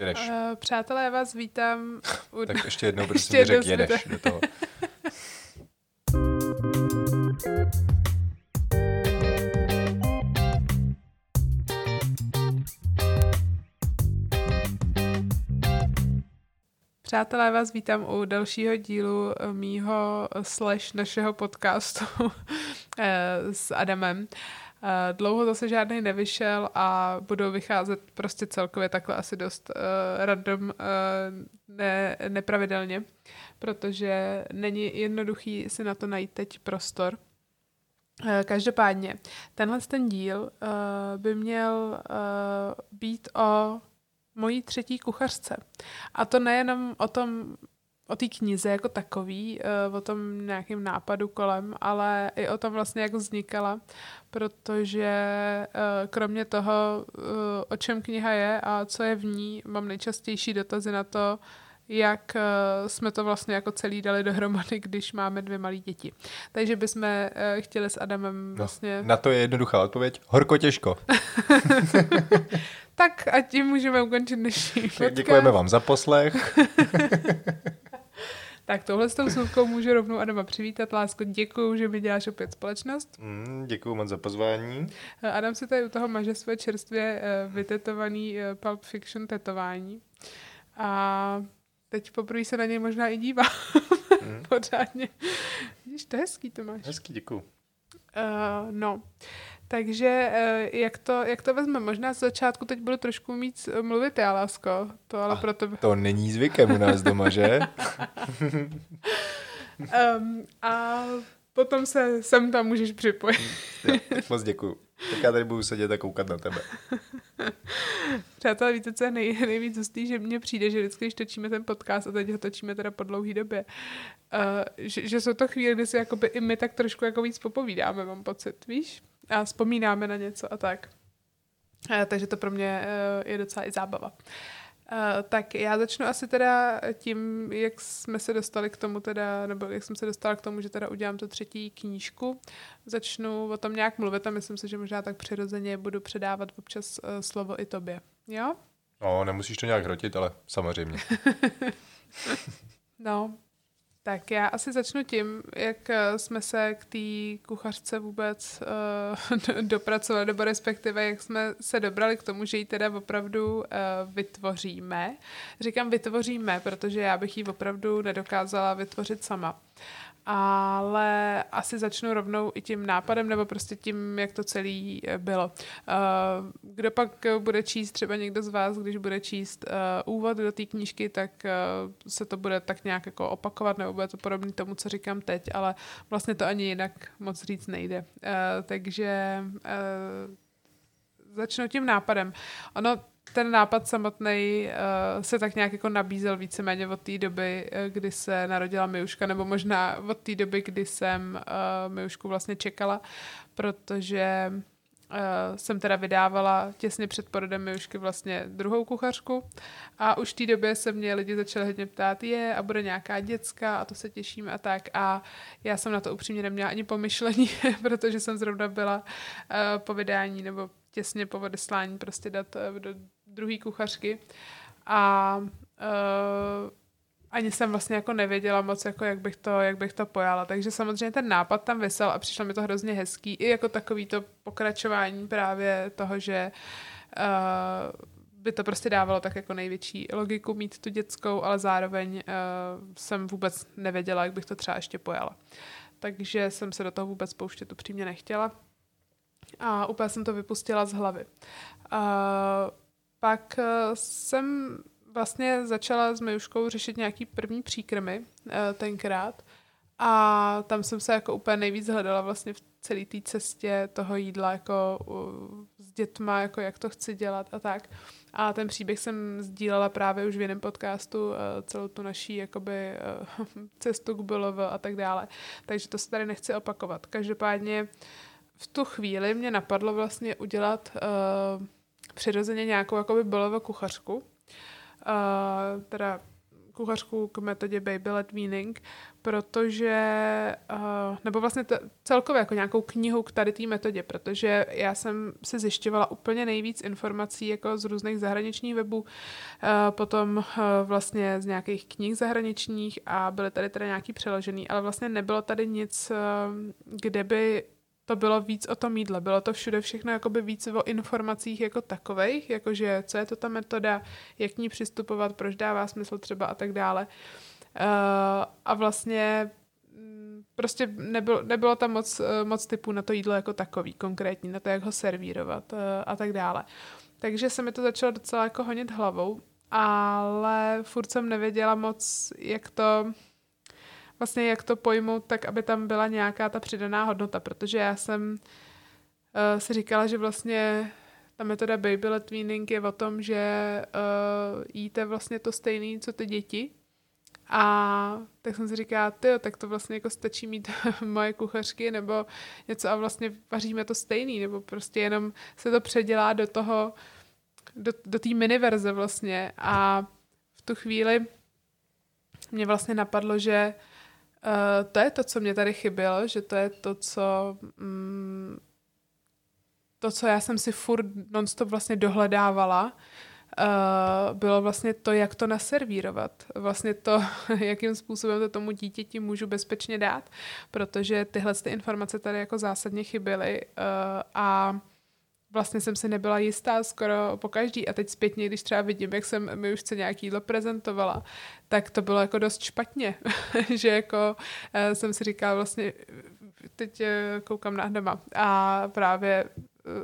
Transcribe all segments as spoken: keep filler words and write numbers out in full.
Jedeš. Uh, přátelé, já vás vítám. U... tak ještě jednou, protože jsem řekl, jedeš do toho. Přátelé, vás vítám u dalšího dílu mýho slash našeho podcastu s Adamem. Dlouho zase žádný nevyšel a budou vycházet prostě celkově takhle asi dost uh, random, uh, ne, nepravidelně, protože není jednoduchý si na to najít teď prostor. Uh, každopádně, tenhle ten díl uh, by měl uh, být o mojí třetí kuchařce. A to nejenom o tom, o té knize jako takový, o tom nějakým nápadu kolem, ale i o tom vlastně, jak vznikala, protože kromě toho, o čem kniha je a co je v ní, mám nejčastější dotazy na to, jak jsme to vlastně jako celý dali dohromady, když máme dvě malé děti. Takže bychom chtěli s Adamem vlastně... No, na to je jednoduchá odpověď. Horko těžko. Tak a tím můžeme ukončit dnešní podcast. Děkujeme vám za poslech. Tak touhle s tou slůvkou můžu rovnou Adama přivítat. Lásko, děkuju, že mi děláš opět společnost. Mm, děkuju moc za pozvání. Adam si tady u toho maže své čerstvě vytetovaný Pulp Fiction tetování. A teď poprvé se na něj možná i dívám mm. pořádně. Vidíš, to je hezký, to máš. Hezký, děkuju. Uh, no... Takže jak to, jak to vezme? Možná z začátku teď budu trošku mít mluvit já, lásko. To, ale pro tebe... to není zvykem u nás doma, že? um, a potom se sem tam můžeš připojit. Jo, tak moc děkuju. Tak já tady budu sedět a koukat na tebe. Přátelé, víte, co je nej, nejvíc hustý, že mně přijde, že vždycky, když točíme ten podcast, a teď ho točíme teda po dlouhý době, uh, že, že jsou to chvíle, kdy si jakoby i my tak trošku jako víc popovídáme, mám pocit, víš? A vzpomínáme na něco a tak. A takže to pro mě je docela i zábava. A tak já začnu asi teda tím, jak jsme se dostali k tomu teda, nebo jak jsem se dostala k tomu, že teda udělám tu třetí knížku. Začnu o tom nějak mluvit a myslím si, že možná tak přirozeně budu předávat občas slovo i tobě. Jo? No, nemusíš to nějak hrotit, ale samozřejmě. No. Tak já asi začnu tím, jak jsme se k té kuchařce vůbec uh, dopracovali, nebo respektive jak jsme se dobrali k tomu, že ji teda opravdu uh, vytvoříme. Říkám vytvoříme, protože já bych ji opravdu nedokázala vytvořit sama. Ale asi začnu rovnou i tím nápadem, nebo prostě tím, jak to celý bylo. Kdo pak bude číst, třeba někdo z vás, když bude číst úvod do té knížky, tak se to bude tak nějak jako opakovat, nebo bude to podobné tomu, co říkám teď, ale vlastně to ani jinak moc říct nejde. Takže začnu tím nápadem. Ono, ten nápad samotný uh, se tak nějak jako nabízel víceméně od té doby, kdy se narodila Miuška, nebo možná od té doby, kdy jsem uh, Miušku vlastně čekala, protože uh, jsem teda vydávala těsně před porodem Miušky vlastně druhou kuchařku a už v té době se mě lidi začali hodně ptát, je a bude nějaká děcka a to se těším a tak, a já jsem na to upřímně neměla ani pomyšlení, protože jsem zrovna byla uh, po vydání nebo těsně po odeslání prostě dát uh, do druhý kuchařky a uh, ani jsem vlastně jako nevěděla moc, jako jak bych to, jak bych to pojala. Takže samozřejmě ten nápad tam visel a přišlo mi to hrozně hezký. I jako takový to pokračování právě toho, že uh, by to prostě dávalo tak jako největší logiku mít tu dětskou, ale zároveň uh, jsem vůbec nevěděla, jak bych to třeba ještě pojala. Takže jsem se do toho vůbec pouštět upřímně nechtěla a úplně jsem to vypustila z hlavy. Uh, Pak jsem vlastně začala s Miuškou řešit nějaký první příkrmy tenkrát a tam jsem se jako úplně nejvíc hledala vlastně v celé té cestě toho jídla jako s dětma, jako jak to chci dělat a tak. A ten příběh jsem sdílela právě už v jiném podcastu, celou tu naší jakoby cestu k bé el vé a tak dále. Takže to se tady nechci opakovat. Každopádně v tu chvíli mě napadlo vlastně udělat... přirozeně nějakou jakoby bé el vé kuchařku, uh, teda kuchařku k metodě Baby Led Weaning, protože, nebo vlastně t- celkově jako nějakou knihu k tady té metodě, protože já jsem si zjišťovala úplně nejvíc informací jako z různých zahraničních webů, potom vlastně z nějakých knih zahraničních a byly tady teda nějaký přeložený, ale vlastně nebylo tady nic, kde by to bylo víc o tom jídle. Bylo to všude všechno jakoby víc o informacích jako takovejch, jakože co je to ta metoda, jak k ní přistupovat, proč dává smysl třeba a tak dále. A vlastně prostě nebylo, nebylo tam moc, moc typů na to jídlo jako takový, konkrétní, na to, jak ho servírovat a tak dále. Takže se mi to začalo docela jako honit hlavou, ale furt jsem nevěděla moc, jak to... vlastně jak to pojmout, tak aby tam byla nějaká ta přidaná hodnota, protože já jsem uh, si říkala, že vlastně ta metoda Baby Led Weaning je o tom, že uh, jíte vlastně to stejné, co ty děti. A tak jsem si říkala, tyjo, tak to vlastně jako stačí mít moje kuchařky nebo něco a vlastně vaříme to stejný, nebo prostě jenom se to předělá do toho, do, do té miniverze vlastně. A v tu chvíli mě vlastně napadlo, že Uh, to je to, co mě tady chybělo, že to je to, co mm, to, co já jsem si furt non-stop vlastně dohledávala, uh, bylo vlastně to, jak to naservírovat. Vlastně to, jakým způsobem to tomu dítěti můžu bezpečně dát, protože tyhle ty informace tady jako zásadně chyběly uh, a vlastně jsem si nebyla jistá skoro po každý a teď zpětně, když třeba vidím, jak jsem mi už se nějaký jídlo prezentovala, tak to bylo jako dost špatně, že jako uh, jsem si říkala vlastně, teď uh, koukám na Adama a právě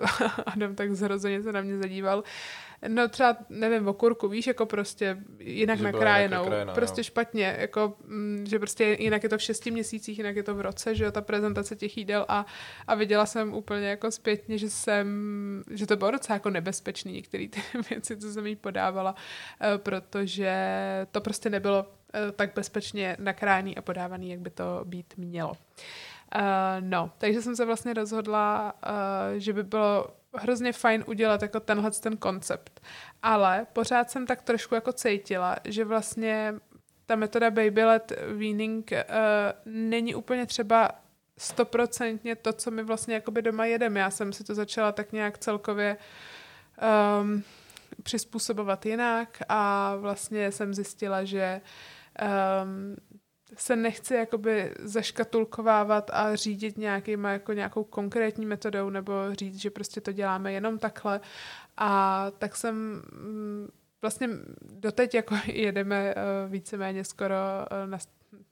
uh, Adam tak zhrozeně se na mě zadíval, no třeba, nevím, o kurku, víš, jako prostě jinak nakrájenou, prostě no. Špatně, jako, m, že prostě jinak je to v šesti měsících, jinak je to v roce, že jo, ta prezentace těch jídel a, a viděla jsem úplně jako zpětně, že jsem, že to bylo docela jako nebezpečný, některé ty věci, co jsem jí podávala, protože to prostě nebylo tak bezpečně nakrájený a podávaný, jak by to být mělo. No, takže jsem se vlastně rozhodla, že by bylo hrozně fajn udělat jako tenhle ten koncept. Ale pořád jsem tak trošku jako cítila, že vlastně ta metoda Baby Led Weaning uh, není úplně třeba stoprocentně to, co my vlastně jakoby doma jedeme. Já jsem si to začala tak nějak celkově um, přizpůsobovat jinak a vlastně jsem zjistila, že um, se nechci jakoby zaškatulkovávat a řídit nějakýma, jako nějakou konkrétní metodou nebo říct, že prostě to děláme jenom takhle. A tak jsem vlastně doteď jako jedeme víceméně skoro na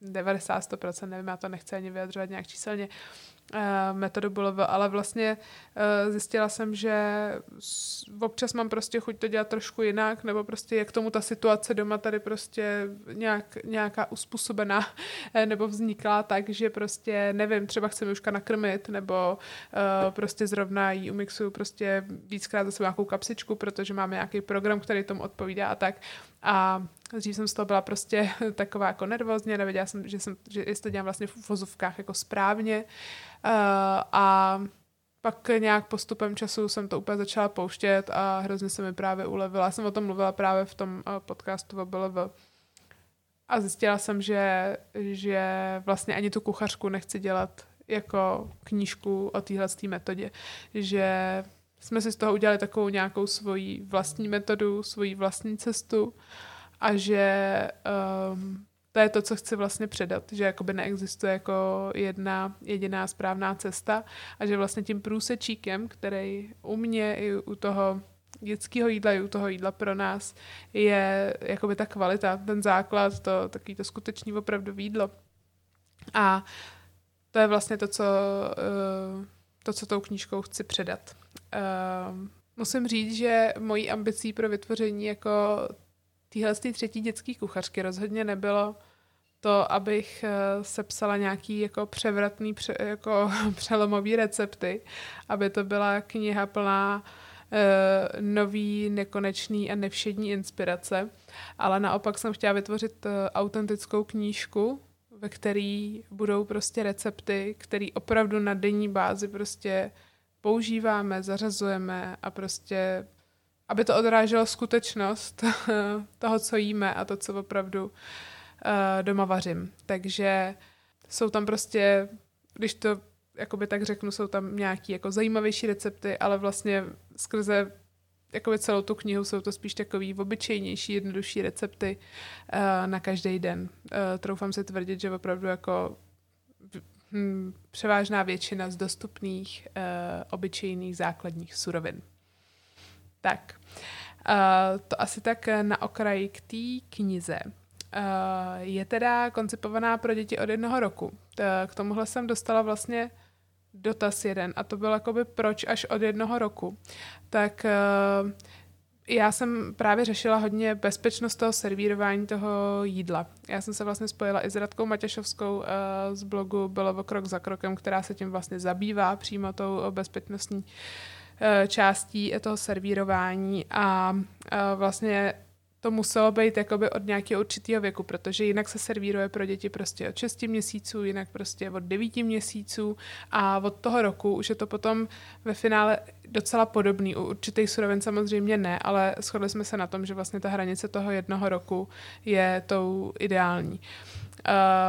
devadesát až sto procent, nevím, já to nechci ani vyjadřovat nějak číselně, metodu B L V, ale vlastně zjistila jsem, že občas mám prostě chuť to dělat trošku jinak, nebo prostě jak tomu ta situace doma tady prostě nějak, nějaká uspůsobená nebo vznikla tak, že prostě nevím, třeba chci Miuška nakrmit, nebo prostě zrovna jí umixuju prostě víckrát zase nějakou kapsičku, protože máme nějaký program, který tomu odpovídá a tak. A dřív jsem z toho byla prostě taková jako nervózně, nevěděla jsem, že, jsem, že jestli to dělám vlastně v vozovkách jako správně. Uh, a pak nějak postupem času jsem to úplně začala pouštět a hrozně se mi právě ulevila. Já jsem o tom mluvila právě v tom podcastu V B L V. A zjistila jsem, že, že vlastně ani tu kuchařku nechci dělat jako knížku o téhle metodě. Že jsme si z toho udělali takovou nějakou svoji vlastní metodu, svoji vlastní cestu a že um, to je to, co chci vlastně předat, že jakoby neexistuje jako jedna jediná správná cesta a že vlastně tím průsečíkem, který u mě i u toho dětského jídla i u toho jídla pro nás je jakoby ta kvalita, ten základ, to takový to skutečný opravdový jídlo. A to je vlastně to, co, uh, to, co tou knížkou chci předat. Uh, musím říct, že mojí ambicí pro vytvoření jako téhle třetí dětské kuchařky rozhodně nebylo to, abych sepsala nějaký jako převratný, pře, jako přelomový recepty, aby to byla kniha plná uh, nový, nekonečný a nevšední inspirace, ale naopak jsem chtěla vytvořit uh, autentickou knížku, ve které budou prostě recepty, které opravdu na denní bázi prostě používáme, zařazujeme a prostě aby to odráželo skutečnost toho, co jíme a to, co opravdu doma vařím. Takže jsou tam prostě, když to jakoby tak řeknu, jsou tam nějaké jako zajímavější recepty, ale vlastně skrze jakoby celou tu knihu jsou to spíš takový obyčejnější, jednodušší recepty na každý den. Troufám si tvrdit, že opravdu jako hm, převážná většina z dostupných obyčejných základních surovin. Tak, to asi tak na okraji k té knize. Je teda koncipovaná pro děti od jednoho roku. K tomuhle jsem dostala vlastně dotaz jeden a to bylo jakoby proč až od jednoho roku. Tak já jsem právě řešila hodně bezpečnost toho servírování toho jídla. Já jsem se vlastně spojila i s Radkou Matěšovskou z blogu Bylo krok za krokem, která se tím vlastně zabývá přímo tou bezpečnostní částí toho servírování a vlastně to muselo být jakoby od nějakého určitého věku, protože jinak se servíruje pro děti prostě od šesti měsíců, jinak prostě od devíti měsíců a od toho roku už je to potom ve finále docela podobný. U určitých surovin samozřejmě ne, ale shodli jsme se na tom, že vlastně ta hranice toho jednoho roku je tou ideální.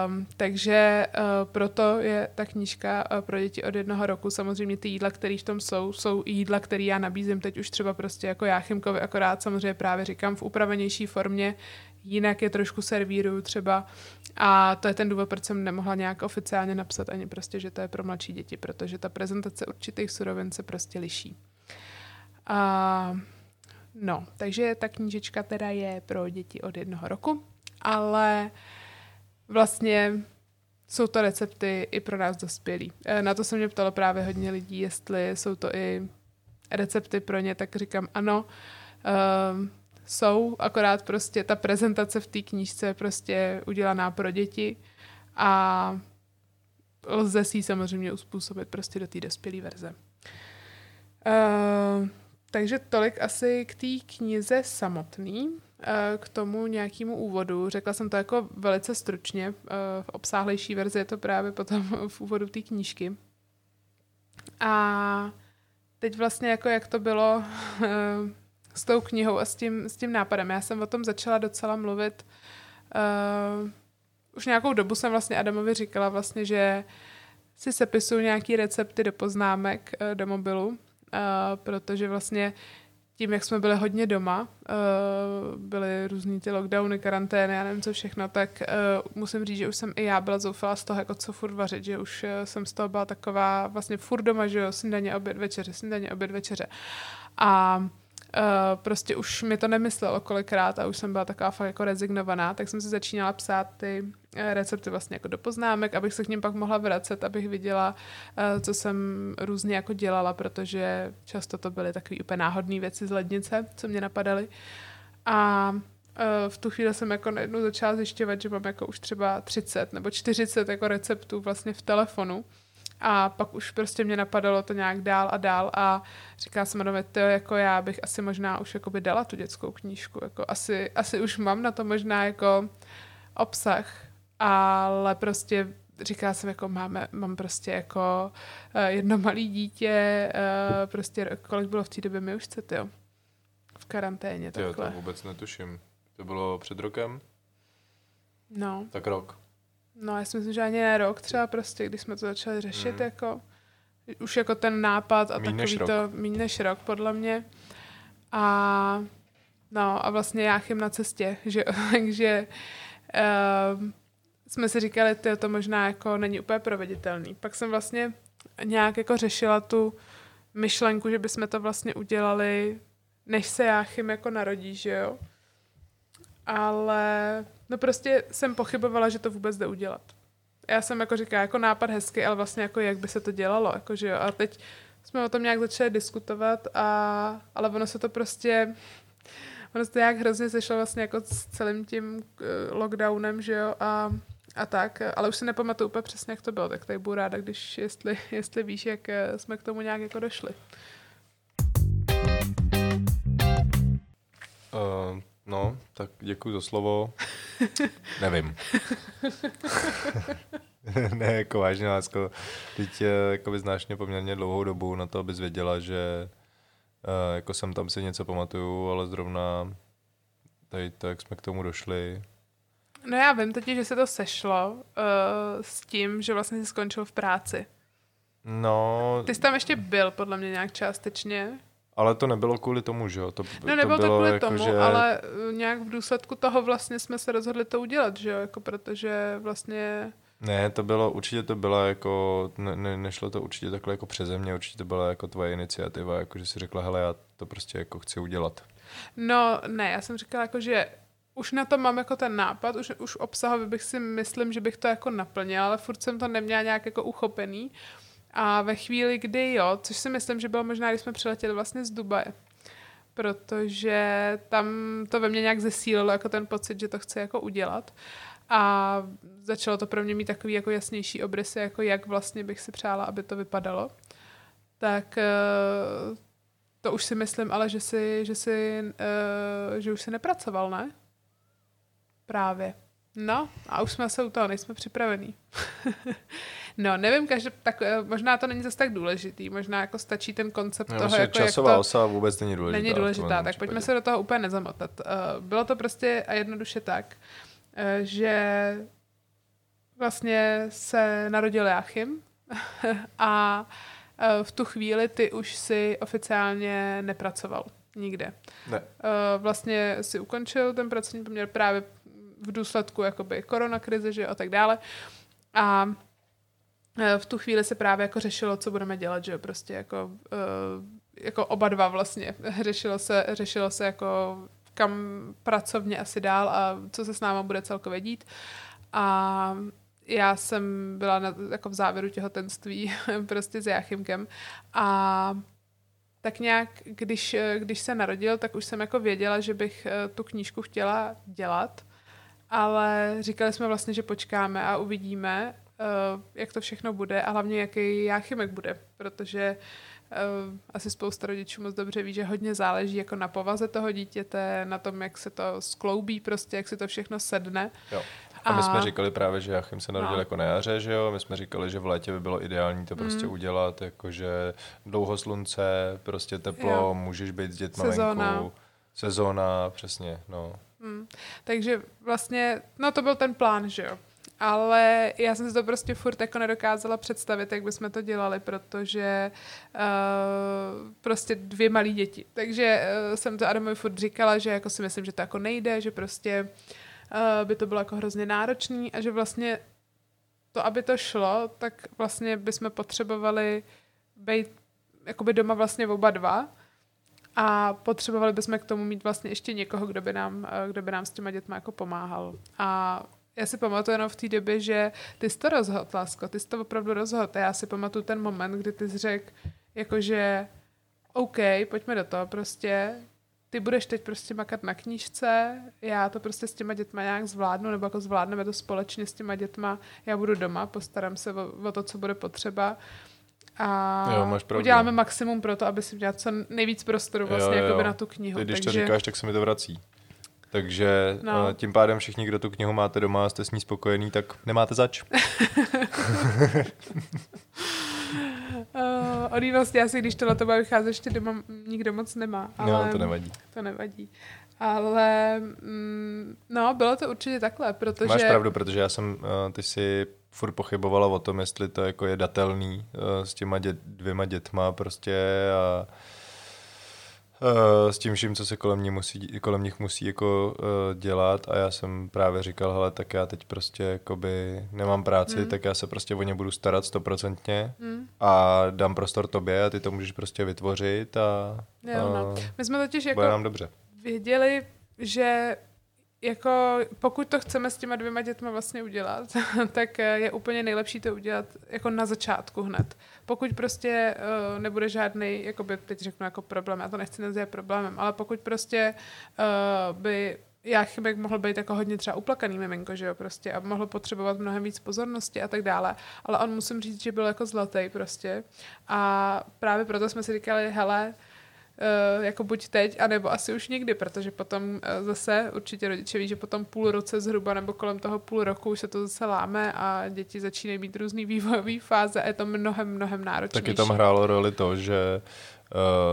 Um, takže uh, proto je ta knížka uh, pro děti od jednoho roku. Samozřejmě ty jídla, které v tom jsou, jsou i jídla, které já nabízím teď už třeba prostě jako Jáchymkovi, akorát samozřejmě právě říkám v upravenější formě, jinak je trošku servíruju třeba a to je ten důvod, proč jsem nemohla nějak oficiálně napsat ani prostě, že to je pro mladší děti, protože ta prezentace určitých surovin se prostě liší. Uh, no, takže ta knížečka teda je pro děti od jednoho roku, ale vlastně jsou to recepty i pro nás dospělí. Na to se mě ptalo právě hodně lidí, jestli jsou to i recepty pro ně, tak říkám ano, uh, jsou, akorát prostě ta prezentace v té knížce je prostě udělaná pro děti a lze si ji samozřejmě uspůsobit prostě do té dospělé verze. Uh, takže tolik asi k té knize samotný. K tomu nějakému úvodu. Řekla jsem to jako velice stručně. V obsáhlejší verzi je to právě potom v úvodu té knížky. A teď vlastně jako jak to bylo s tou knihou a s tím, s tím nápadem. Já jsem o tom začala docela mluvit. Už nějakou dobu jsem vlastně Adamovi říkala vlastně, že si sepisuju nějaké recepty do poznámek do mobilu, protože vlastně tím, jak jsme byli hodně doma, byly různý ty lockdowny, karantény, já nevím co všechno, tak musím říct, že už jsem i já byla zoufala z toho, jako co furt vařit, že už jsem z toho byla taková vlastně furt doma, že jo, snídaně, oběd, večeře, snídaně, oběd, večeře. A prostě už mi to nemyslelo kolikrát a už jsem byla taková fakt jako rezignovaná, tak jsem si začínala psát ty recepty vlastně jako do poznámek, abych se k nim pak mohla vracet, abych viděla, co jsem různě jako dělala, protože často to byly takové úplně náhodné věci z lednice, co mě napadaly. A v tu chvíli jsem jako najednou začala zjišťovat, že mám jako už třeba třicet nebo čtyřicet jako receptů vlastně v telefonu. A pak už prostě mě napadalo to nějak dál a dál a říkala jsem, no to jako já bych asi možná už jakoby dala tu dětskou knížku, jako asi, asi už mám na to možná jako obsah, ale prostě říkala jsem, jako máme, mám prostě jako jedno malý dítě, prostě kolik bylo v té době Miušce, tyjo, v karanténě takhle. Já to vůbec netuším, to bylo před rokem? No. Tak rok. No, já si myslím, že ani ne rok třeba prostě, když jsme to začali řešit, mm. jako, už jako ten nápad a míň takový to, míň než rok, podle mě. A no, a vlastně Jáchym na cestě, že takže uh, jsme si říkali, tyjo, to možná jako není úplně proveditelný. Pak jsem vlastně nějak jako řešila tu myšlenku, že bychom to vlastně udělali, než se Jáchym jako narodí, že jo. Ale no prostě jsem pochybovala, že to vůbec jde udělat. Já jsem jako říkala, jako nápad hezky, ale vlastně jako jak by se to dělalo, jako že jo. A teď jsme o tom nějak začali diskutovat, a, ale ono se to prostě, ono se to nějak hrozně sešlo vlastně jako s celým tím lockdownem, že jo, a, a tak. Ale už si nepamatuju úplně přesně, jak to bylo, tak tady budu ráda, když, jestli, jestli víš, jak jsme k tomu nějak jako došli. Uh. No, tak děkuji za slovo. Nevím. Ne, jako vážně, lásko. Teď jako znáš mě poměrně dlouhou dobu na to, abys věděla, že E, jako jsem tam si něco pamatuju, ale zrovna tady to, jak jsme k tomu došli. No já vím totiž, že se to sešlo uh, s tím, že vlastně jsi skončil v práci. No... Ty jsi tam ještě byl, podle mě, nějak částečně. Ale to nebylo kvůli tomu, že jo? To, no nebylo to, bylo to kvůli jako, tomu, že... ale nějak v důsledku toho vlastně jsme se rozhodli to udělat, že jo? Jako protože vlastně... Ne, to bylo, určitě to bylo jako, ne, ne, nešlo to určitě takhle jako přeze mě, určitě to byla jako tvoje iniciativa, jako že jsi řekla, hele, já to prostě jako chci udělat. No ne, já jsem říkala jako, že už na to mám jako ten nápad, už, už obsahově bych si myslím, že bych to jako naplnila, ale furt jsem to neměla nějak jako uchopený. A ve chvíli, kdy jo, což si myslím, že bylo možná, když jsme přiletěli vlastně z Dubaje, protože tam to ve mně nějak zesílilo jako ten pocit, že to chci jako udělat. A začalo to pro mě mít takový jako jasnější obrysy, jako jak vlastně bych si přála, aby to vypadalo. Tak to už si myslím, ale že si, že si, že už si nepracoval, ne? Právě. No, a už jsme se u toho, nejsme připravení. No, nevím, každý, tak, možná to není zase tak důležitý, možná jako stačí ten koncept no, toho, jako časová jak to, osa vůbec není důležitá. Není důležitá, tak pojďme se do toho úplně nezamotat. Bylo to prostě a jednoduše tak, že vlastně se narodil Jáchym a v tu chvíli ty už si oficiálně nepracoval nikde. Ne. Vlastně si ukončil ten pracovní poměr právě v důsledku jakoby koronakrize, že a tak dále. A v tu chvíli se právě jako řešilo, co budeme dělat, že jo, prostě jako, jako oba dva vlastně. Řešilo se, řešilo se jako kam pracovně asi dál a co se s náma bude celkově dít. A já jsem byla na, jako v závěru těhotenství prostě s Jáchymkem a tak nějak, když, když se narodil, tak už jsem jako věděla, že bych tu knížku chtěla dělat, ale říkali jsme vlastně, že počkáme a uvidíme, jak to všechno bude a hlavně, jaký Jáchymek bude, protože asi spousta rodičů moc dobře ví, že hodně záleží jako na povaze toho dítěte, na tom, jak se to skloubí prostě, jak se to všechno sedne. Jo. A my jsme říkali právě, že Jáchym se narodil no. jako na jaře, že jo? My jsme říkali, že v létě by bylo ideální to prostě mm. udělat, jakože dlouho slunce, prostě teplo, jo. můžeš být s dětma Sezóna. venku. Sezóna, přesně, no. Mm. Takže vlastně, no to byl ten plán, že jo? Ale já jsem si to prostě furt jako nedokázala představit, jak bychom to dělali, protože uh, prostě dvě malí děti. Takže uh, jsem to Adamovi furt říkala, že jako si myslím, že to jako nejde, že prostě uh, by to bylo jako hrozně náročný a že vlastně to, aby to šlo, tak vlastně bychom potřebovali být jakoby doma vlastně oba dva a potřebovali bychom k tomu mít vlastně ještě někoho, kdo by nám, kdo by nám s těma dětma jako pomáhal. A já si pamatuju jenom v té době, že ty jsi to rozhodl, lásko, ty jsi to opravdu rozhodl. A já si pamatuju ten moment, kdy ty jsi řekl, jakože OK, pojďme do toho prostě, ty budeš teď prostě makat na knížce, já to prostě s těma dětma nějak zvládnu, nebo jako zvládneme to společně s těma dětma, já budu doma, postarám se o, o to, co bude potřeba. A jo, máš pravdu. Uděláme maximum pro to, aby si měla co nejvíc prostoru vlastně jo, jo, jo. na tu knihu. Teď, když takže... to říkáš, tak se mi to vrací. Takže no. tím pádem všichni, kdo tu knihu máte doma a jste s ní spokojení, tak nemáte zač. uh, Oni vlastně asi, když tohle to bude vycházet, ještě doma nikdo moc nemá. Ale no, to nevadí. To nevadí. Ale mm, no, bylo to určitě takhle, protože... Máš pravdu, protože já jsem, uh, ty si furt pochybovala o tom, jestli to jako je datelný uh, s těma dě- dvěma dětma prostě a... s tím vším, co se kolem, ní musí, kolem nich musí jako uh, dělat a já jsem právě říkal, hele, tak já teď prostě jakoby nemám práci, mm. tak já se prostě o ně budu starat stoprocentně mm. a dám prostor tobě a ty to můžeš prostě vytvořit a, jo, a no. My jsme totiž jako věděli, že jako pokud to chceme s těma dvěma dětma vlastně udělat, tak je úplně nejlepší to udělat jako na začátku hned. Pokud prostě uh, nebude žádný, jakoby teď řeknu jako problém, já to nechci nazývat problémem, ale pokud prostě uh, by Jáchymek mohl být jako hodně třeba uplakaný miminko, že jo, prostě a mohl potřebovat mnohem víc pozornosti a tak dále, ale on musím říct, že byl jako zlatý prostě a právě proto jsme si říkali, hele, Uh, jako buď teď, anebo asi už nikdy, protože potom uh, zase určitě rodiče ví, že potom půl roce zhruba nebo kolem toho půl roku už se to zase láme a děti začínají mít různý vývojové fáze a je to mnohem, mnohem náročnější. Taky tam hrálo roli to, že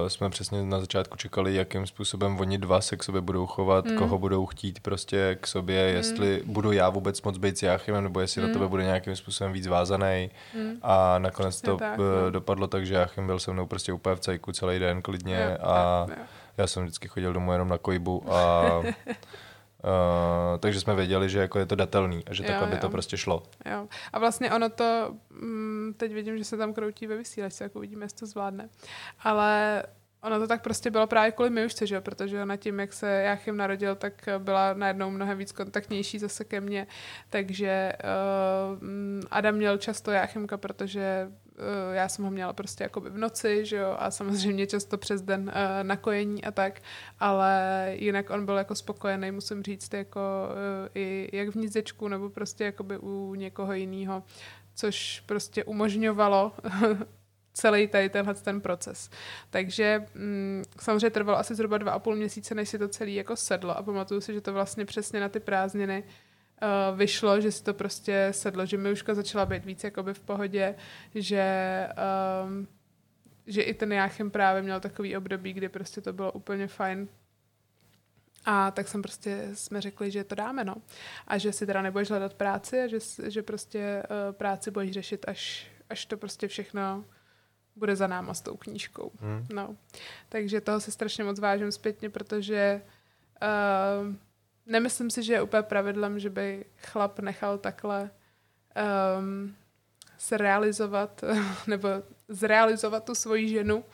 uh, jsme přesně na začátku čekali, jakým způsobem oni dva se k sobě budou chovat, mm. koho budou chtít prostě k sobě, jestli mm. budu já vůbec moc být s Jáchymem, nebo jestli mm. na tebe bude nějakým způsobem víc vázaný. Mm. A nakonec přesně to tak, b- no. dopadlo tak, že Jáchym byl se mnou prostě úplně v cajku celý den klidně je, a je, je. já jsem vždycky chodil domů jenom na kojbu a... Uh, takže jsme věděli, že jako je to datelný a že jo, takhle by jo. to prostě šlo. Jo. A vlastně ono to, mm, teď vidím, že se tam kroutí ve vysílačce, jako uvidíme, jestli to zvládne. Ale ono to tak prostě bylo právě kvůli Miušce, že jo? Protože ona tím, jak se Jáchym narodil, tak byla najednou mnohem víc kontaktnější zase ke mně. Takže uh, Adam měl často Jáchymka, protože uh, já jsem ho měla prostě jakoby v noci, že jo? A samozřejmě často přes den uh, na kojení a tak. Ale jinak on byl jako spokojený, musím říct, jako uh, i jak v nízečku, nebo prostě jakoby u někoho jiného, což prostě umožňovalo celý tady tenhle ten proces. Takže mm, samozřejmě trvalo asi zhruba dva a půl měsíce, než si to celý jako sedlo a pamatuju si, že to vlastně přesně na ty prázdniny uh, vyšlo, že si to prostě sedlo, že Miuška začala být víc jakoby v pohodě, že um, že i ten Jáchym právě měl takový období, kdy prostě to bylo úplně fajn. A tak jsem prostě, jsme řekli, že to dáme, no. A že si teda nebudeš hledat práci a že, že prostě uh, práci budeš řešit, až, až to prostě všechno bude za náma s tou knížkou. Hmm. No. Takže toho si strašně moc vážím zpětně, protože uh, nemyslím si, že je úplně pravidlem, že by chlap nechal takhle um, se realizovat nebo zrealizovat tu svoji ženu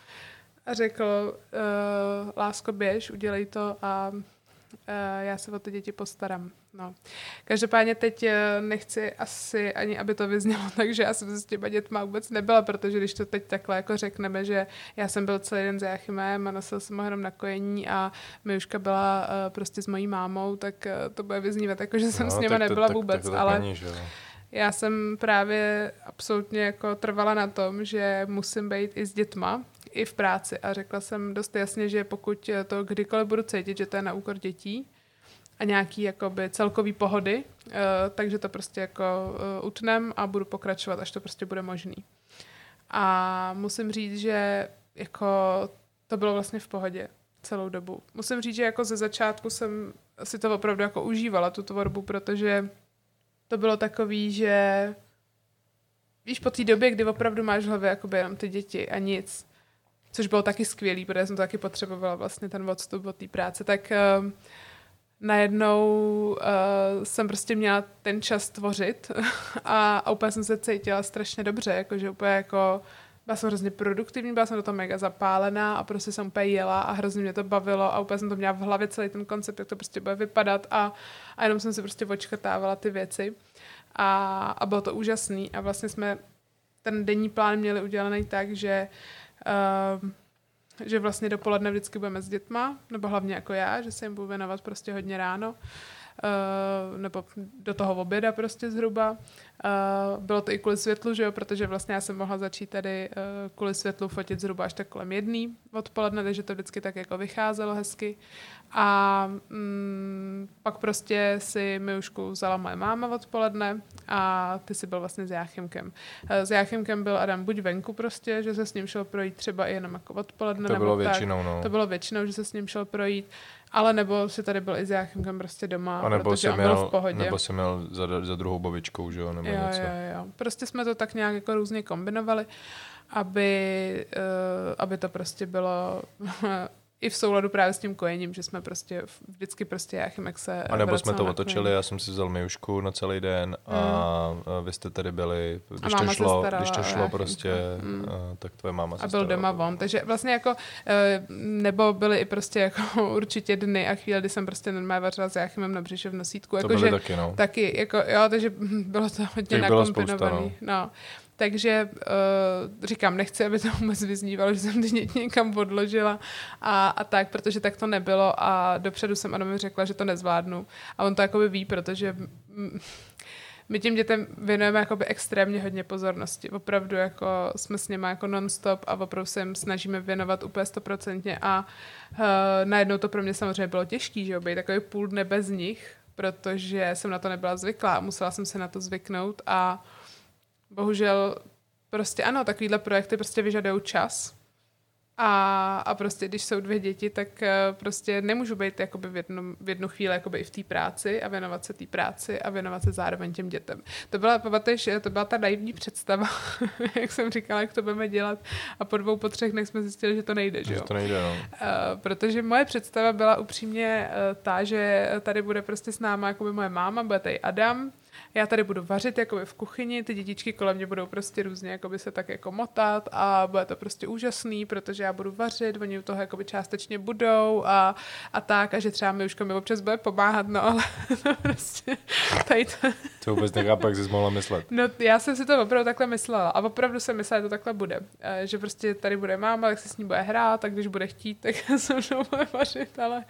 a řekl uh, lásko, běž, udělej to a já se o ty děti postarám. No. Každopádně teď nechci asi ani, aby to vyznělo, takže já jsem se s těma dětma vůbec nebyla, protože když to teď takhle jako řekneme, že já jsem byl celý den s Jáchymem a nosil jsem ho jenom na kojení a Miuška byla prostě s mojí mámou, tak to bude vyznívat, jako že jsem no, s nima nebyla to, tak, vůbec, tak to ale... Není, já jsem právě absolutně jako trvala na tom, že musím být i s dětma, i v práci. A řekla jsem dost jasně, že pokud to kdykoliv budu cítit, že to je na úkor dětí a nějaký jakoby celkový pohody, takže to prostě jako utnem a budu pokračovat, až to prostě bude možný. A musím říct, že jako to bylo vlastně v pohodě celou dobu. Musím říct, že jako ze začátku jsem si to opravdu jako užívala, tu tvorbu, protože to bylo takový, že víš, po té době, kdy opravdu máš v hlavě jakoby jenom ty děti a nic, což bylo taky skvělý, protože jsem to taky potřebovala vlastně ten odstup od té práce, tak uh, najednou uh, jsem prostě měla ten čas tvořit a, a úplně jsem se cítila strašně dobře, jakože úplně jako byla jsem hrozně produktivní, byla jsem do toho mega zapálená a prostě jsem úplně jela a hrozně mě to bavilo a úplně jsem to měla v hlavě celý ten koncept, jak to prostě bude vypadat a, a jenom jsem si prostě odškrtávala ty věci a, a bylo to úžasný a vlastně jsme ten denní plán měli udělaný tak, že Uh, že vlastně dopoledne vždycky budeme s dětma, nebo hlavně jako já, že se jim budu věnovat prostě hodně ráno, uh, nebo do toho oběda prostě zhruba. Uh, bylo to i kvůli světlu, že jo, protože vlastně já jsem mohla začít tady uh, kvůli světlu fotit zhruba až tak kolem jedný odpoledne, takže to vždycky tak jako vycházelo hezky. A mm, pak prostě si Miušku vzala moje máma odpoledne a ty si byl vlastně s Jáchymkem. S Jáchymkem byl Adam buď venku prostě, že se s ním šel projít třeba i jenom jako odpoledne. To nebo bylo tak. většinou, no. To bylo většinou, že se s ním šel projít, ale nebo si tady byl i s Jáchymkem prostě doma, a nebo protože on měl, byl v pohodě. Nebo jsem měl za, za druhou babičkou, že jo, nebo jo, něco. Jo, jo. Prostě jsme to tak nějak jako různě kombinovali, aby, uh, aby to prostě bylo... i v souladu právě s tím kojením, že jsme prostě vždycky prostě Jáchymek se... A nebo jsme to otočili, já jsem si vzal Miušku na celý den a mm. vy jste tady byli, když to šlo, když to šlo prostě, mm. tak tvoje máma se starala. A byl starala. Doma von, takže vlastně jako nebo byly i prostě jako určitě dny a chvíle, kdy jsem prostě normálně vařila s Jáchymem na břiše v nosítku. Jako to byly že, taky, no. Taky, jako jo, takže bylo to hodně nakombinovaný. No. Takže uh, říkám, nechci, aby to vůbec vyznívalo, že jsem ty děti někam odložila a, a tak, protože tak to nebylo a dopředu jsem Adamovi řekla, že to nezvládnu. A on to jakoby ví, protože my tím dětem věnujeme jakoby extrémně hodně pozornosti. Opravdu jako jsme s nimi jako non-stop a opravdu se jim snažíme věnovat úplně stoprocentně a uh, najednou to pro mě samozřejmě bylo těžký, že být takový půl dne bez nich, protože jsem na to nebyla zvyklá a musela jsem se na to zvyknout a bohužel, prostě ano, takovýhle projekty prostě vyžadují čas A, a prostě, když jsou dvě děti, tak prostě nemůžu být jakoby v, jedno, v jednu chvíli jakoby i v té práci a věnovat se té práci a věnovat se zároveň těm dětem. To byla, pamatuješ, to byla ta naivní představa, jak jsem říkala, jak to budeme dělat a po dvou, po třech nech jsme zjistili, že to nejde, že jo? To nejde, no. Uh, protože moje představa byla upřímně uh, ta, že tady bude prostě s náma jakoby moje máma, bude tady Adam, já tady budu vařit jakoby v kuchyni, ty dětičky kolem mě budou prostě různě jakoby se tak jako motat a bude to prostě úžasný, protože já budu vařit, oni u toho jakoby částečně budou a, a tak, a že třeba Miuška mi občas bude pomáhat, no ale to prostě tady to... To vůbec nechápu, jak jsi mohla myslet. No já jsem si to opravdu takhle myslela a opravdu jsem myslela, že to takhle bude, že prostě tady bude máma, tak se s ní bude hrát a když bude chtít, tak se mnou bude vařit, ale,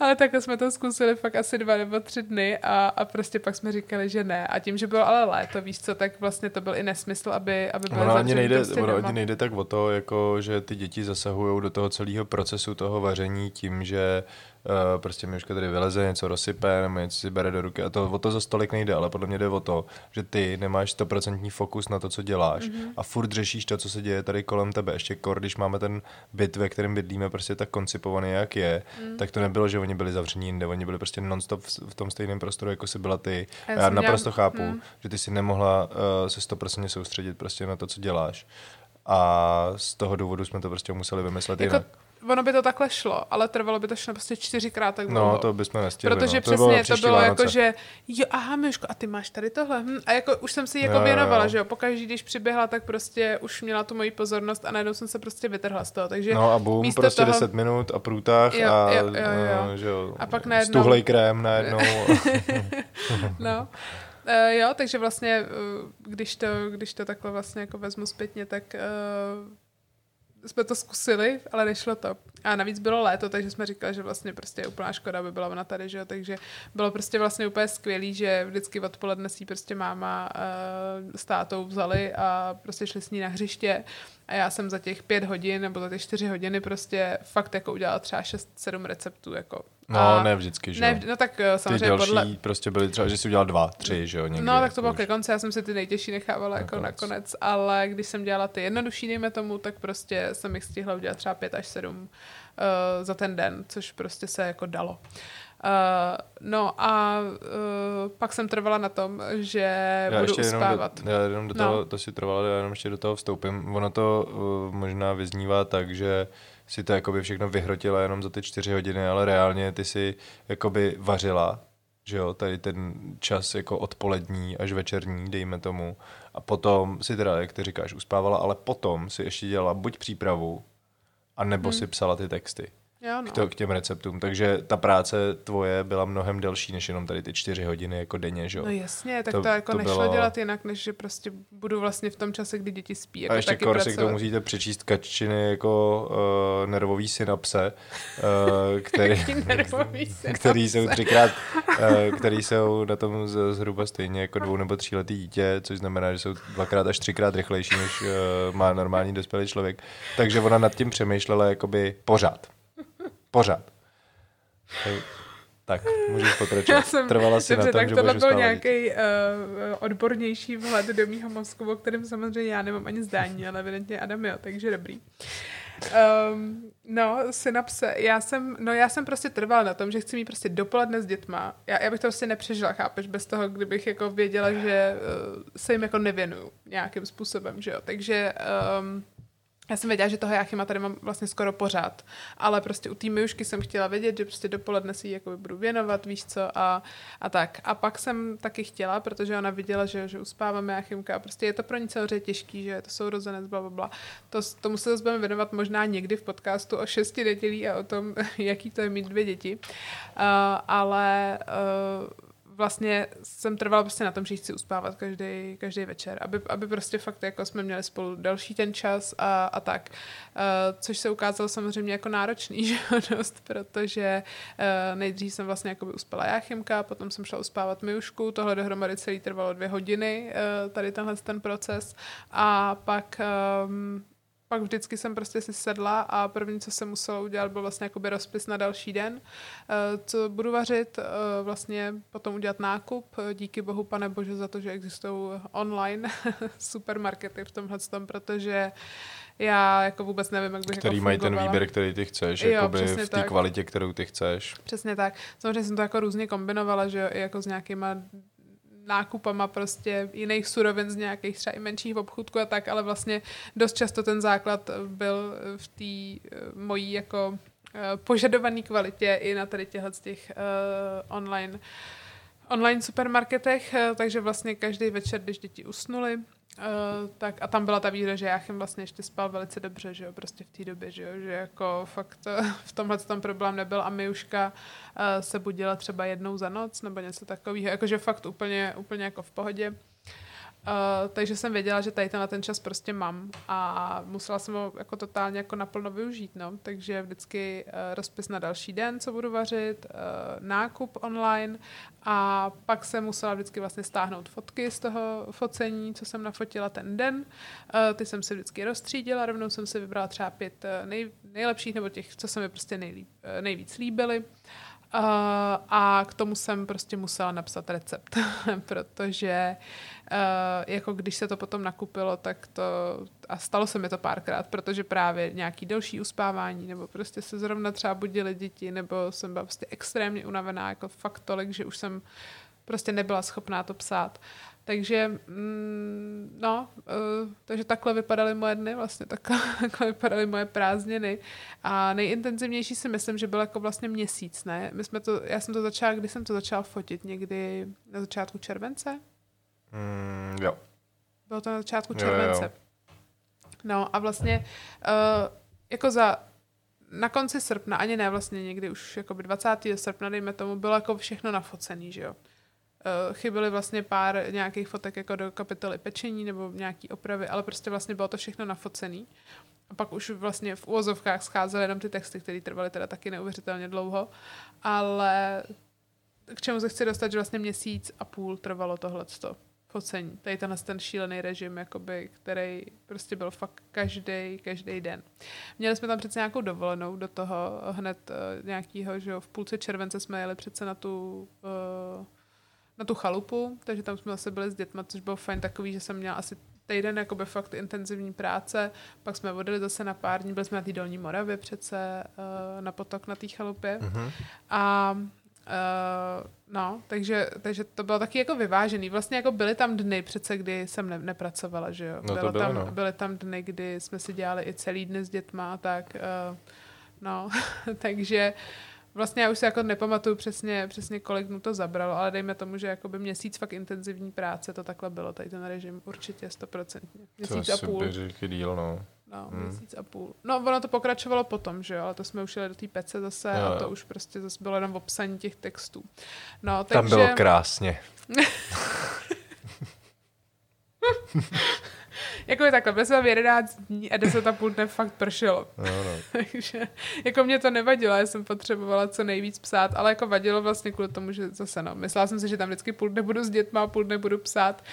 ale takhle jsme to zkusili fakt asi dva nebo tři dny a, a prostě pak jsme říkali, že ne. A tím, že bylo ale léto, víš co, tak vlastně to byl i nesmysl, aby, aby byly zavřený prostě doma. Ono nejde tak o to, jako, že ty děti zasahují do toho celého procesu toho vaření tím, že uh, prostě Miuška tady vyleze, něco rozsype nebo něco si bere do ruky a to, o to zas tolik nejde, ale podle mě jde o to, že ty nemáš stoprocentní fokus na to, co děláš mm-hmm. a furt řešíš to, co se děje tady kolem tebe. Ještě kor, když máme ten byt, ve kterém bydlíme, prostě tak koncipovaný, jak je, mm-hmm. tak to nebylo, že oni byli zavření jinde, oni byli prostě non-stop v tom stejném prostoru, jako si byla ty. Já naprosto chápu, hmm. že ty si nemohla uh, se stoprocentně soustředit prostě na to, co děláš. A z toho důvodu jsme to prostě museli vymyslet jako, jinak. Ono by to takhle šlo, ale trvalo by to šlo prostě čtyřikrát tak dlouho. No, to bychom nestihli. Protože no. přesně to bylo, to bylo jako, že jo, aha, Miuško, a ty máš tady tohle. Hm. A jako už jsem si jako jo, věnovala, jo, jo. že jo, pokaždý, když přiběhla, tak prostě už měla tu moji pozornost a najednou jsem se prostě vytrhla z toho. Takže no a boom, prostě toho... deset minut a průtah jo, a, jo, jo, jo. No, že jo, a pak najednou... stuhlej krém najednou. No. Uh, jo, takže vlastně, uh, když, to, když to takhle vlastně jako vezmu zpětně, tak uh, jsme to zkusili, ale nešlo to. A navíc bylo léto, takže jsme říkali, že vlastně prostě úplná škoda by byla ona tady, že jo, takže bylo prostě vlastně úplně skvělý, že vždycky odpoledne si prostě máma uh, s tátou vzali a prostě šli s ní na hřiště. A já jsem za těch pět hodin nebo za ty čtyři hodiny prostě fakt jako udělala třeba šest, sedm receptů, jako. No, a ne vždycky, že jo. No tak samozřejmě ty další podle... prostě byly třeba, že si udělala dva, tři, že jo, někdy. No tak to bylo ke konci, já jsem si ty nejtěžší nechávala nakonec. jako nakonec, ale když jsem dělala ty jednodušší, dejme tomu, tak prostě jsem jich stihla udělat třeba pět až sedm uh, za ten den, což prostě se jako dalo. Uh, no a uh, pak jsem trvala na tom, že já budu uspávat. Do, já jenom do no. toho, to si trvala, já jenom ještě do toho vstoupím. Ono to uh, možná vyznívá tak, že si to jakoby všechno vyhrotila jenom za ty čtyři hodiny, ale reálně ty si jakoby vařila, že jo, tady ten čas jako odpolední až večerní, dejme tomu. A potom si teda, jak ty říkáš, uspávala, ale potom si ještě dělala buď přípravu, anebo hmm. si psala ty texty. Jo, no. k, to, k těm receptům. Takže ta práce tvoje byla mnohem delší, než jenom tady ty čtyři hodiny jako denně, že jo? No jasně, tak to, to jako to nešlo bylo... dělat jinak, než že prostě budu vlastně v tom čase, kdy děti spí. Jako a ještě korsek k tomu musíte přečíst kačiny jako uh, nervový synapse, uh, který, nervový synapse. který jsou třikrát, uh, který jsou na tom z, zhruba stejně jako dvou nebo tříletý dítě, což znamená, že jsou dvakrát až třikrát rychlejší, než uh, má normální dospělý člověk. Takže ona nad tím přemýšlela jakoby pořád. Pořád. Tak, můžeš pokračovat. Jsem, Trvala si dobře, na tom, tak že tohle byl nějaký uh, odbornější vhled do mýho mozku, o kterém samozřejmě já nemám ani zdání, ale evidentně Adam jo, takže dobrý. Um, no, synapse. Já jsem, no já jsem prostě trvala na tom, že chci mít prostě dopoledne s dětma. Já, já bych to prostě nepřežila, chápeš, bez toho, kdybych jako věděla, že uh, se jim jako nevěnuju nějakým způsobem, že jo. Takže... Um, já jsem věděla, že toho Jáchyma tady mám vlastně skoro pořád, ale prostě u té Miušky jsem chtěla vědět, že prostě dopoledne si ji jakoby budu věnovat, víš co, a, a tak. A pak jsem taky chtěla, protože ona viděla, že, že uspávám Jáchymka, prostě je to pro ní celé těžký, že je to sourozenec, blablabla. To, tomu se zase budeme věnovat možná někdy v podcastu o šesti nedělí a o tom, jaký to je mít dvě děti, uh, ale... Uh, vlastně jsem trvala prostě na tom, že chci uspávat každý, každý večer, aby, aby prostě fakt jako jsme měli spolu další ten čas a, a tak, uh, což se ukázalo samozřejmě jako náročný, že dost, protože uh, nejdřív jsem vlastně jakoby uspala Jáchymka, potom jsem šla uspávat Miušku, tohle dohromady celý trvalo dvě hodiny, uh, tady tenhle ten proces a pak... Um, Pak vždycky jsem prostě si sedla a první, co jsem musela udělat, byl vlastně jakoby rozpis na další den, co budu vařit, vlastně potom udělat nákup, díky bohu, pane bože, za to, že existují online supermarkety v tomhle, protože já jako vůbec nevím, jak bych který jako mají ten výběr, který ty chceš, jo, jakoby v té kvalitě, kterou ty chceš. Přesně tak. Samozřejmě jsem to jako různě kombinovala, že jo, i jako s nějakýma nákupama prostě jiných surovin z nějakých třeba i menších obchůdků a tak, ale vlastně dost často ten základ byl v té mojí jako požadované kvalitě i na tady těchto těch uh, online, online supermarketech, takže vlastně každý večer, když děti usnuli, Uh, tak a tam byla ta výhoda, že Jáchym vlastně ještě spal velice dobře, že jo, prostě v té době, že jo, že jako fakt v tomhle tam problém nebyl a Miuška uh, se budila třeba jednou za noc nebo něco takového, jakože fakt úplně, úplně jako v pohodě. Uh, takže jsem věděla, že tady na ten čas prostě mám a musela jsem ho jako totálně jako naplno využít, no. Takže vždycky uh, rozpis na další den, co budu vařit, uh, nákup online a pak jsem musela vždycky vlastně stáhnout fotky z toho focení, co jsem nafotila ten den. Uh, ty jsem si vždycky rozstřídila, rovnou jsem si vybrala třeba pět nej, nejlepších nebo těch, co se mi prostě nejlíp, nejvíc líbily. Uh, a k tomu jsem prostě musela napsat recept, protože uh, jako když se to potom nakupilo, tak to, a stalo se mi to párkrát, protože právě nějaký delší uspávání, nebo prostě se zrovna třeba budily děti, nebo jsem byla prostě extrémně unavená, jako fakt tolik, že už jsem prostě nebyla schopná to psát. Takže, mm, no, uh, takže takhle vypadaly moje dny, vlastně takhle, takhle vypadaly moje prázdniny. A nejintenzivnější si myslím, že byl jako vlastně měsíc, ne? My jsme to, já jsem to začala, kdy jsem to začala fotit? Někdy na začátku července? Mm, jo. Bylo to na začátku července. Jo, jo. No a vlastně uh, jako za... na konci srpna, ani ne vlastně někdy už jakoby dvacátého srpna, dejme tomu, bylo jako všechno nafocený, že jo. Chyběly vlastně pár nějakých fotek jako do kapitoly pečení nebo nějaký opravy, ale prostě vlastně bylo to všechno nafocený. A pak už vlastně v úvozovkách scházely jenom ty texty, které trvaly teda taky neuvěřitelně dlouho, ale k čemu se chci dostat, že vlastně měsíc a půl trvalo tohleto focení. Tady tenhle ten šílený režim, jakoby, který prostě byl fakt každý, každý den. Měli jsme tam přece nějakou dovolenou do toho hned uh, nějakýho, že jo, v půlce července jsme jeli přece na tu... Uh, na tu chalupu, takže tam jsme zase byli s dětma, což bylo fajn takový, že jsem měla asi týden jakoby fakt intenzivní práce, pak jsme odjeli zase na pár dní, byli jsme na té Dolní Moravě přece, na potok na té chalupě. Mm-hmm. A no, takže, takže to bylo taky jako vyvážený. Vlastně jako byly tam dny přece, kdy jsem ne, nepracovala, že jo. No bylo bylo, tam, no. Byly tam dny, kdy jsme si dělali i celý dny s dětma a tak. No, takže vlastně já už se jako nepamatuju přesně, přesně kolik mu to zabralo, ale dejme tomu, že jakoby měsíc fakt intenzivní práce to takhle bylo, tady ten režim určitě stoprocentně. Měsíc a půl. To díl, no. No, hmm. měsíc a půl. No, ono to pokračovalo potom, že jo, ale to jsme už jeli do té pece zase no, a to už prostě zase bylo jenom v obsaní těch textů. No, takže... Tam bylo krásně. Jako je takhle, byli jsme v jedenáct dní a deset a půl dne fakt pršelo. No, no. Takže jako mě to nevadilo, já jsem potřebovala co nejvíc psát, ale jako vadilo vlastně kvůli tomu, že zase no, myslela jsem si, že tam vždycky půl dne budu s dětma a půl dne budu psát,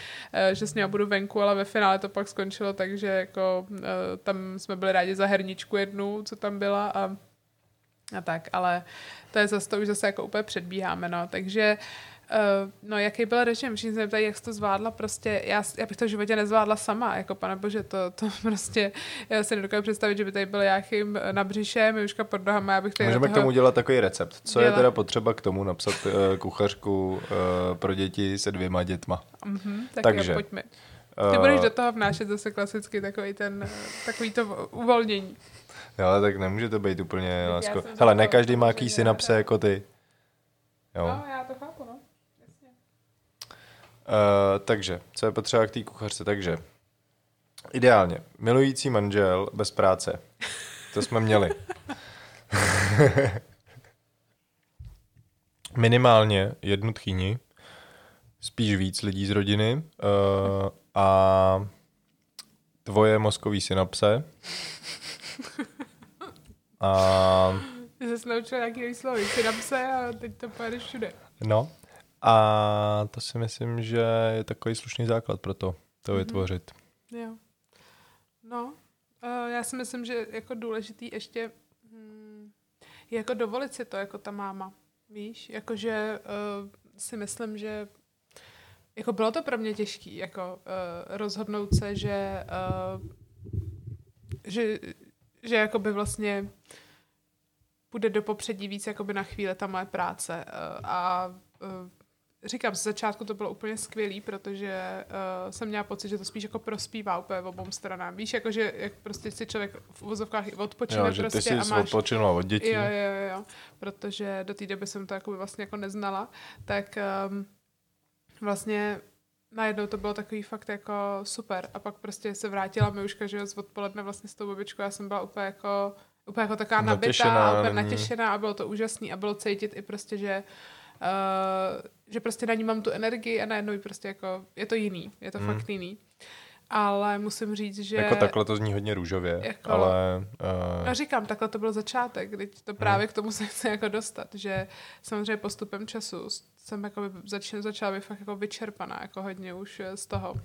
že s ním budu venku, ale ve finále to pak skončilo, takže jako tam jsme byli rádi za herničku jednu, co tam byla a, a tak, ale to je zase, to už zase jako úplně předbíháme, no, takže Uh, no, jaký byl režim? Všichni se mě ptají, jak jsi to zvládla, prostě, já, já bych to v životě nezvládla sama, jako pane bože, to, to prostě, já si nedokážu představit, že by tady byl Jáchym na břiše, Miuška pod nohama, já bych tady... Můžeme k tomu dělat takový recept. Co dělat. Je teda potřeba k tomu napsat uh, kuchařku uh, pro děti se dvěma dětma? Uh-huh, tak takže. Jo, pojďme. Ty budeš do toho vnášet zase klasicky takový ten, takový to uvolnění. Ale tak nemůže to být úplně, lásko. Hele, ne každý má ký synapse jako ty. Jo. No, já to chápu, no. Uh, takže, co je potřeba k té kuchařce, takže ideálně, milující manžel bez práce, to jsme měli. Minimálně jednu tchýni, spíš víc lidí z rodiny uh, a tvoje mozkový synapse a... Jsi se naučil nějaký výsloví synapse a teď to pojedeš všude. No. A to si myslím, že je takový slušný základ pro to, to vytvořit. Mm. Jo. No, uh, já si myslím, že jako důležitý ještě hmm, je jako dovolit si to, jako ta máma, víš? Jakože uh, si myslím, že jako bylo to pro mě těžký, jako uh, rozhodnout se, že uh, že, že jakoby vlastně půjde do popředí víc jakoby na chvíle ta moje práce. A říkám, z začátku to bylo úplně skvělý, protože uh, jsem měla pocit, že to spíš jako prospívá úplně obou stranám. Víš, jako, že jak prostě si člověk v uvozovkách odpočine. Jo, že prostě ty jsi máš... odpočinula od dětí. Jo, jo, jo, protože do té doby jsem to jako vlastně jako neznala. Tak um, vlastně najednou to bylo takový fakt jako super. A pak prostě se vrátila Miuška, že jo, z odpoledne vlastně s tou babičkou. Já jsem byla úplně jako, úplně jako taková natěšená, nabitá, úplně natěšená a bylo to úžasný a bylo cítit i prostě, že Uh, že prostě na ní mám tu energii a najednou prostě jako, je to jiný, je to hmm. fakt jiný. Ale musím říct, že... Jako takhle to zní hodně růžově, jako, ale... Uh... No říkám, takhle to byl začátek, teď to právě hmm. k tomu se chce jako dostat, že samozřejmě postupem času jsem jako začala, začala být fakt jako vyčerpaná, jako hodně už z toho.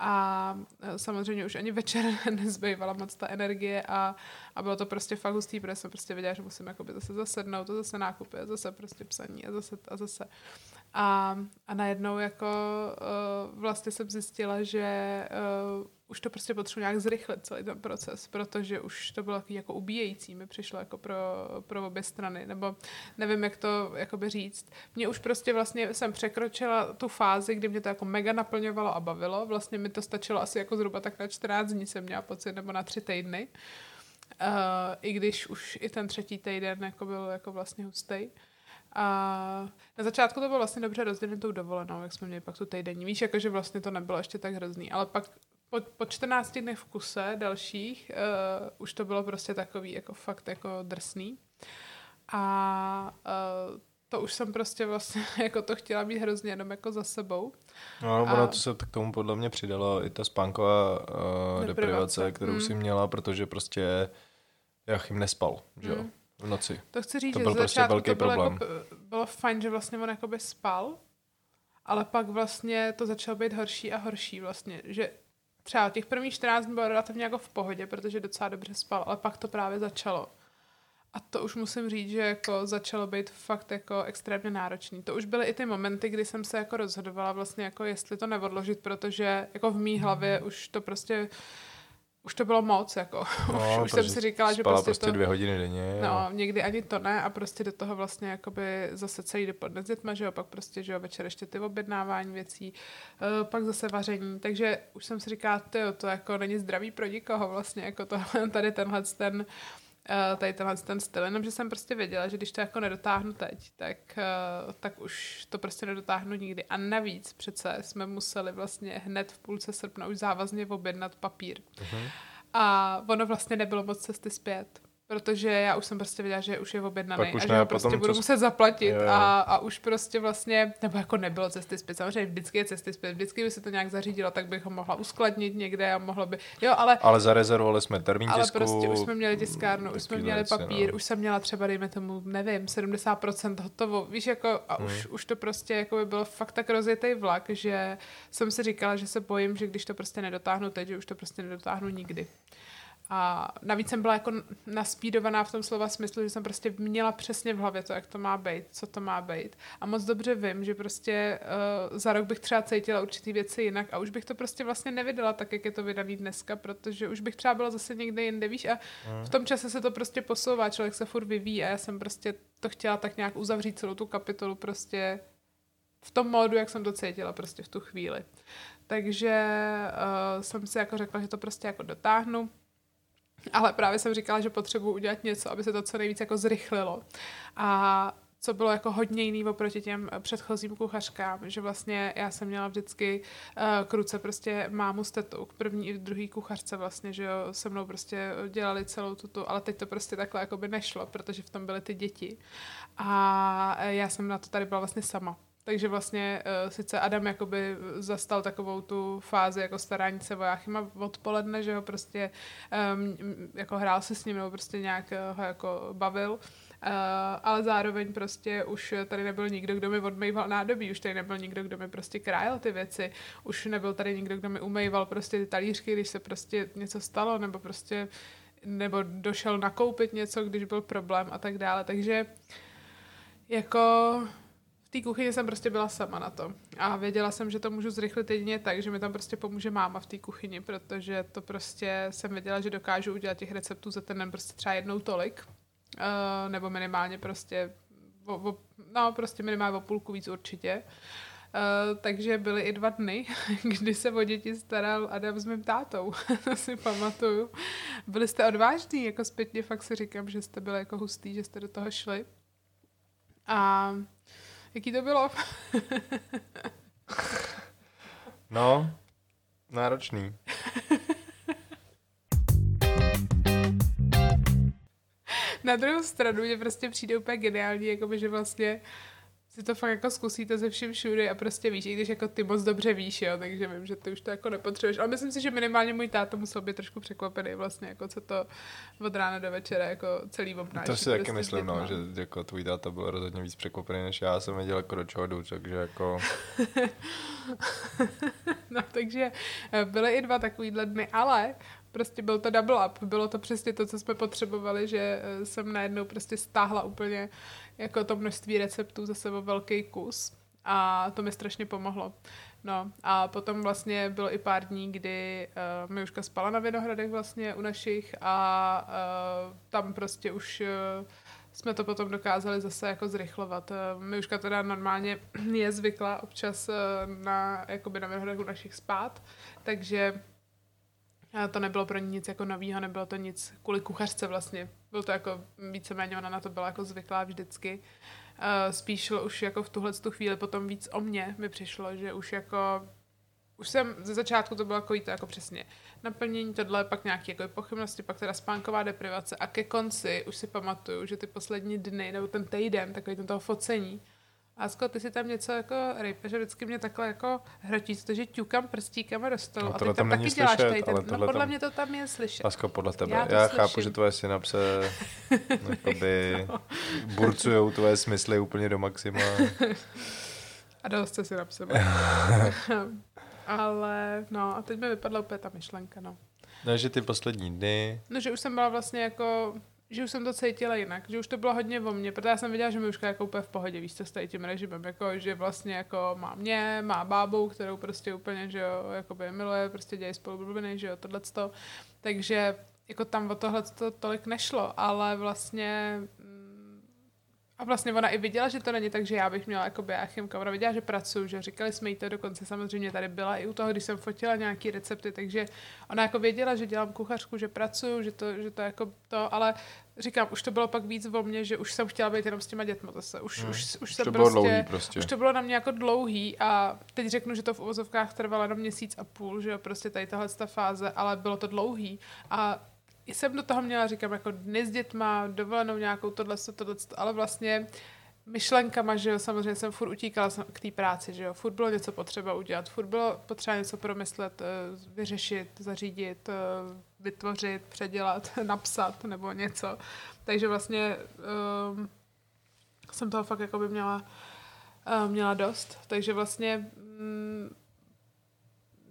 A samozřejmě už ani večer nezbývala moc ta energie a, a bylo to prostě fakt hustý, protože jsem prostě věděla, že musím jakoby zase zasednout a zase nákupy a zase prostě psaní a zase a zase. A, a najednou jako uh, vlastně jsem zjistila, že uh, už to prostě potřebuji nějak zrychlit celý ten proces, protože už to bylo jako ubíjející, mi přišlo jako pro, pro obě strany, nebo nevím, jak to jakoby říct. Mě už prostě vlastně jsem překročila tu fázi, kdy mě to jako mega naplňovalo a bavilo. Vlastně mi to stačilo asi jako zhruba tak na čtrnáct dní jsem měla pocit, nebo na tři týdny. Uh, I když už i ten třetí týden jako byl jako vlastně hustej. A na začátku to bylo vlastně dobře rozdělenou tou dovolenou, jak jsme měli pak tu týdenní. Víš, jakože vlastně to nebylo ještě tak hrozný, ale pak po, po čtrnácti dnech v kuse dalších uh, už to bylo prostě takový jako fakt jako drsný. A uh, to už jsem prostě vlastně jako to chtěla mít hrozně jenom jako za sebou. No, ono to se k tomu podle mě přidalo i ta spánková uh, deprivace, kterou mm. si měla, protože prostě Jáchym nespal, že jo? Mm. V noci. To chci říct, to byl že prostě velký to bylo problém. Jako, bylo fajn, že vlastně on jakoby spal, ale pak vlastně to začalo být horší a horší vlastně, že třeba těch prvních čtrnáct dní bylo relativně jako v pohodě, protože docela dobře spal, ale pak to právě začalo. A to už musím říct, že jako začalo být fakt jako extrémně náročný. To už byly i ty momenty, kdy jsem se jako rozhodovala vlastně jako jestli to neodložit, protože jako v mý hlavě už to prostě už to bylo moc, jako. No, už, už jsem si říkala, že prostě, prostě to... dvě hodiny denně. No, a... někdy ani to ne a prostě do toho vlastně jakoby zase celý dopoledne s dětma, že jo, pak prostě, že jo, večer ještě ty objednávání věcí, uh, pak zase vaření, takže už jsem si říkala, tyjo, to jako není zdravý pro nikoho vlastně, jako tohle, tady tenhle ten, uh, tady tenhle ten styl, jenomže jsem prostě věděla, že když to jako nedotáhnu teď, tak, uh, tak už to prostě nedotáhnu nikdy a navíc přece jsme museli vlastně hned v půlce srpna už závazně objednat papír. Uh-huh. A ono vlastně nebylo moc cesty zpět, protože já už jsem prostě věděla, že už je objednaný už a že ne, prostě potom, budu muset zaplatit a, a už prostě vlastně, nebo jako nebylo cesty zpět, samozřejmě vždycky je cesty zpět, vždycky by se to nějak zařídilo, tak bych ho mohla uskladnit někde a mohla by, jo, ale... Ale zarezervovali jsme termín tisku. Ale prostě už jsme měli tiskárnu, už jsme měli papír, no. Už jsem měla třeba, dejme tomu, nevím, sedmdesát procent hotovo, víš, jako a hmm. už, už to prostě jako by bylo fakt tak rozjetej vlak, že jsem si říkala, že se bojím, že když to prostě nedotáhnu teď, že už to prostě nedotáhnu nikdy. A navíc jsem byla jako naspídovaná v tom slova smyslu, že jsem prostě měla přesně v hlavě to, jak to má být, co to má být. A moc dobře vím, že prostě uh, za rok bych třeba cítila určitý věci jinak a už bych to prostě vlastně nevydala tak, jak je to vydaný dneska, protože už bych třeba byla zase někde jinde, víš, a mm. v tom čase se to prostě posouvá, člověk se furt vyvíjí a já jsem prostě to chtěla tak nějak uzavřít celou tu kapitolu prostě v tom módu, jak jsem to cítila prostě v tu chvíli. Takže uh, jsem si jako řekla, že to prostě jako dotáhnu. Ale právě jsem říkala, že potřebuji udělat něco, aby se to co nejvíc jako zrychlilo. A co bylo jako hodně jiný oproti těm předchozím kuchařkám, že vlastně já jsem měla vždycky uh, k ruce prostě mámu s tetou, k první i druhý kuchařce vlastně, že jo, se mnou prostě dělali celou tuto, ale teď to prostě takhle jako by nešlo, protože v tom byly ty děti. A já jsem na to tady byla vlastně sama. Takže vlastně uh, sice Adam jakoby zastal takovou tu fázi jako starání se o Jáchyma odpoledne, že ho prostě um, jako hrál se s ním nebo prostě nějak uh, ho jako bavil, uh, ale zároveň prostě už tady nebyl nikdo, kdo mi odmýval nádobí, už tady nebyl nikdo, kdo mi prostě krájel ty věci, už nebyl tady nikdo, kdo mi umýval prostě ty talířky, když se prostě něco stalo nebo prostě nebo došel nakoupit něco, když byl problém a tak dále, takže jako... v té kuchyni jsem prostě byla sama na to. A věděla jsem, že to můžu zrychlit jedině tak, že mi tam prostě pomůže máma v té kuchyni, protože to prostě jsem věděla, že dokážu udělat těch receptů za ten den prostě třeba jednou tolik. Uh, nebo minimálně prostě o, o, no prostě minimálně o půlku víc určitě. Uh, takže byly i dva dny, kdy se o děti staral Adam s mým tátou, to si pamatuju. Byli jste odvážní, jako zpětně fakt si říkám, že jste byli jako hustý, že jste do toho šli. A jaký to bylo? No, náročný. Na druhou stranu mě prostě přijde úplně geniální, jakoby, že vlastně si to fakt jako zkusíte ze všim všude a prostě víš, i když jako ty moc dobře víš, jo, takže vím, že ty už to jako nepotřebuješ. Ale myslím si, že minimálně můj táta musel být trošku překvapený vlastně, jako co to od rána do večera jako celý obnáší. To si prostě taky myslím, no, že jako tvůj táta byl rozhodně víc překvapený, než já jsem věděl jako do čeho jdu, takže jako... No, takže byly i dva takovýhle dny, ale... Prostě byl to double up, bylo to přesně to, co jsme potřebovali, že jsem najednou prostě stáhla úplně jako to množství receptů za sebou velký kus a to mi strašně pomohlo. No a potom vlastně bylo i pár dní, kdy uh, Miuška spala na Vinohradech vlastně u našich a uh, tam prostě už uh, jsme to potom dokázali zase jako zrychlovat. Uh, Miuška teda normálně je zvyklá občas uh, na, jakoby na Vinohradech u našich spát, takže... A to nebylo pro ní nic jako novýho, nebylo to nic kvůli kuchařce vlastně. Bylo to jako víceméně, ona na to byla jako zvyklá vždycky. Spíš už jako v tuhle tu chvíli potom víc o mně mi přišlo, že už jako... Už jsem ze začátku to bylo jako, to jako přesně naplnění tohle, pak nějaké jako pochybnosti, pak teda spánková deprivace a ke konci už si pamatuju, že ty poslední dny nebo ten týden, takový ten toho focení, Asko, ty si tam něco jako rejpe, že vždycky mě takhle jako hrotí, protože ťukám prstíkama do stolu no, a ty tam, tam taky děláš slyšet, tady ten, no podle tam... mě to tam je slyšet. Asko, podle tebe, já, já chápu, že tvoje synapse jakoby no. burcujou tvoje smysly úplně do maxima. A dost se synapsem. Ale no a teď mi vypadla úplně ta myšlenka, no. No, že ty poslední dny. No, že už jsem byla vlastně jako... že už jsem to cítila jinak, že už to bylo hodně o mně, protože já jsem viděla, že Miuška je jako úplně v pohodě, víš, co s tím režimem, jako, že vlastně jako má mě, má bábu, kterou prostě úplně, že jo, jakoby miluje, prostě dělají spolu blbiny, že jo, tohleto, takže jako tam o tohleto tolik nešlo, ale vlastně a vlastně ona i viděla, že to není tak, že já bych měla jakoby Jáchymka, ona viděla, že pracuju, že říkali jsme jí to, dokonce samozřejmě tady byla i u toho, když jsem fotila nějaký recepty, takže ona jako věděla, že dělám kuchařku, že pracuju, že to, že to jako to, ale říkám, už to bylo pak víc o mně, že už jsem chtěla být jenom s těma dětma zase, už, hmm. už, už, jsem to bylo prostě, prostě. už to bylo na mě jako dlouhý a teď řeknu, že to v uvozovkách trvalo jenom měsíc a půl, že jo, prostě tady tahle ta fáze, ale bylo to dlouhý a jsem do toho měla, říkám, jako dny s dětma, dovolenou nějakou tohleto, tohleto, ale vlastně myšlenkama, že jo, samozřejmě jsem furt utíkala k té práci, že jo, furt bylo něco potřeba udělat, furt bylo potřeba něco promyslet, vyřešit, zařídit, vytvořit, předělat, napsat nebo něco. Takže vlastně um, jsem toho fakt jako by měla, uh, měla dost. Takže vlastně mm,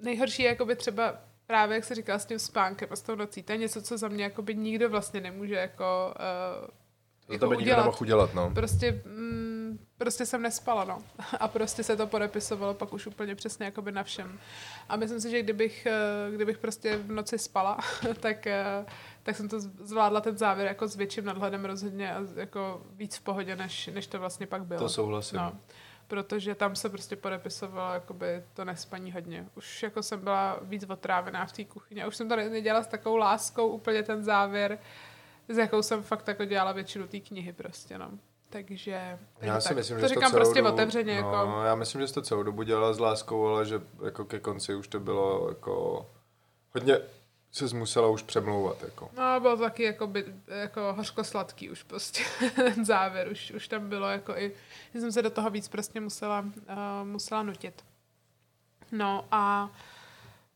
nejhorší je jako by třeba právě, jak se říkala, s tím spánkem a s tou nocí. To je něco, co za mě jakoby nikdo vlastně nemůže jako, uh, jako udělat. udělat no. Prostě, mm, prostě jsem nespala, no. A prostě se to podepisovalo pak už úplně přesně jakoby na všem. A myslím si, že kdybych, kdybych prostě v noci spala, tak, tak jsem to zvládla ten závěr jako s větším nadhledem rozhodně a jako víc v pohodě, než, než to vlastně pak bylo. To souhlasím. No. Protože tam se prostě podepisovalo jakoby to nespaní hodně. Už jako jsem byla víc otrávená v té kuchyni. Už jsem to nedělala s takovou láskou úplně ten závěr, s jakou jsem fakt jako dělala většinu té knihy prostě, no. Takže, takže já si tak, myslím, to že říkám to prostě dobu, otevřeně. No, jako... Já myslím, že jsi to celou dobu dělala s láskou, ale že jako ke konci už to bylo jako hodně... se musela už přemlouvat, jako. No, bylo to taky jako, by, jako hořko-sladký už prostě ten závěr. Už, už tam bylo jako i, že jsem se do toho víc prostě musela, uh, musela nutit. No a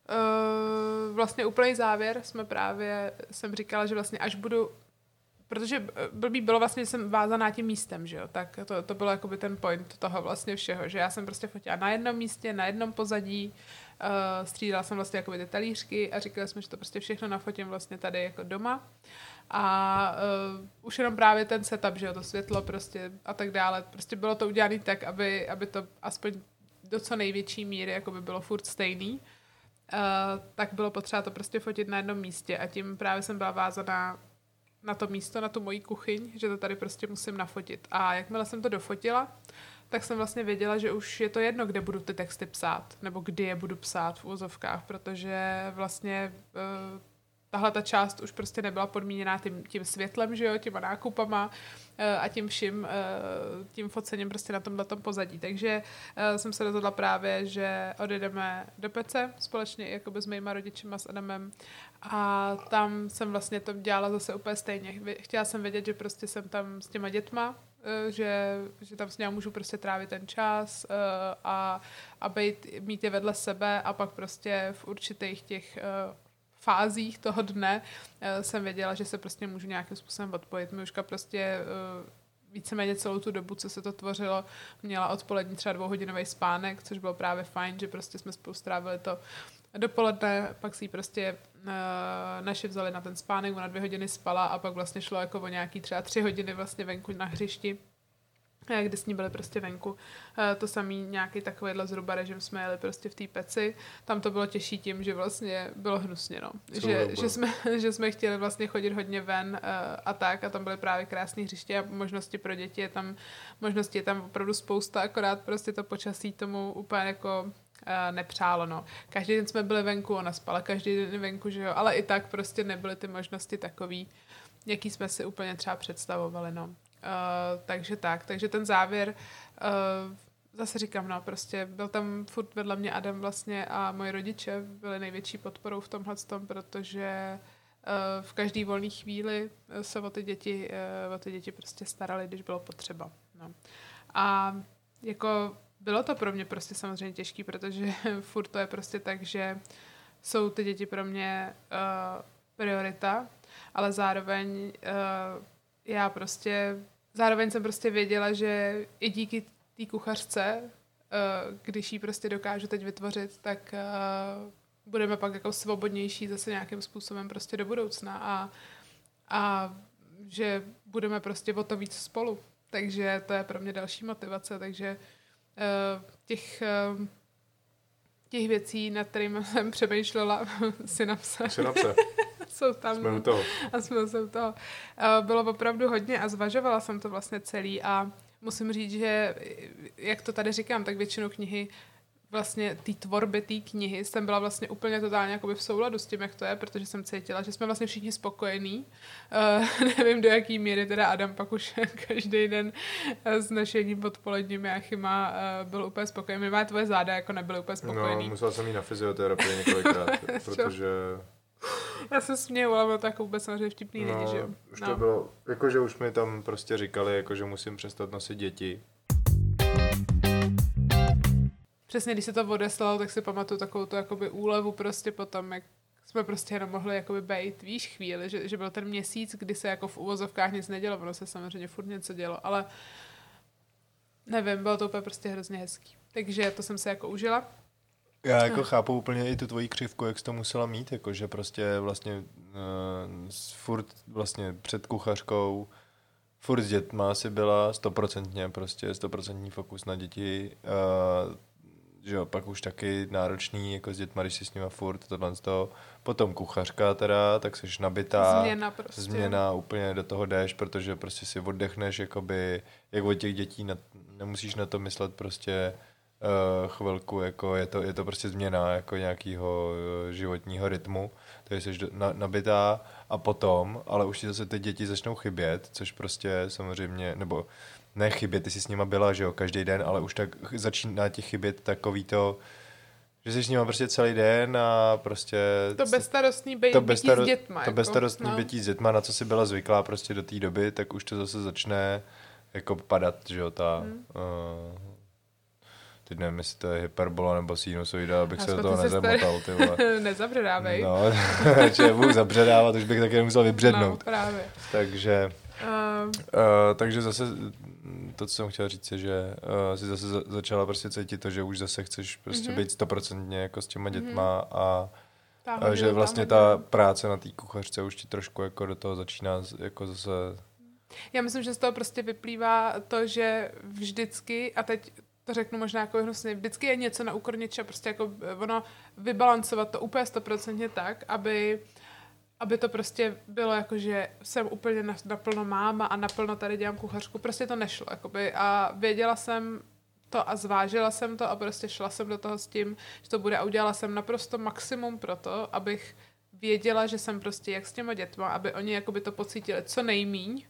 uh, vlastně úplný závěr jsme právě, jsem říkala, že vlastně až budu, protože blbý bylo vlastně, že jsem vázaná tím místem, že jo, tak to, to bylo jakoby ten point toho vlastně všeho, že já jsem prostě fotila na jednom místě, na jednom pozadí, Uh, střídala jsem vlastně jakoby ty talířky a říkala jsme, že to prostě všechno nafotím vlastně tady jako doma a uh, už jenom právě ten setup, že jo, to světlo prostě a tak dále. Prostě bylo to udělané tak, aby, aby to aspoň do co největší míry jako by bylo furt stejný. Uh, tak bylo potřeba to prostě fotit na jednom místě a tím právě jsem byla vázaná na to místo, na tu moji kuchyň, že to tady prostě musím nafotit. A jakmile jsem to dofotila, tak jsem vlastně věděla, že už je to jedno, kde budu ty texty psát, nebo kdy je budu psát v úvozovkách, protože vlastně uh, tahle ta část už prostě nebyla podmíněná tím, tím světlem, že jo, těma nákupama uh, a tím vším, uh, tím focením prostě na tomhletom pozadí. Takže uh, jsem se rozhodla právě, že odjedeme do Pece společně jakoby s mýma rodičima, s Adamem, a tam jsem vlastně to dělala zase úplně stejně. Chtěla jsem vědět, že prostě jsem tam s těma dětma, Že, že tam s ním můžu prostě trávit ten čas uh, a, a bejt, mít je vedle sebe a pak prostě v určitých těch uh, fázích toho dne uh, jsem věděla, že se prostě můžu nějakým způsobem odpojit. Miuška prostě uh, víceméně celou tu dobu, co se to tvořilo, měla odpolední třeba dvouhodinový spánek, což bylo právě fajn, že prostě jsme spolu strávili to dopoledne, pak si ji prostě naši vzali na ten spánek, ona dvě hodiny spala a pak vlastně šlo jako o nějaký třeba tři hodiny vlastně venku na hřišti, kde s ní byli prostě venku. To samý nějaký takovýhle zhruba režim jsme jeli prostě v té Peci. Tam to bylo těžší tím, že vlastně bylo hnusně, no. Že, že, jsme, že jsme chtěli vlastně chodit hodně ven a tak a tam byly právě krásné hřiště a možnosti pro děti je tam, možnosti je tam opravdu spousta, akorát prostě to počasí tomu úplně jako nepřálo, no. Každý den jsme byli venku, ona spala každý den venku, že jo, ale i tak prostě nebyly ty možnosti takový, jaký jsme si úplně třeba představovali, no. Uh, takže tak, takže ten závěr, uh, zase říkám, no, prostě byl tam furt vedle mě Adam vlastně a moji rodiče byli největší podporou v tomhletom, protože uh, v každý volný chvíli se o ty děti, uh, o ty děti prostě starali, když bylo potřeba, no. A jako bylo to pro mě prostě samozřejmě těžký, protože furt to je prostě tak, že jsou ty děti pro mě uh, priorita, ale zároveň uh, já prostě, zároveň jsem prostě věděla, že i díky té kuchařce, uh, když ji prostě dokážu teď vytvořit, tak uh, budeme pak jako svobodnější zase nějakým způsobem prostě do budoucna a, a že budeme prostě o to víc spolu. Takže to je pro mě další motivace, takže Těch, těch věcí, nad kterými jsem přemýšlela, synapse. Synapse. Jsou tam. Jsme u toho. A jsme u toho. Bylo opravdu hodně a zvažovala jsem to vlastně celý a musím říct, že jak to tady říkám, tak většinu knihy vlastně té tvorby té knihy jsem byla vlastně úplně totálně jakoby v souladu s tím, jak to je, protože jsem cítila, že jsme vlastně všichni spokojení. Uh, nevím, do jaký míry teda Adam pak už každý den s našením odpoledním Jáchyma uh, byl úplně spokojený. Má tvoje záda jako nebyly úplně spokojený. No, musela jsem jít na fyzioterapii několikrát, protože... Já se směju, ale bylo to jako vůbec samozřejmě vtipný no, lidi, že jo? Už to no. bylo, jakože už mi tam prostě říkali, jakože musím přestat nosit děti. Přesně, když se to odeslalo, tak si pamatuju takovou tu jakoby úlevu prostě potom, jak jsme prostě jenom mohli jakoby bejt, víš, chvíli, že, že byl ten měsíc, kdy se jako v uvozovkách nic nedělo, ono se samozřejmě furt něco dělo, ale nevím, bylo to úplně prostě hrozně hezký. Takže to jsem se jako užila. Já jako no. chápu úplně i tu tvoji křivku, jak jsi to musela mít, jako že prostě vlastně uh, furt vlastně před kuchařkou, furt s dětma si byla stoprocentně prostě, stoprocentní fokus na děti, uh, že jo, pak už taky náročný, jako s dětma, když si s nima furt, tohle z toho. Potom kuchařka teda, tak seš nabitá. Změna prostě. Změna, úplně do toho jdeš, protože prostě si oddechneš, jakoby, jak od těch dětí, na, nemusíš na to myslet prostě uh, chvilku, jako je to, je to prostě změna, jako nějakýho uh, životního rytmu, takže seš do, na, nabitá a potom, ale už ti zase ty děti začnou chybět, což prostě samozřejmě, nebo ne chybět, ty jsi s nima byla, že jo, každý den, ale už tak začíná ti chybět takový to, že jsi s nima prostě celý den a prostě... To bezstarostný bytí bestaro- s dětma. To jako, bezstarostný no. bytí s dětma, na co jsi byla zvyklá prostě do té doby, tak už to zase začne jako padat, že jo, ta... Hmm. Uh, teď nevím, jestli to je hyperbola nebo sinusoida, abych se do toho nezamotal, ty vole. Nezabředávej. No, že budu zabředávat, už bych taky nemusel vybřednout. No, právě. Takže... Uh, uh, takže zase to, co jsem chtěla říct, je, že uh, jsi zase za- začala prostě cítit to, že už zase chceš prostě uh-huh. být stoprocentně jako s těma dětma uh-huh. a Táhnu, že vlastně táhnu. Ta práce na té kuchařce už ti trošku jako do toho začíná jako zase... Já myslím, že z toho prostě vyplývá to, že vždycky, a teď to řeknu možná jako hnusně, vždycky je něco na úkor něčeho, prostě jako ono vybalancovat to úplně stoprocentně tak, aby... aby to prostě bylo jako, že jsem úplně naplno máma a naplno tady dělám kuchařku. Prostě to nešlo. Jakoby. A věděla jsem to a zvážila jsem to a prostě šla jsem do toho s tím, že to bude a udělala jsem naprosto maximum pro to, abych věděla, že jsem prostě jak s těma dětma, aby oni jakoby to pocítili co nejmíň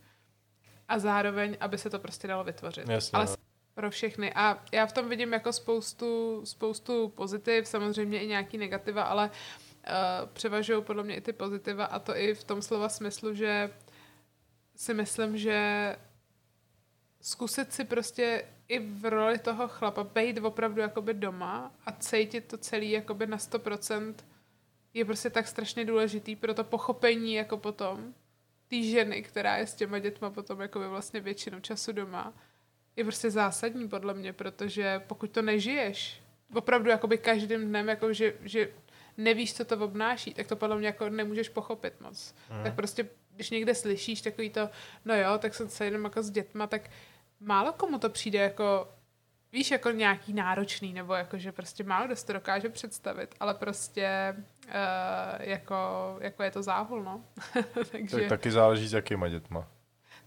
a zároveň, aby se to prostě dalo vytvořit. Jasně. Ale pro všechny. A já v tom vidím jako spoustu, spoustu pozitiv, samozřejmě i nějaký negativa, ale Uh, převažují podle mě i ty pozitiva a to i v tom slova smyslu, že si myslím, že zkusit si prostě i v roli toho chlapa bejt opravdu jakoby doma a cítit to celý jakoby na sto procent je prostě tak strašně důležitý pro to pochopení jako potom té ženy, která je s těma dětma potom jakoby vlastně většinu času doma, je prostě zásadní podle mě, protože pokud to nežiješ opravdu jakoby každým dnem, jako že, že nevíš, co to obnáší, tak to podle mě jako nemůžeš pochopit moc. Mm. Tak prostě, když někde slyšíš takový to, no jo, tak jsem se jenom jako s dětma, tak málo komu to přijde jako, víš, jako nějaký náročný, nebo jako, že prostě málo kdo si to dokáže představit, ale prostě uh, jako, jako je to záhul, no. Takže... Tak taky záleží s jakýma dětma.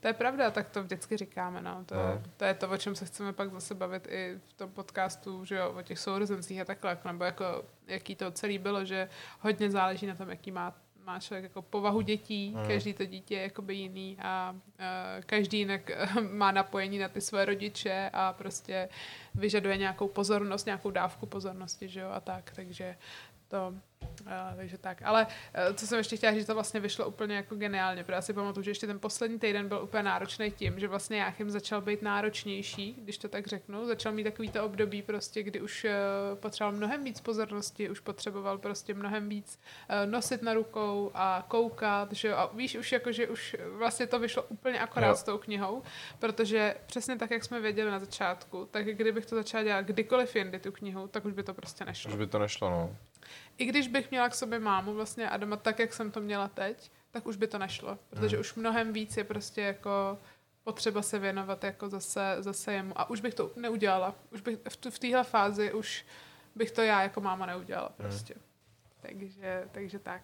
To je pravda, tak to vždycky říkáme, no. To, no. Je, to je to, o čem se chceme pak zase bavit i v tom podcastu, že jo, o těch sourozencích a takhle, nebo jako, jaký to celý bylo, že hodně záleží na tom, jaký má, má člověk jako povahu dětí, no. Každý to dítě je jakoby jiný a uh, každý jinak má napojení na ty své rodiče a prostě vyžaduje nějakou pozornost, nějakou dávku pozornosti, že jo, a tak, takže... To, uh, takže tak. Ale uh, co jsem ještě chtěla říct, že to vlastně vyšlo úplně jako geniálně, protože já si pamatuju, že ještě ten poslední týden byl úplně náročný tím, že vlastně Jáchym začal být náročnější, když to tak řeknu, začal mít takový to období prostě, kdy už uh, potřeboval mnohem víc pozornosti, už potřeboval prostě mnohem víc uh, nosit na rukou a koukat, že jo, a víš už jako, že už vlastně to vyšlo úplně akorát no. S tou knihou, protože přesně tak, jak jsme věděli na začátku, tak kdybych to začala dělat kdykoliv jindy tu knihu, tak už by to prostě nešlo. Už by to nešlo, no. I když bych měla k sobě mámu vlastně Adama tak, jak jsem to měla teď, tak už by to nešlo, protože mm. už mnohem víc je prostě jako potřeba se věnovat jako zase, zase jemu a už bych to neudělala, už bych v téhle fázi už bych to já jako máma neudělala prostě. Mm. Takže, takže tak.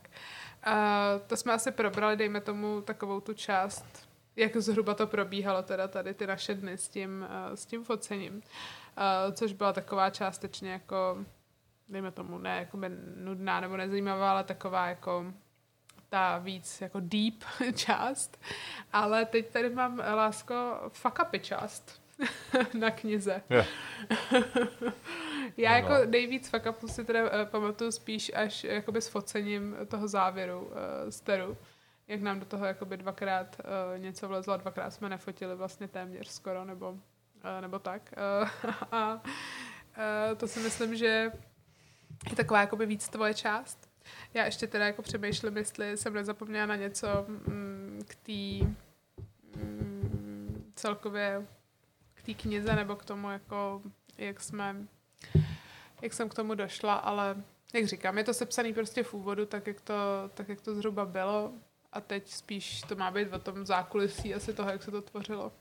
Uh, to jsme asi probrali, dejme tomu takovou tu část, jak zhruba to probíhalo teda tady ty naše dny s tím, uh, s tím focením, uh, což byla taková částečně jako dejme tomu, ne jako nudná nebo nezajímavá, ale taková jako ta víc jako deep část. Ale teď tady mám, lásko, fuck upy část na knize. Yeah. Já no. Jako nejvíc fuck upů si teda uh, pamatuju spíš až jakoby s focením toho závěru uh, z teru. Jak nám do toho jakoby dvakrát uh, něco vlezlo, dvakrát jsme nefotili vlastně téměř skoro, nebo, uh, nebo tak. Uh, a uh, to si myslím, že je taková jakoby víc tvoje část. Já ještě teda jako přemýšlím, jestli jsem nezapomněla na něco mm, k té mm, celkově k té knize, nebo k tomu, jako, jak jsme, jak jsem k tomu došla, ale jak říkám, je to sepsaný prostě v úvodu, tak jak to, tak jak to zhruba bylo a teď spíš to má být o tom zákulisí asi toho, jak se to tvořilo.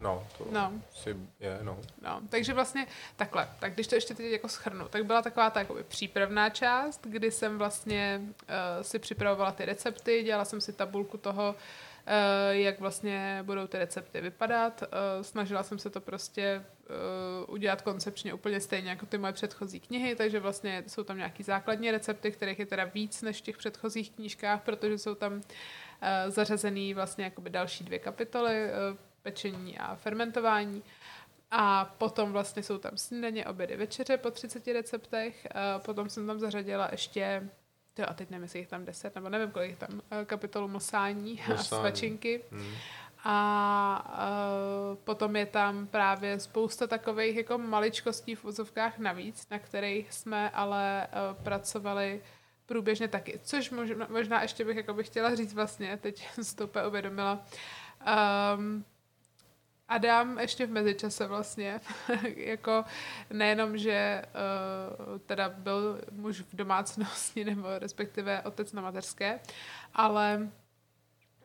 No, to no. Si je, no. no. Takže vlastně takhle, tak když to ještě teď jako shrnu, tak byla taková ta jakoby přípravná část, kdy jsem vlastně uh, si připravovala ty recepty, dělala jsem si tabulku toho, uh, jak vlastně budou ty recepty vypadat, uh, snažila jsem se to prostě uh, udělat koncepčně úplně stejně jako ty moje předchozí knihy, takže vlastně jsou tam nějaký základní recepty, kterých je teda víc než v těch předchozích knížkách, protože jsou tam uh, zařazený vlastně jakoby další dvě kapitoly, uh, pečení a fermentování. A potom vlastně jsou tam snídaně, obědy, večeře po třiceti receptech. Potom jsem tam zařadila ještě, jo, a teď nevím, jestli jich tam deset, nebo nevím, kolik jich tam, kapitolu mlsání a svačinky. Hmm. A, a potom je tam právě spousta takových jako maličkostí v uvozovkách navíc, na kterých jsme ale pracovali průběžně taky. Což možná, možná ještě bych jako by chtěla říct vlastně, teď z toho uvědomila, um, Adam ještě v mezičase vlastně, jako nejenom, že uh, teda byl muž v domácnosti, nebo respektive otec na mateřské, ale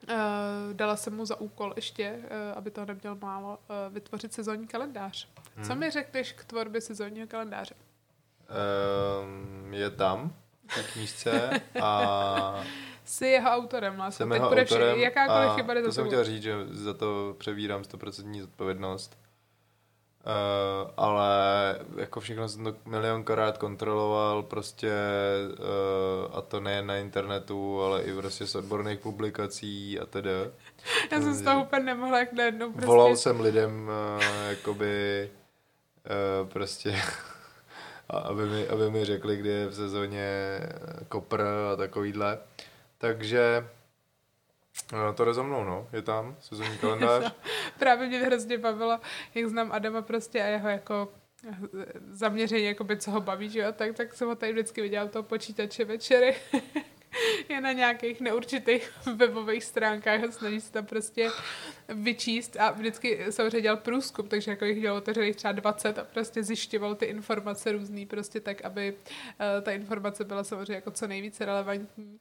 uh, dala jsem mu za úkol ještě, uh, aby toho neměl málo, uh, vytvořit sezónní kalendář. Hmm. Co mi řekneš k tvorbě sezónního kalendáře? Um, je tam, na knížce a... Jsi jeho autorem, lásku. Teď bude vše, jakákoliv chyba jde za to jsem chtěl říct, že za to přebírám stoprocentní zodpovědnost. Uh, ale jako všechno jsem to milionkrát kontroloval prostě uh, a to nejen na internetu, ale i prostě z odborných publikací a teda. Já jsem z toho úplně nemohla jak najednou prostě. Volal jsem lidem uh, jakoby uh, prostě... A aby mi, aby mi řekli, kdy je v sezóně kopr a takovýhle. Takže no, to jde za mnou, no. Je tam sezónní kalendář. Právě mě hrozně bavilo, jak znám Adama prostě a jeho jako zaměření, jakoby, co ho baví, že jo? Tak, tak jsem ho tady vždycky viděla u toho počítače večery. Je na nějakých neurčitých webových stránkách a snaží se tam prostě vyčíst a vždycky samozřejmě dělal průzkum, takže jako jich dělalo otevřených třeba dvacet a prostě zjišťoval ty informace různý prostě tak, aby ta informace byla samozřejmě jako co nejvíce relevantní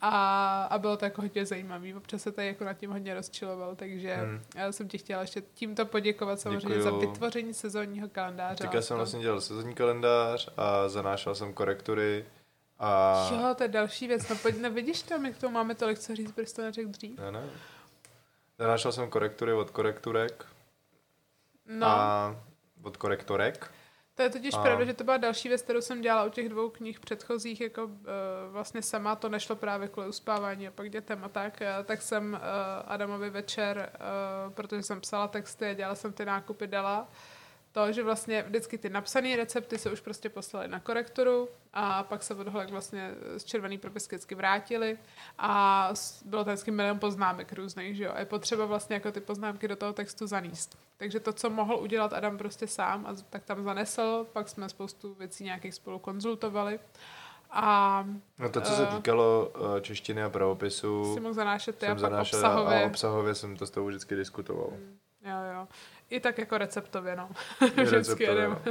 a, a bylo to jako hodně zajímavý. Občas se tady jako nad tím hodně rozčiloval, takže hmm. já jsem ti chtěla ještě tímto poděkovat samozřejmě. Děkuju. Za vytvoření sezónního kalendáře. Tak já jsem vlastně dělal sezónní kalendář a zanášel jsem korektury. A... Jo, to je další věc. No pojď, nevidíš to, my k tomu máme tolik co říct, protože to neřekl dřív. Ne, ne. Našel jsem korektury od korekturek. No. A od korektorek. To je totiž a... pravda, že to byla další věc, kterou jsem dělala u těch dvou knih předchozích, jako e, vlastně sama to nešlo právě kvůli uspávání a pak dětem a tak. A tak jsem e, Adamovi večer, e, protože jsem psala texty a dělala jsem ty nákupy, dala to, že vlastně vždycky ty napsané recepty se už prostě poslaly na korekturu a pak se od holek vlastně z červený propisky vždycky vrátili a bylo tam vždycky milion poznámek různých, že jo. A je potřeba vlastně jako ty poznámky do toho textu zanést. Takže to, co mohl udělat Adam prostě sám, a tak tam zanesl, pak jsme spoustu věcí nějakých spolu konzultovali. A no to, co uh, se týkalo češtiny a pravopisu, jsem zanášet jsem a zanášel obsahově. A obsahově jsem to s toho vždycky diskutoval. Hmm, jo, jo. I tak jako receptově, no. Receptově, no.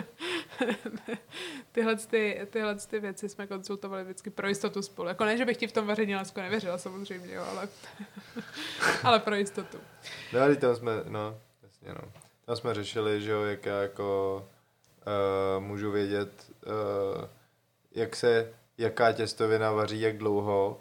tyhle, ty, tyhle ty věci jsme konzultovali vždycky pro jistotu spolu. Jako ne, že bych ti v tom vaření lásku nevěřila, samozřejmě, jo, ale, ale pro jistotu. No, ale tam jsme, no, jasně, no. Tam jsme řešili, že jo, jak já jako uh, můžu vědět, uh, jak se, jaká těstovina vaří, jak dlouho.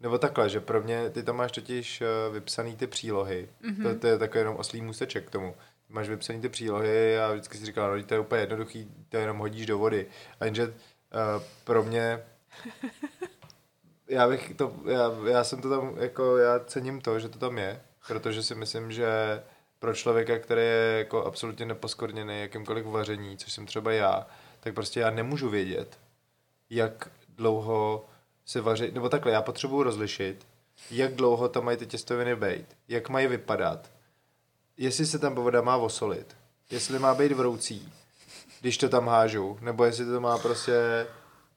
Nebo takhle, že pro mě, ty tam máš totiž vypsaný ty přílohy. Mm-hmm. To, to je takový jenom oslý můsteček k tomu. Máš vypsaný ty přílohy a vždycky si říkala, no to je úplně jednoduchý, to jenom hodíš do vody. A jenže uh, pro mě, já bych to, já, já jsem to tam, jako já cením to, že to tam je, protože si myslím, že pro člověka, který je jako absolutně neposkorněný jakýmkoliv vaření, což jsem třeba já, tak prostě já nemůžu vědět, jak dlouho se vařit, nebo takhle, já potřebuji rozlišit, jak dlouho tam mají ty těstoviny být, jak mají vypadat, jestli se tam voda má osolit, jestli má být vroucí, když to tam hážu, nebo jestli to má prostě,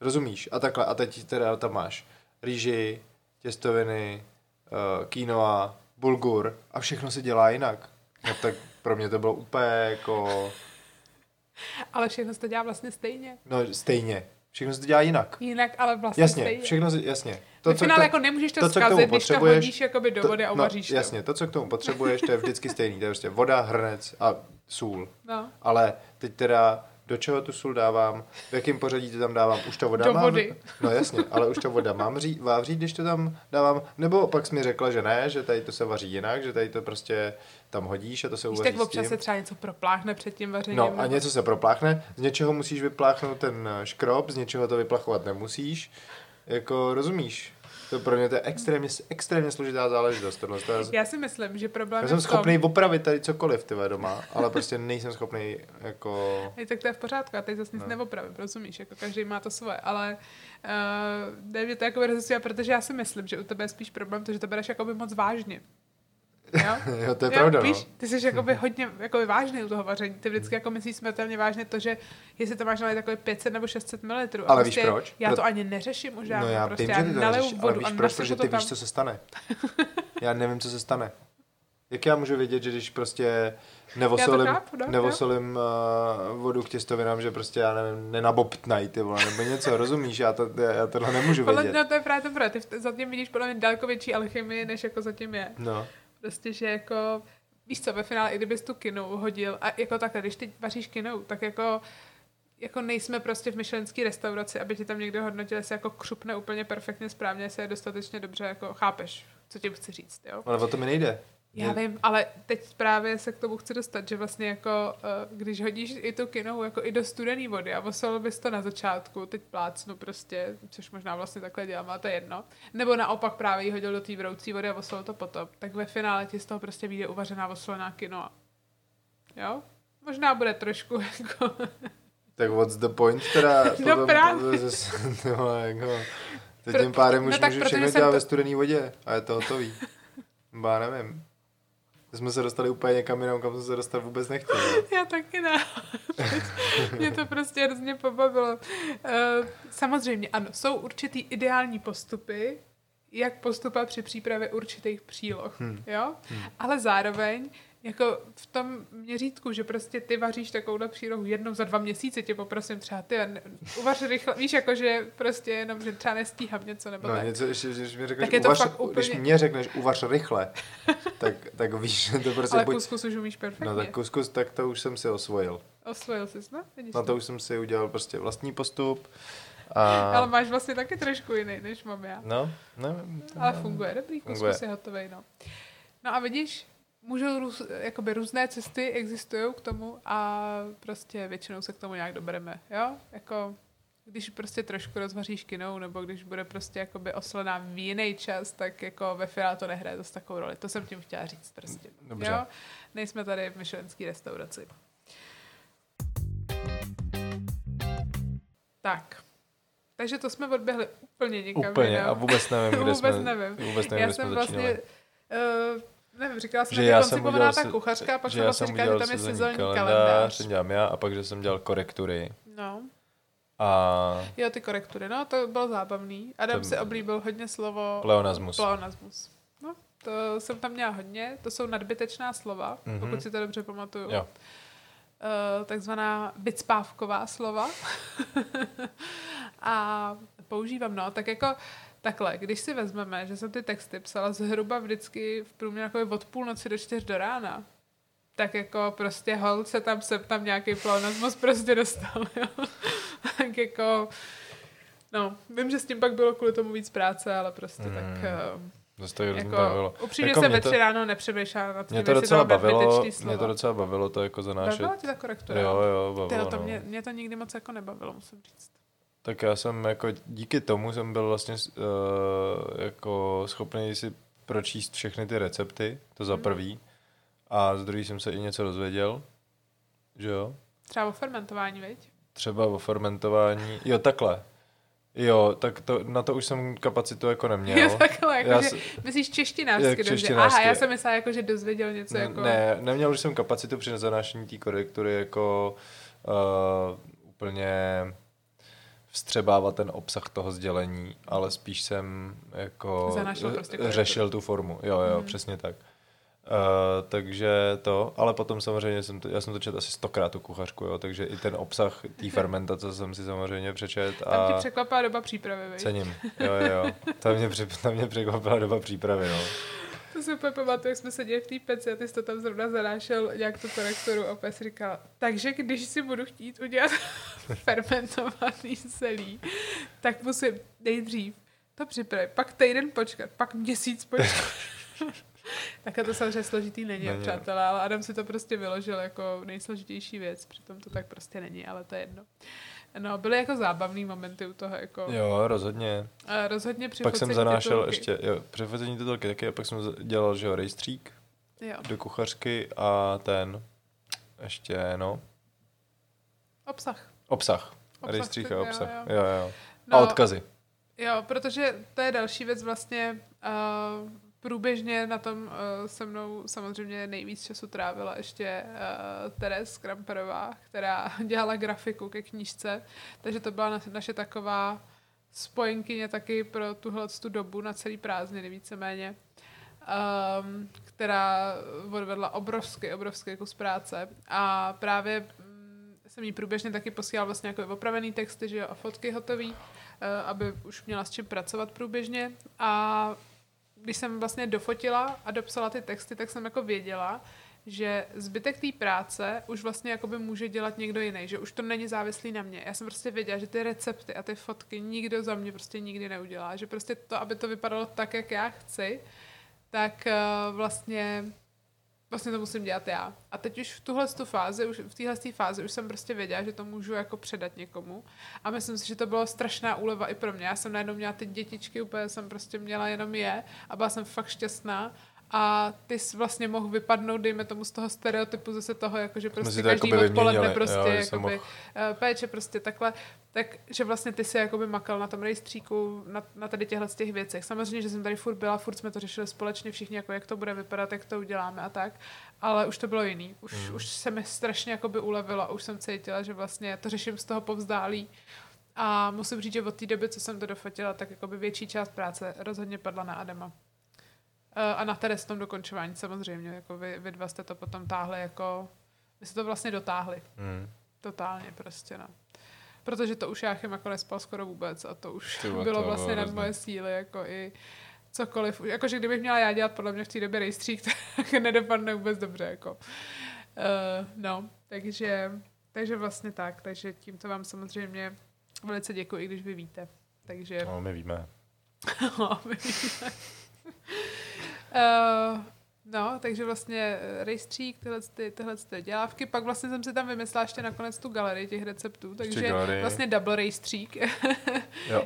rozumíš, a takhle, a teď teda tam máš rýži, těstoviny, kínoa, bulgur a všechno se dělá jinak. No tak pro mě to bylo úplně jako... Ale všechno se to dělá vlastně stejně. No stejně. Všechno se to dělá jinak. Jinak, ale vlastně jasně, stejně. Všechno, jasně. To, v finále to, jako nemůžeš to, to zkazit, když to hodíš jakoby do vody a uvaříš. No, jasně, to, co k tomu potřebuješ, to je vždycky stejný. To je prostě voda, hrnec a sůl. No. Ale teď teda, do čeho tu sůl dávám, v jakém pořadí to tam dávám, už to voda do mám. Vody. No jasně, ale už to voda mám ří, vávřít, když to tam dávám. Nebo pak jsi mi řekla, že ne, že tady to se vaří jinak, že tady to prostě tam hodíš a to se uvaří s tím. Tak občas se třeba něco propláchne před tím vařením. No a něco se propláchne, z něčeho musíš vypláchnout ten škrob, z něčeho to vyplachovat nemusíš. Jako rozumíš? To pro mě to je extrémně, extrémně složitá záležitost. Tohle, to je... Já si myslím, že problém já jsem schopný tom... opravit tady cokoliv tyhle doma, ale prostě nejsem schopný jako... Ej, tak to je v pořádku, já tady zase nic no. neopravím, rozumíš, jako každý má to svoje, ale uh, ne, mě to jako rozhodně, protože já si myslím, že u tebe je spíš problém to, že to bereš jakoby moc vážně. Jo? jo, to je jo, pravda, píš, no. Ty jsi jakoby hodně jakoby vážný u toho vaření. Ty vždycky jako myslíš smrtelně vážně to, že jestli to máš nalej takový pět set nebo šest set mililitrů. Ale prostě víš proč? Já to ani neřeším už žádnou. No já prostě, vím, že ty to neřešíš, ale víš proč, protože ty tam... víš, co se stane. Já nevím, co se stane. Jak já můžu vědět, že když prostě nevosolím, chápu, no, nevosolím uh, vodu k těstovinám, že prostě já nevím, nenabobtnaj, ty vole, nebo něco, rozumíš, já, to, já tohle nemůžu vědět. Podle, no to je právě to, ty zatím vidíš podle mě daleko větší alchymii, než jako zatím je. No. Prostě, že jako, víš co, ve finále, i kdybys tu kynou hodil, a jako takhle, když ty vaříš kynou, tak jako... jako nejsme prostě v michelinský restauraci, aby ti tam někdo hodnotil, jestli jako křupne úplně perfektně správně, jestli je dostatečně dobře, jako chápeš, co ti chci říct, jo? Ale o to mi nejde. Já ne... vím, ale teď právě se k tomu chci dostat, že vlastně jako, když hodíš i tu kynou jako i do studený vody a osolil bys to na začátku, teď plácnu prostě, což možná vlastně takhle dělám, ale to je jedno, nebo naopak právě ji hodil do té vroucí vody a osolil to potom, tak ve finále ti z toho prostě vyjde uvařená osolená kynova. Jo? Možná bude trošku jako... Tak what's the point teda? No potom, právě. No, jako, teď tím pádem no, už můžu všechno dělat to... ve studený vodě a je to hotový. Bá, nevím. Jsme se dostali úplně někam jinam, kam jsme se dostat vůbec nechtěli. Já taky ne. Mě to prostě hrozně pobavilo. Samozřejmě, ano, jsou určitý ideální postupy, jak postupovat při přípravě určitých příloh, hmm. jo? Hmm. Ale zároveň jako v tom měřítku, že prostě ty vaříš takovou přílohu jednou za dva měsíce, tě poprosím třeba ty uvař rychle, víš, jako že prostě jenom, že třeba nestíhám něco, nebo no, tak. Něco, ještě, když, mi řekneš, tak je to uvař, fakt úplně... když mě řekneš uvař rychle, tak, tak víš, to prostě... Ale buď... kuskus už umíš perfektně. No tak kuskus, tak to už jsem si osvojil. Osvojil jsi, no? Vidíš no to, to už jsem si udělal prostě vlastní postup. A... Ale máš vlastně taky trošku jiný, než mám já. No, nevím. Ale funguje, dobrý, kuskus je hotovej, no. No a vidíš, můžou růz, jakoby různé cesty existují k tomu a prostě většinou se k tomu nějak dobereme, jo? Jako, když prostě trošku rozvaříš kynou, nebo když bude prostě jakoby oslená v jiný čas, tak jako ve finále to nehraje zase takovou roli. To jsem tím chtěla říct prostě. Dobře. Jo? Nejsme tady v michelinský restauraci. Tak. Takže to jsme odběhli úplně někam. Úplně jinam. A vůbec nevím, kde vůbec jsme nevím. Vůbec nevím, Já kde jsem jsme vlastně... Uh, nevím, říkala jsem, že je koncipovaná ta kuchařka a pak jsem vlastně říkala, že tam je sezónní kalendář. Ten dělám já a pak, že jsem dělal korektury. No. A... Jo, ty korektury, no, to bylo zábavný. Adam to... si oblíbil hodně slovo... Pleonasmus. Pleonasmus. No, to jsem tam měla hodně. To jsou nadbytečná slova, mm-hmm. pokud si to dobře pamatuju. Jo. Uh, takzvaná bicpávková slova. A používám, no, tak jako... Takhle, když si vezmeme, že jsem ty texty psala zhruba vždycky v průměru od půlnoci do čtyř do rána, tak jako prostě hol se tam se tam nějaký pleonasmus prostě dostal, jo. Tak jako, no, vím, že s tím pak bylo kvůli tomu víc práce, ale prostě mm, tak... To jako, upřímně jako se ve tři ráno nepřemýšlela nad tím, jestli to bavilo, mě to docela bavilo to jako zanášet. Bavilo ti ta korektura? Jo, jo, bavilo. Tyjo, to no. mě, mě to nikdy moc jako nebavilo, musím říct. Tak já jsem jako díky tomu jsem byl vlastně uh, jako schopný si pročíst všechny ty recepty, to za prvý. A z druhý jsem se i něco dozvěděl, že jo? Třeba o fermentování, viď? Třeba o fermentování, jo takhle. Jo, tak to, na to už jsem kapacitu jako neměl. Jo, takhle, jako já že, myslíš češtinářsky, češtinářsky. Aha, já jsem myslela, jako, že dozvěděl něco. Ne, jako... ne, neměl už jsem kapacitu při zanášení té korektury jako uh, úplně... vstřebávat ten obsah toho sdělení, ale spíš jsem jako prostě řešil tu formu. Jo, jo, hmm. přesně tak. Uh, takže to, ale potom samozřejmě jsem to, já jsem to četl asi stokrát tu kuchařku, jo, takže i ten obsah té fermentace jsem si samozřejmě přečet. A tam ti překvapila doba přípravy, vej? Cením, jo, jo. Tam mě, tam mě překvapila doba přípravy, no. To si úplně pamatuju, jak jsme seděli v té peci a ty jsi to tam zrovna zanášel nějak tu korektoru a opět si říkal, takže když si budu chtít udělat fermentovaný zelí, tak musím nejdřív to připravit, pak týden počkat, pak měsíc počkat. Takhle to samozřejmě složitý není, není, přátelé, ale Adam si to prostě vyložil jako nejsložitější věc, přitom to tak prostě není, ale to je jedno. No, byly jako zábavný momenty u toho, jako... Jo, rozhodně. A rozhodně při pak jsem zanášel titulky. ještě, jo, při focení titulky taky, a pak jsem dělal, že jo, rejstřík jo. do kuchařky a ten, ještě, no... Obsah. Obsah. obsah rejstřík a obsah, jo, jo. jo, jo. No, a odkazy. Jo, protože to je další věc vlastně... Uh, průběžně na tom uh, se mnou samozřejmě nejvíc času trávila ještě uh, Tereza Kramperová, která dělala grafiku ke knížce, takže to byla naše taková spojenkyně taky pro tuhle tu dobu na celý prázdniny víceméně. um, která odvedla obrovský, obrovský kus práce a právě jsem jí průběžně taky posílala vlastně jako opravený texty, že jo, a fotky hotový, uh, aby už měla s čím pracovat průběžně. A když jsem vlastně dofotila a dopsala ty texty, tak jsem jako věděla, že zbytek té práce už vlastně jakoby může dělat někdo jiný, že už to není závislý na mě. Já jsem prostě věděla, že ty recepty a ty fotky nikdo za mě prostě nikdy neudělá, že prostě to, aby to vypadalo tak, jak já chci, tak vlastně vlastně to musím dělat já. A teď už v tuhle fázi, už v téhle fázi už jsem prostě věděla, že to můžu jako předat někomu. A myslím si, že to bylo strašná úleva i pro mě. Já jsem najednou měla ty dětičky, úplně jsem prostě měla jenom je a byla jsem fakt šťastná. A ty jsi vlastně mohl vypadnout, dejme tomu, z toho stereotypu zase toho, jakože prostě každý odpoledne prostě, jo, jakoby, mohl... péče prostě takhle, takže vlastně ty jsi jakoby makal na tom rejstříku, na, na tady těchhle těch věcech. Samozřejmě, že jsem tady furt byla, furt jsme to řešili společně všichni, jako jak to bude vypadat, jak to uděláme a tak, ale už to bylo jiný. Už, mm. už se mi strašně jakoby ulevilo, už jsem cítila, že vlastně to řeším z toho povzdálí. A musím říct, že od té doby, co jsem to dofotila, tak jakoby větší část práce rozhodně padla na Adama. A na Terezu v tom dokončování samozřejmě, jako vy, vy dva jste to potom táhli, jako my se to vlastně dotáhli. Mm. Totálně prostě, no. Protože to už Jáchym jako nespal skoro vůbec a to už Tyba, bylo to vlastně nad moje síly, jako i cokoliv. Jakože kdybych měla já dělat podle mě v té době rejstřík, tak nedopadne vůbec dobře, jako. Uh, no, takže, takže vlastně tak, takže tímto vám samozřejmě velice děkuji, i když vy víte. Takže... No, my víme. no, my víme. Uh, no, takže vlastně rejstřík, tyhle, ty, tyhle ty dělávky, pak vlastně jsem si tam vymyslela ještě nakonec tu galerii těch receptů, takže vlastně double rejstřík,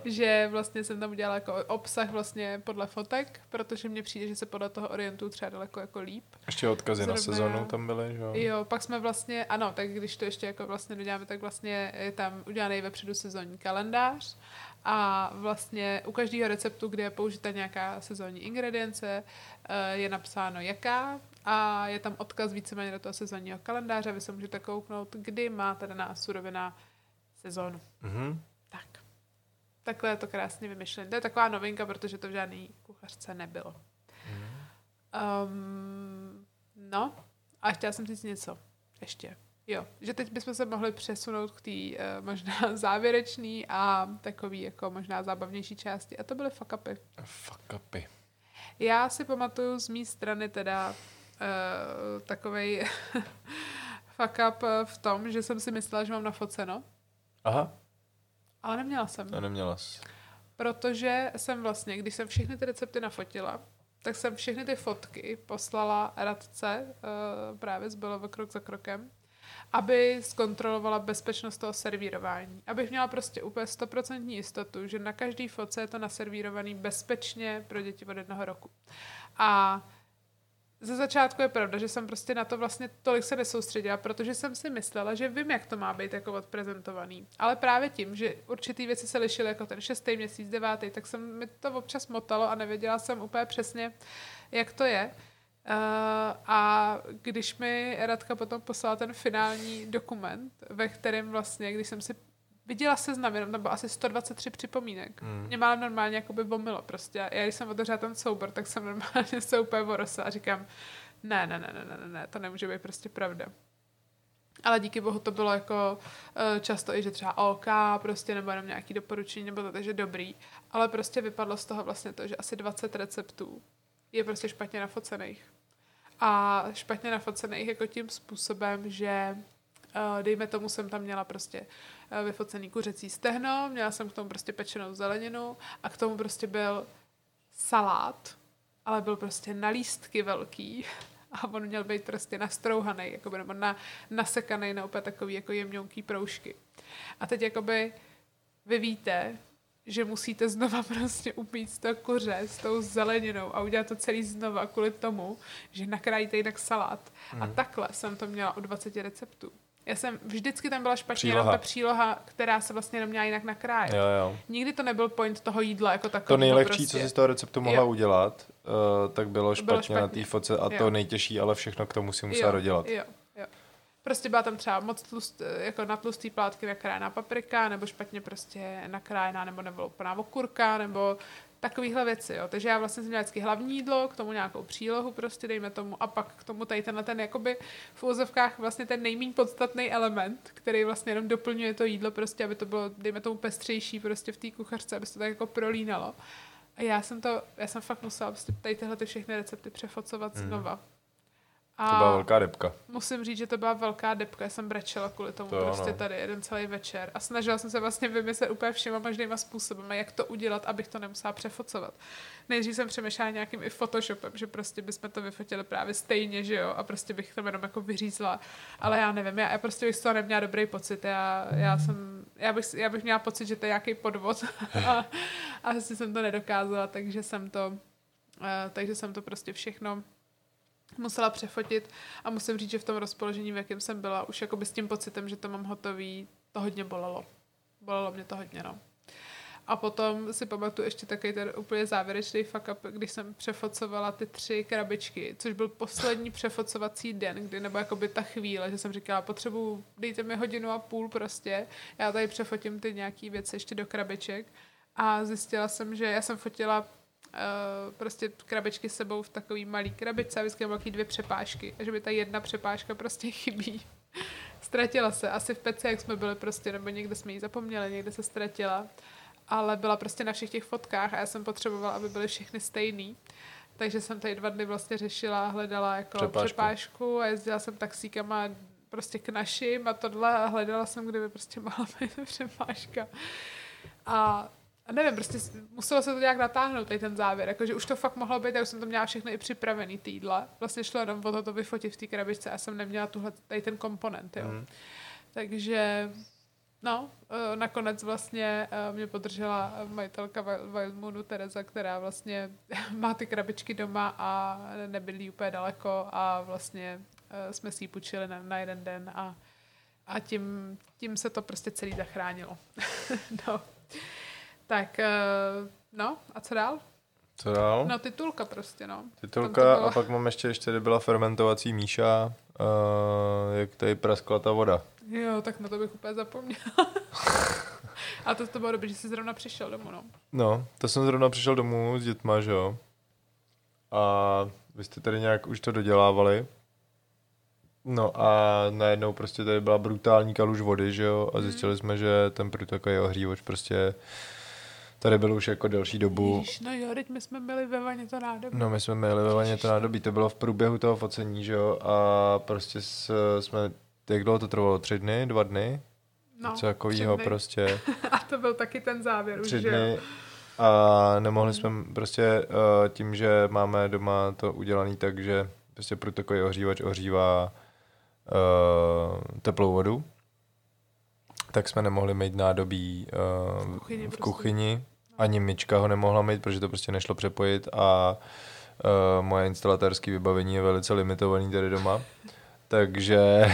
že vlastně jsem tam udělala jako obsah vlastně podle fotek, protože mně přijde, že se podle toho orientuju třeba daleko jako líp. Ještě odkazy zrovna na sezonu tam byly, že jo? Jo, pak jsme vlastně, ano, tak když to ještě jako vlastně doděláme, tak vlastně je tam udělaný vepředu sezonní kalendář. A vlastně u každého receptu, kde je použita nějaká sezónní ingredience, je napsáno jaká a je tam odkaz víceméně do toho sezónního kalendáře. Vy se můžete kouknout, kdy má ta daná surovina sezónu. Mm-hmm. Tak. Takhle je to krásně vymyšlené. To je taková novinka, protože to v žádný kuchařce nebylo. Mm-hmm. Um, no a chtěla jsem říct něco ještě. Jo, že teď bychom se mohli přesunout k té uh, možná závěrečný a takový jako možná zábavnější části. A to byly fuck upy. Fuck upy. Já si pamatuju z mý strany teda uh, takovej fuck up v tom, že jsem si myslela, že mám nafoceno. Aha. Ale neměla jsem. A neměla jsi. Protože jsem vlastně, když jsem všechny ty recepty nafotila, tak jsem všechny ty fotky poslala radce uh, právě z Bylo krok za krokem, aby zkontrolovala bezpečnost toho servírování. Abych měla prostě úplně stoprocentní jistotu, že na každý fotce je to naservírovaný bezpečně pro děti od jednoho roku. A ze začátku je pravda, že jsem prostě na to vlastně tolik se nesoustředila, protože jsem si myslela, že vím, jak to má být jako odprezentovaný. Ale právě tím, že určitý věci se lišily, jako ten šestý měsíc, devátý, tak jsem mi to občas motalo a nevěděla jsem úplně přesně, jak to je. Uh, a když mi Radka potom poslala ten finální dokument, ve kterém vlastně, když jsem si viděla seznam, jenom tam bylo asi sto dvacet tři připomínek. Mm. Mě málem normálně jakoby vomilo prostě. Já když jsem otevřela ten soubor, tak jsem normálně se úplně vorosila a říkám, ne, ne, ne, ne, ne, ne, to nemůže být prostě pravda. Ale díky bohu to bylo jako uh, často i, že třeba OK, prostě nebo jenom nějaký doporučení, nebo to, takže dobrý. Ale prostě vypadlo z toho vlastně to, že asi dvacet receptů je prostě špatně nafocených. A špatně nafocených jako tím způsobem, že dejme tomu, jsem tam měla prostě vyfocený kuřecí stehno, měla jsem k tomu prostě pečenou zeleninu a k tomu prostě byl salát, ale byl prostě na lístky velký a on měl být prostě nastrouhaný, jakoby, nebo na, nasekaný na úplně takový jako jemňouký proužky. A teď jakoby vy víte, že musíte znova prostě upít to kuře s tou zeleninou a udělat to celý znova kvůli tomu, že nakrájíte jinak salát. Mm. A takhle jsem to měla u dvaceti receptů. Já jsem vždycky tam byla špatně jenom ta příloha, která se vlastně neměla jinak nakrájet. Jo, jo. Nikdy to nebyl point toho jídla jako takový. To nejlehčí, prostě, co si z toho receptu mohla jo. udělat, uh, tak bylo špatně, bylo špatně na té fotce a jo. to nejtěžší, ale všechno k tomu musí musela dodělat. Jo, jo. Prostě byla tam třeba moc tlust, jako na tlustý plátky nakrájená paprika, nebo špatně prostě nakrájená, nebo nevyloupená okurka, nebo takovýhle věci, jo. Takže já vlastně jsem měla vždycky hlavní jídlo, k tomu nějakou přílohu prostě, dejme tomu, a pak k tomu tady tenhle ten, jakoby v úzovkách vlastně ten nejméně podstatný element, který vlastně jenom doplňuje to jídlo prostě, aby to bylo, dejme tomu, pestřejší prostě v té kuchařce, aby se to tak jako prolínalo. A já jsem to, já jsem fakt musela prostě tady tyhle ty všechny recepty přefocovat mm. znova. A to byla velká depka. Musím říct, že to byla velká depka. Já jsem brečela kvůli tomu to prostě no. tady jeden celý večer. A snažila jsem se vlastně vymyslet úplně všema možnýma způsobama, jak to udělat, abych to nemusela přefocovat. Nejdřív jsem přemýšlela nějakým i Photoshopem, že prostě bychom to vyfotili právě stejně, že jo, a prostě bych to jenom jako vyřízla. Ale já nevím, já, já prostě bych z toho neměla dobrý pocit. Já, já, jsem, já, bych, já bych měla pocit, že to je nějaký podvod a, a vlastně jsem to nedokázala, takže jsem to, uh, takže jsem to prostě všechno musela přefotit a musím říct, že v tom rozpoložení, v jakém jsem byla, už jakoby s tím pocitem, že to mám hotový, to hodně bolelo. Bolelo mě to hodně, no. A potom si pamatuju ještě takový ten úplně závěrečný fuck up, když jsem přefocovala ty tři krabičky, což byl poslední přefocovací den, kdy nebo jakoby ta chvíle, že jsem říkala, potřebuju, dejte mi hodinu a půl prostě, já tady přefotím ty nějaký věci ještě do krabiček a zjistila jsem, že já jsem fotila Uh, prostě krabičky s sebou v takový malý krabičce a vždycky mám dvě přepážky a že by ta jedna přepážka prostě chybí. Ztratila se. Asi v pece, jak jsme byli prostě, nebo někde jsme ji zapomněli, někde se ztratila. Ale byla prostě na všech těch fotkách a já jsem potřebovala, aby byly všechny stejný. Takže jsem tady dva dny vlastně řešila, hledala jako přepážku, přepážku a jezdila jsem taxíkama prostě k našim a tohle a hledala jsem, kde by prostě mohla být přepážka. A A nevím, prostě muselo se to nějak natáhnout, tady ten závěr, jakože už to fakt mohlo být, já už jsem to měla všechno i připravený, ty jídla. Vlastně šlo jenom o to vyfotit v té krabičce a jsem neměla tuhle, tady ten komponent, jo. Mm. Takže, no, nakonec vlastně mě podržela majitelka Wild Moonu, Tereza, která vlastně má ty krabičky doma a nebydlí úplně daleko a vlastně jsme si ji půjčili na, na jeden den a, a tím, tím se to prostě celý zachránilo. No. Tak, no, a co dál? Co dál? No, titulka prostě, no. Titulka a pak mám ještě, ještě tady byla fermentovací míša, uh, jak tady praskla ta voda. Jo, tak na to bych úplně zapomněla. A to, to bylo dobrý, že jsi zrovna přišel domů, no. No, to jsem zrovna přišel domů s dětma, že jo. A vy jste tady nějak už to dodělávali. No a najednou prostě tady byla brutální kaluž vody, že jo. A zjistili mm. jsme, že ten průtokový ohřívač prostě tady bylo už jako delší dobu. Ježiš, no jo, teď my jsme měli ve vaně to nádobí. No my jsme měli ve vaně to nádobí, to bylo v průběhu toho focení, že jo, a prostě jsme, jak dlouho to trvalo, tři dny, dva dny? No, co takovýho prostě. A to byl taky ten závěr už, že jo. Tři dny a nemohli jsme prostě tím, že máme doma to udělaný tak, že prostě průtokový ohřívač ohřívá uh, teplou vodu. Tak jsme nemohli mít nádobí uh, v kuchyni, v kuchyni. Prostě. Ani myčka ho nemohla mít, protože to prostě nešlo přepojit a uh, moje instalatérské vybavení je velice limitované tady doma. takže,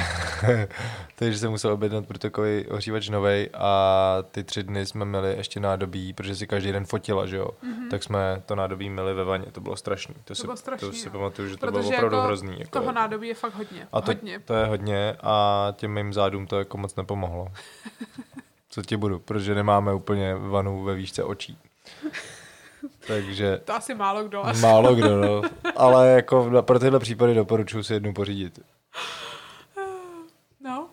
takže jsem musel objednat průtokový ohřívač novej a ty tři dny jsme měli ještě nádobí, protože si každý den fotila, že jo? Mm-hmm. Tak jsme to nádobí měli ve vaně, to bylo strašný. To, to bylo si, strašný, to si pamatuju, že protože to bylo opravdu jako hrozný. Jako toho nádobí je fakt hodně. A to, hodně. to je hodně a těm mým zádům to jako moc nepomohlo. Co ti budu, protože nemáme úplně vanu ve výšce očí. Takže to asi málo kdo. Asi. Málo kdo, no. Ale jako pro tyhle případy doporučuji si jednu pořídit. No,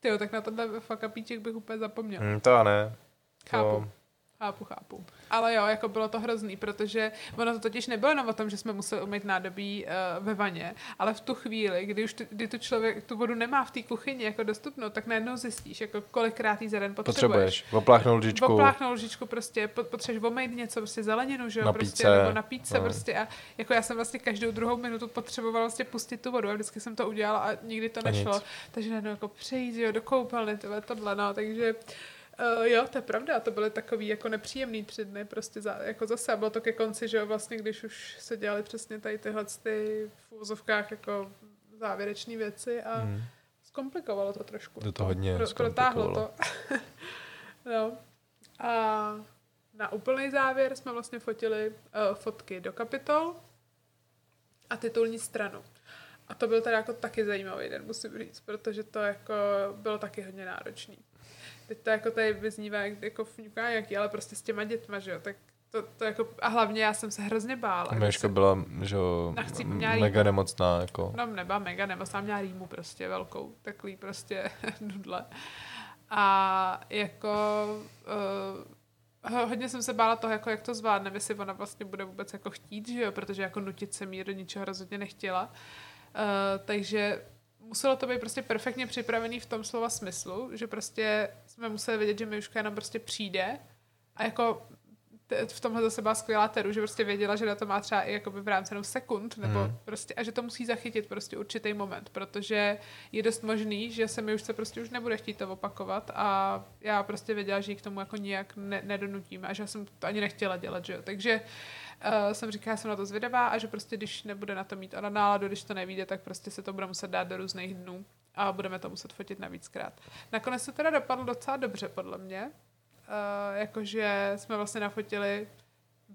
tyjo, tak na tenhle fuck-upíček bych úplně zapomněl. Mm, to ne. Chápu, to... chápu, chápu. Ale jo, jako bylo to hrozný, protože ono to totiž nebylo jenom o tom, že jsme museli umýt nádobí uh, ve vaně, ale v tu chvíli, kdy už t- kdy tu člověk tu vodu nemá v té kuchyni jako dostupnou, tak najednou zjistíš, jako kolikrát jí za den potřebuješ. Potřebuješ, opláchnout lžičku. Opláchnout lžičku prostě, potřebuješ omejt něco, prostě zeleninu, že jo, prostě, nebo napít se, no. prostě a jako já jsem vlastně každou druhou minutu potřebovala vlastně pustit tu vodu a vždycky jsem to udělala a nikdy to nešlo, nic. Takže najednou jako přejít, jo, do koupelny, tohle, tohle, no, takže Uh, jo, to je pravda, to byly takový jako nepříjemný tři dny, prostě za, jako zase, a bylo to ke konci, že jo, vlastně, když už se dělali přesně tady tyhle ty v úzovkách jako závěrečné věci a hmm. zkomplikovalo to trošku. To to hodně Pro, Protáhlo to. No. A na úplný závěr jsme vlastně fotili uh, fotky do kapitol a titulní stranu. A to byl teda jako taky zajímavý den, musím říct, protože to jako bylo taky hodně náročný. Teď to jako tady vyznívá, jako vňuká nějaký, ale prostě s těma dětma, že jo, tak To, to jako, a hlavně já jsem se hrozně bála. Miuška byla, že jo, mega nemocná. Jako. No nebyla mega nemocná, měla rýmu prostě velkou, takový prostě nudle. A jako uh, hodně jsem se bála toho, jako, jak to zvládne, jestli ona vlastně bude vůbec jako chtít, že jo, protože jako nutit se mi do ničeho rozhodně nechtěla. Uh, takže muselo to být prostě perfektně připravený v tom slova smyslu, že prostě jsme museli vědět, že Miuška jenom prostě přijde a jako v tomhle zase byla skvělá Teru, že prostě věděla, že na to má třeba i jakoby v rámci sekund, nebo hmm. prostě, a že to musí zachytit prostě určitý moment, protože je dost možný, že se mi už se prostě už nebude chtít to opakovat a já prostě věděla, že ji k tomu jako nijak ne- nedonutím a že já jsem to ani nechtěla dělat, že jo. Takže uh, jsem říkala, jsem na to zvědavá a že prostě když nebude na to mít ona náladu, když to nevíde, tak prostě se to bude muset dát do různých dnů a budeme to muset fotit navíckrát. Nakonec to teda dopadlo docela dobře, podle mě. Uh, jakože jsme vlastně nafotili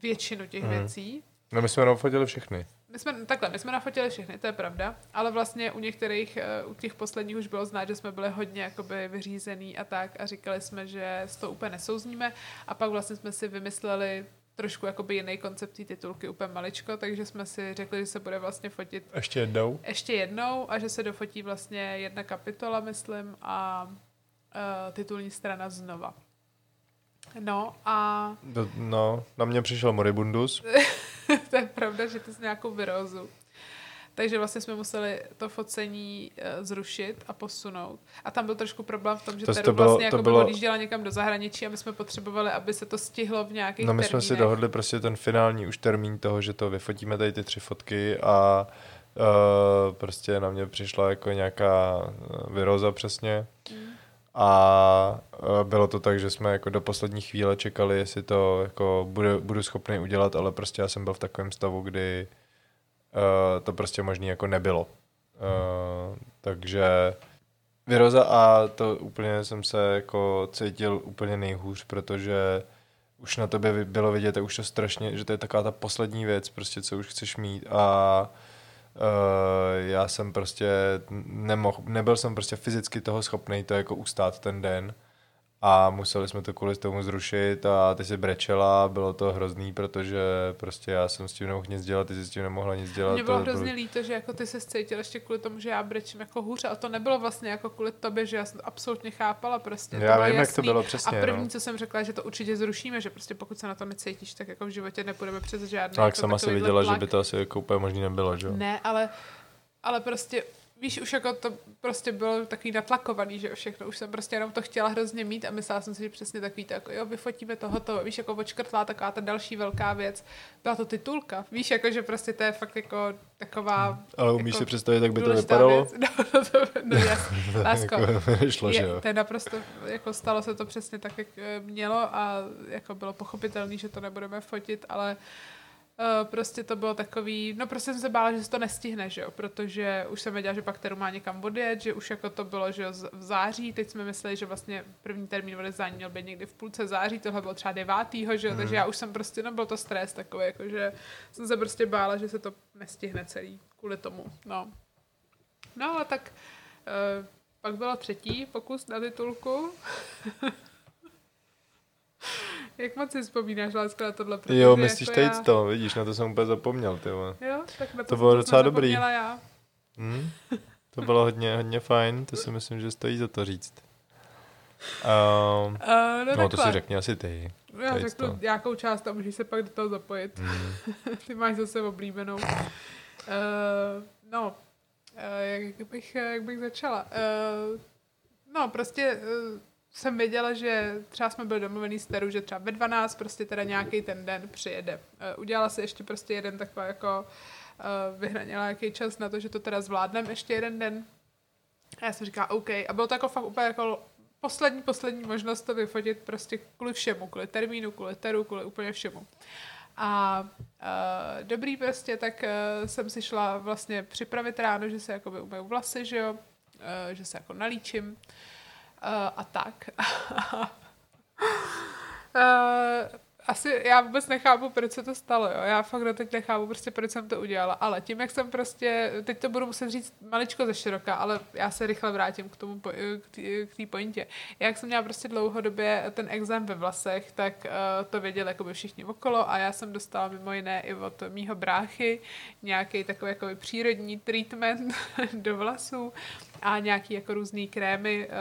většinu těch mm. věcí. No my jsme nafotili všechny. My jsme, takhle, my jsme nafotili všechny, to je pravda, ale vlastně u některých, uh, u těch posledních už bylo znát, že jsme byli hodně jakoby vyřízený a tak a říkali jsme, že s to úplně nesouzníme a pak vlastně jsme si vymysleli trošku jakoby jiný koncept té titulky, úplně maličko, takže jsme si řekli, že se bude vlastně fotit ještě jednou, ještě jednou a že se dofotí vlastně jedna kapitola, myslím, a uh, titulní strana znova. No a... No, na mě přišel moribundus. To je pravda, že to je nějakou virózu. Takže vlastně jsme museli to focení zrušit a posunout. A tam byl trošku problém v tom, že to Teru bylo, vlastně to jako bylo... odjížděla někam do zahraničí a my jsme potřebovali, aby se to stihlo v nějakých termínech. No my termínech. Jsme si dohodli prostě ten finální už termín toho, že to vyfotíme tady ty tři fotky a uh, prostě na mě přišla jako nějaká viróza přesně. Mm. A bylo to tak, že jsme jako do poslední chvíle čekali, jestli to jako bude, budu schopný udělat, ale prostě já jsem byl v takovém stavu, kdy uh, to prostě možný jako nebylo. Uh, takže viróza a to úplně jsem se jako cítil úplně nejhůř, protože už na tobě bylo vidět, už to strašně, že to je taková ta poslední věc, prostě co už chceš mít a Uh, já jsem prostě nemohl, nebyl jsem prostě fyzicky toho schopnej to jako ustát ten den a museli jsme to kvůli tomu zrušit a ty si brečela, bylo to hrozný, protože prostě já jsem s tím nemohl nic dělat, ty si s tím nemohla nic dělat. Mně bylo to hrozně bylo... líto, že jako ty se cítil ještě kvůli tomu, že já brečím jako hůře a to nebylo vlastně jako kvůli tobě, že já jsem to absolutně chápala prostě. Já to vím, jak to bylo přesně. A první, no. co jsem řekla, že to určitě zrušíme, že prostě pokud se na to necítíš, tak jako v životě nepůjdeme přes žádný. Tak jako sama si viděla, tlak. Že by to asi jako úplně možný nebylo, že jo? Ne, ale, ale prostě... Víš, už jako to prostě bylo takový natlakovaný, že všechno, už jsem prostě jenom to chtěla hrozně mít a myslela jsem si, že přesně takový to, jako jo, vyfotíme to, hotovo, víš, jako očkrtlá taková ta další velká věc, byla to titulka, víš, jako, že prostě to je fakt jako taková... Ale umíš jako si představit, jak by to vypadalo? No, no, to, no jasný, lásko, šlo, je, to je naprosto, jako stalo se to přesně tak, jak mělo a jako bylo pochopitelný, že to nebudeme fotit, ale... Uh, prostě to bylo takový, no prostě jsem se bála, že se to nestihne, že jo, protože už jsem věděla, že pak Teru má někam odjet, že už jako to bylo, že jo, v září, teď jsme mysleli, že vlastně první termín odezání měl být někdy v půlce září, tohle bylo třeba devátýho, že jo, mm. takže já už jsem prostě, no byl to stres takový, jakože jsem se prostě bála, že se to nestihne celý kvůli tomu, no. No ale tak uh, pak bylo třetí pokus na titulku. Jak moc si vzpomínáš, lásko, na tohle? Jo, myslíš jako teď já... to, vidíš, na to jsem úplně zapomněl, ty vole. Jo, tak na to, to bylo docela dobrý. Já. Hmm? To bylo hodně, hodně fajn, to si myslím, že stojí za to říct. Uh, uh, no, no to si řekni asi ty. Já řeknu to. Nějakou část a můžeš se pak do toho zapojit. Mm. Ty máš zase oblíbenou. Uh, no, uh, jak, bych, jak bych začala? Uh, no, prostě... Uh, jsem věděla, že třeba jsme byli domluvený s Teru, že třeba ve dvanáct prostě teda nějaký ten den přijede. Udělala si ještě prostě jeden taková jako vyhranila nějaký čas na to, že to teda zvládnem ještě jeden den. A já jsem říkala OK. A bylo to jako fakt úplně jako poslední, poslední možnost to vyfotit prostě kvůli všemu, kvůli termínu, kvůli Teru, kvůli úplně všemu. A uh, dobrý prostě, tak uh, jsem si šla vlastně připravit ráno, že se jakoby umyju vlasy, že jo, uh, že se jako nalíčím. Uh, a tak. uh, a asi já vůbec nechápu, proč se to stalo, jo. Já fakt doteď nechápu, prostě proč jsem to udělala, ale tím, jak jsem prostě, teď to budu muset říct maličko ze široka, ale já se rychle vrátím k tomu, k té pointě. Jak jsem měla prostě dlouhodobě ten exém ve vlasech, tak uh, to věděli jakoby všichni okolo a já jsem dostala mimo jiné i od mýho bráchy nějaký takový jakoby přírodní treatment do vlasů a nějaký jako různý krémy, uh,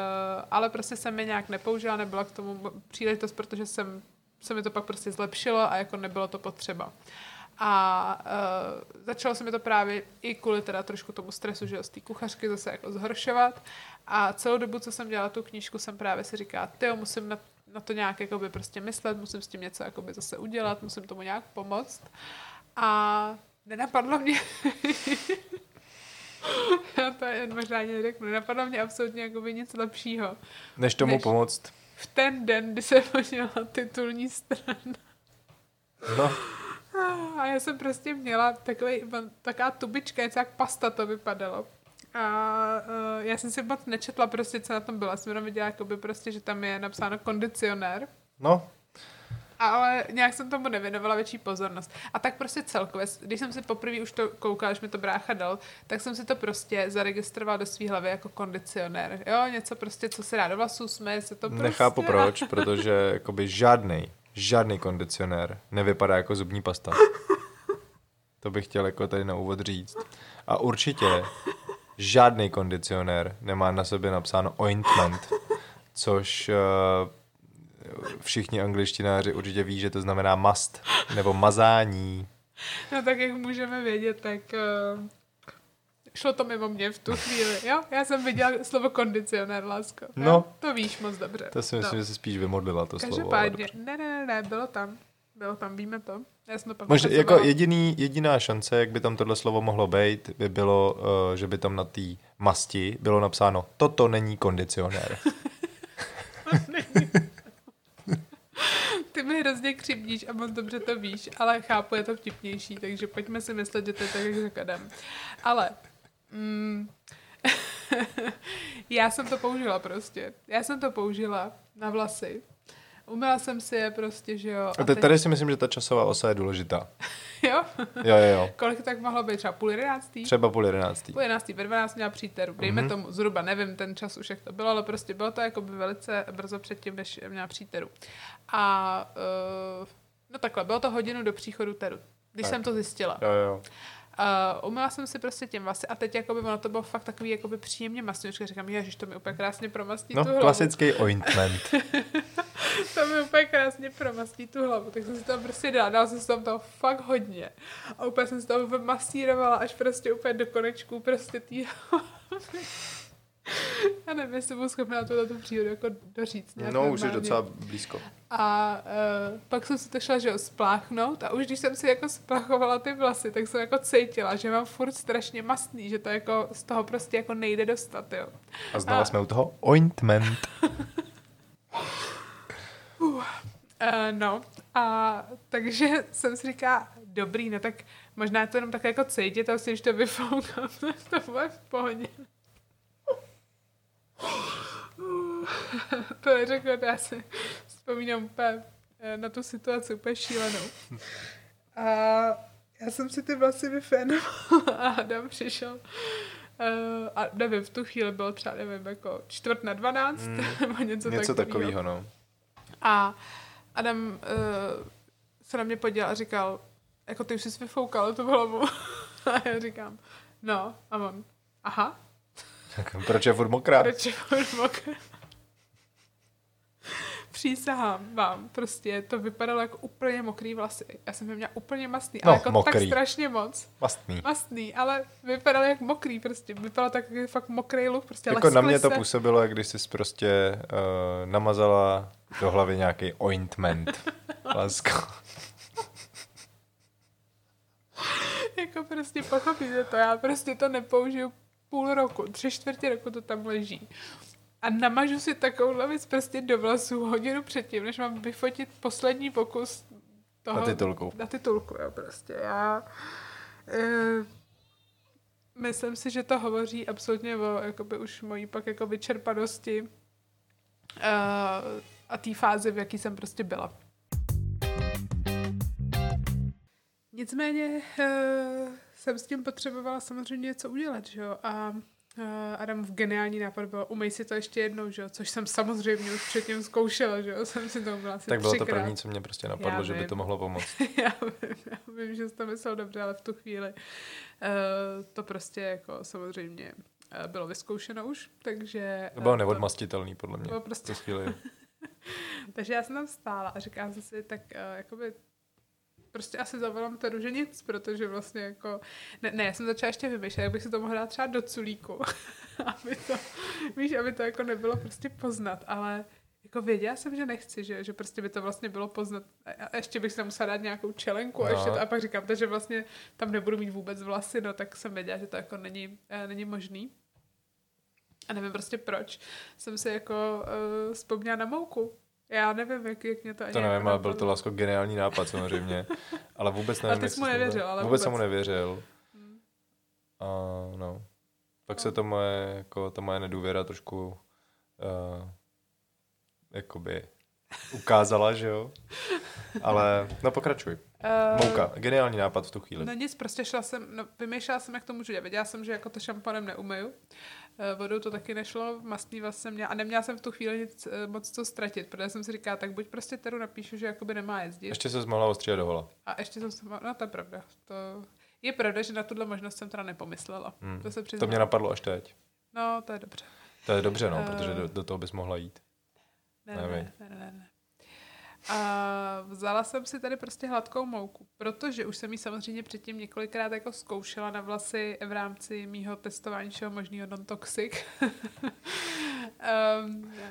ale prostě jsem je nějak nepoužila, nebyla k tomu příležitost, protože jsem se mi to pak prostě zlepšilo a jako nebylo to potřeba. A uh, začalo se mi to právě i kvůli teda trošku tomu stresu, že z té kuchařky zase jako zhoršovat a celou dobu, co jsem dělala tu knížku, jsem právě si říkala, tyjo, musím na, na to nějak jakoby prostě myslet, musím s tím něco jakoby zase udělat, musím tomu nějak pomoct a nenapadlo mě to je jen možná neřeknu, nenapadlo mě absolutně jakoby nic lepšího. Než tomu než... pomoct. V ten den, kdy se podělala titulní strana. No. A já jsem prostě měla takový, taková tubička, něco jak pasta to vypadalo. A uh, já jsem si moc nečetla prostě, co na tom byla. Jsem jenom viděla, jakoby prostě, že tam je napsáno kondicionér. No. Ale nějak jsem tomu nevěnovala větší pozornost. A tak prostě celkově, když jsem si poprvé už to koukala, když mi to brácha dal, tak jsem si to prostě zaregistrovala do svý hlavy jako kondicionér. Jo, něco prostě, co se dá do vlasů, směje se to prostě. Nechápu proč, protože jakoby žádnej, žádný kondicionér nevypadá jako zubní pasta. To bych chtěl jako tady na úvod říct. A určitě žádný kondicionér nemá na sobě napsáno ointment, což... Uh, všichni angličtináři určitě ví, že to znamená mast, nebo mazání. No tak jak můžeme vědět, tak uh, šlo to mimo mě v tu chvíli, jo? Já jsem viděla slovo kondicionér, lásko. No. To víš moc dobře. To si myslím, no. Že jsi spíš vymodlila to slovo. Každopádně, ne, ne, ne, bylo tam. Bylo tam, víme to. Já jsem to Možná, jako jediný, jediná šance, jak by tam tohle slovo mohlo být, by bylo, uh, že by tam na té masti bylo napsáno, toto není kondicionér. Ty mi hrozně křivdíš a moc dobře to víš, ale chápu, je to vtipnější, takže pojďme si myslet, že to je tak, jak řekl Adam. Ale mm, já jsem to použila prostě. Já jsem to použila na vlasy. Umyla jsem si je prostě, že jo. A teď... tady si myslím, že ta časová osa je důležitá. Jo? Jo, jo, jo. Kolik tak mohlo být? Třeba půl jedenáctý? Třeba půl jedenáctý. Půl jedenáctý, ve dvanáct měla přijít teru. Dejme mm-hmm. tomu zhruba, nevím ten čas už, jak to bylo, ale prostě bylo to jako by velice brzo předtím, než měla přijít teru. A uh, no takhle, bylo to hodinu do příchodu teru, když tak. jsem to zjistila. Jo, jo. Uh, umyla jsem si prostě tím vlasy a teď jakoby ono to bylo fakt takový jakoby příjemně masňočka. Říkám, ježiš, to mi úplně krásně promastí no, tu hlavu. No, klasický ointment. To mi úplně krásně promastí tu hlavu, tak jsem si tam prostě dala, dala jsem si tam toho fakt hodně a úplně jsem si tam masírovala až prostě úplně do konečků prostě tý já nevím, jestli budu schopná tuto příhodu jako doříct. No, normálně. Už je docela blízko. A uh, pak jsem si to šla, že jo, spláchnout a už když jsem si jako spláchovala ty vlasy, tak jsem jako cítila, že mám furt strašně mastný, že to jako z toho prostě jako nejde dostat, jo. A znala a... jsme u toho ointment. uh, no, a takže jsem si říkala, dobrý, no tak možná je to jenom tak jako cítit, a si když to vyfoukám, to bude v pohodě. To neřekl, já si vzpomínám úplně na tu situaci úplně šílenou. A já jsem si ty vlasy vyfénovala a Adam přišel a nevím, v tu chvíli bylo třeba, nevím, jako čtvrt na dvanáct mm, nebo něco, něco takového. No. A Adam uh, se na mě podíval a říkal, jako ty už jsi vyfoukal tu hlavu. A já říkám, no, a on, aha. Tak proč je furt mokrá? Proč je furt mokrá? Přísahám vám, prostě to vypadalo jako úplně mokrý vlasy. Já jsem je měla úplně mastný, no, ale jako mokrý. Tak strašně moc. Mastný. Mastný, ale vypadalo jak mokrý prostě. Vypadalo tak jak fakt mokrý luk, prostě jako na mě se. To působilo, jak když jsi prostě uh, namazala do hlavy nějaký ointment. Lásko. Jako prostě pochopíte to, já prostě to nepoužiju půl roku, tři čtvrtě roku to tam leží. A namažu si takovouhle věc prostě do vlasů hodinu předtím, než mám vyfotit poslední pokus toho... Na titulku. Na titulku, jo, prostě. Já e, myslím si, že to hovoří absolutně o jakoby už mojí pak jako vyčerpanosti e, a té fázi, v jaký jsem prostě byla. Nicméně uh, jsem s tím potřebovala samozřejmě něco udělat, že jo, a uh, Adamův geniální nápad byl, umej si to ještě jednou, že jo, což jsem samozřejmě už předtím zkoušela, že jo, jsem si to umyla asi třikrát. Tak bylo třikrát. To první, co mě prostě napadlo, já že vím. By to mohlo pomoct. já, vím, já vím, že jsi to myslel dobře, ale v tu chvíli uh, to prostě jako samozřejmě uh, bylo vyzkoušeno už, takže... Uh, to bylo neodmastitelný podle mě. Bylo prostě... chvíli. Takže já jsem tam stála a říkám si, tak uh, jakoby... Prostě asi zavolám to že nic, protože vlastně jako... Ne, ne, já jsem začala ještě vymýšlet, jak bych si to mohla dát třeba do culíku. aby to, víš, aby to jako nebylo prostě poznat, ale jako věděla jsem, že nechci, že, že prostě by to vlastně bylo poznat. A ještě bych si tam musela dát nějakou čelenku no. a, ještě to, a pak říkám, že vlastně tam nebudu mít vůbec vlasy, no tak jsem věděla, že to jako není, není možný. A nevím prostě proč. Jsem si jako uh, vzpomněla na mouku. Já nevím, jak, jak mě to... To nevím, ale byl to lásko geniální nápad samozřejmě. Ale vůbec nevím, ale ty jsi mu nevěřil, ale vůbec. Vůbec jsem mu nevěřil. Hmm. A no. Tak no. se to moje, jako ta moje nedůvěra trošku uh, jakoby ukázala, že jo? Ale no pokračuj. Uh, Mouka, geniální nápad v tu chvíli. No nic, prostě šla jsem, no, vymýšlela jsem, jak to můžu dělat. Věděla jsem, že jako to šampanem neumeju. Vodou to taky nešlo, mastný vlas jsem měla a neměla jsem v tu chvíli nic moc co ztratit, protože jsem si říkala, tak buď prostě Teru napíšu, že jakoby nemá jezdit. Ještě jsem mohla ostříhat do hola. A ještě jsem se mohla, no to je pravda. To... Je pravda, že na tuhle možnost jsem teda nepomyslela. Hmm. To se přiznám. To mě napadlo až teď. No, to je dobře. To je dobře, no, uh... protože do, do toho bys mohla jít. Ne, ne, ne, ne, ne, ne. A vzala jsem si tady prostě hladkou mouku, protože už jsem ji samozřejmě předtím několikrát jako zkoušela na vlasy v rámci mýho testování všeho možného non-toxic. um,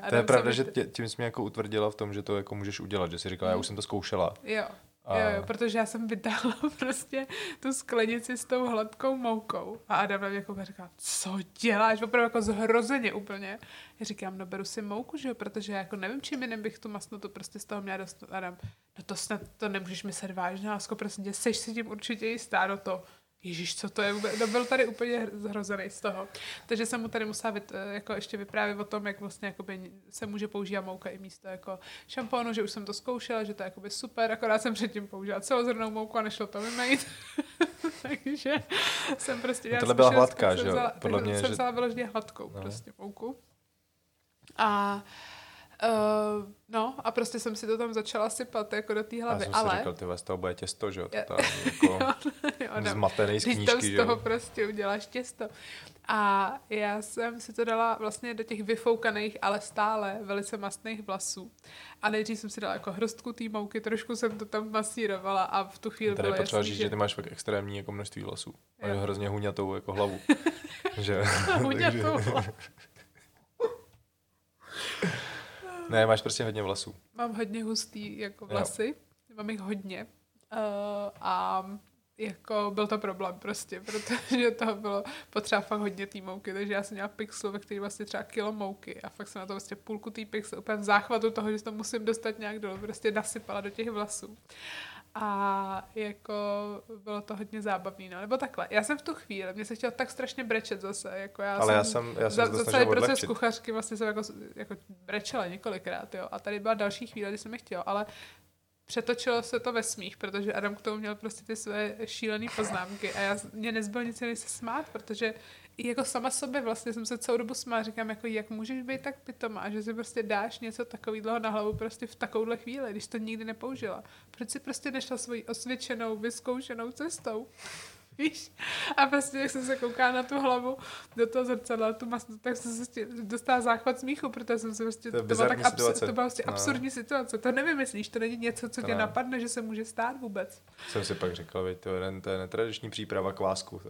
to je pravda, že tě, tím jsi mě jako utvrdila v tom, že to jako můžeš udělat, že jsi říkala, já už jsem to zkoušela. Jo, a... jo, jo, protože já jsem vydala prostě tu sklenici s tou hladkou moukou a Adam na mě jako říká, co děláš, opravdu jako zhrozeně úplně. Já říkám, no beru si mouku, že jo, protože já jako nevím, čím jiným bych tu masnotu prostě z toho měla dostat. Adam, no to snad, to nemůžeš myslet vážně, lásko, prosím tě, seš si tím určitě jistá, no to, ježiš, co to je, no byl tady úplně zhrozený z toho. Takže jsem mu tady musela vyt- jako ještě vyprávět o tom, jak vlastně jakoby se může používat mouka i místo jako šampónu, že už jsem to zkoušela, že to je jakoby super, akorát jsem předtím použila celozrnnou mouku a nešlo to vymejít. Takže jsem prostě... No tohle byla hladká, že jo? Podle mě, jsem vzala vyloženě hladkou no. prostě mouku. A... Uh, no a prostě jsem si to tam začala sypat jako do té hlavy, ale... Já jsem si ale... říkal, ty z toho bude těsto, že jo? To tam jako jo, zmatený z knížky, tam z toho jo? Prostě uděláš těsto. A já jsem si to dala vlastně do těch vyfoukaných, ale stále velice mastných vlasů. A nejdřív jsem si dala jako hrstku té mouky, trošku jsem to tam masírovala a v tu chvíli tady bylo jasný, říct, že... že ty máš fakt extrémní jako množství vlasů. Máš hrozně huňatou jako hlavu. že? Huňatou hlavu. Ne, máš prostě hodně vlasů. Mám hodně hustý jako vlasy, no. Mám jich hodně uh, a jako byl to problém prostě, protože toho bylo potřeba fakt hodně té mouky, takže já jsem měla pixlu, ve který vlastně třeba kilo mouky a fakt jsem na to vlastně půlku té pixlu, úplně v záchvatu toho, že to musím dostat nějak dolů, prostě nasypala do těch vlasů. A jako bylo to hodně zábavný, no, nebo takhle. Já jsem v tu chvíli, mě se chtělo tak strašně brečet zase, jako já Ale jsem, já jsem, já jsem za, za celý proces kuchařky vlastně jsem jako, jako brečela několikrát, jo, a tady byla další chvíle, kdy jsem mi chtěla, ale přetočilo se to ve smích, protože Adam k tomu měl prostě ty své šílené poznámky a já, mě nezbyl nic jiný se smát, protože i jako sama sobě vlastně jsem se celou dobu smála, říkám, jako jak můžeš být tak pitomá, že si prostě dáš něco takového na hlavu prostě v takovouhle chvíli, když to nikdy nepoužila. Proč si prostě nešla svojí osvědčenou, vyzkoušenou cestou? Víš? A prostě, jak jsem se koukala na tu hlavu do toho zrcadla, tu masnu, tak jsem se dostala záchvat smíchu, protože jsem se prostě, to, to byla tak absur, to byla prostě no. absurdní situace. To nevymyslíš, to není něco, co to tě ne. napadne, že se může stát vůbec. Jsem si pak řekla, veď, to je, to je netradiční příprava kvásku.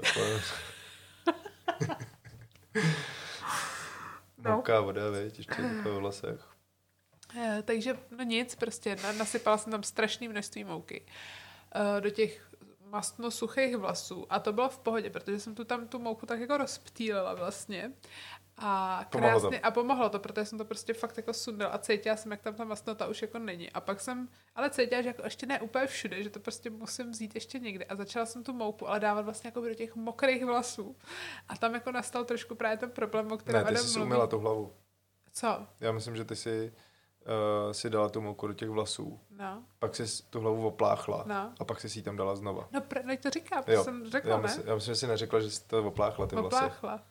Mouká no. voda, veď, ještě v vlasech. Takže, no nic, prostě nasypala jsem tam strašný množství mouky. Do těch mastno suchých vlasů a to bylo v pohodě, protože jsem tu tam tu mouku tak jako rozptýlila vlastně a krásně pomohlo to. A pomohlo to, protože jsem to prostě fakt jako sundala a cítila jsem, jak tam ta mastnota už jako není a pak jsem, ale cítila, že jako ještě ne úplně všude, že to prostě musím vzít ještě někde a začala jsem tu mouku, ale dávat vlastně jako do těch mokrých vlasů a tam jako nastal trošku právě ten problém, o kterém Adam mluví. Ne, ty jsi umyla tu hlavu. Co? Já myslím, že ty jsi uh, si dala tu mouku do těch vlasů. No. Pak se tu hlavu opláchla no. a pak se si ji tam dala znova. No, pr- no to říkám, to jo. jsem řekla, já myslím, ne? Já myslím, že jsi neřekla, že jsi to opláchla ty vlasy. Opláchla.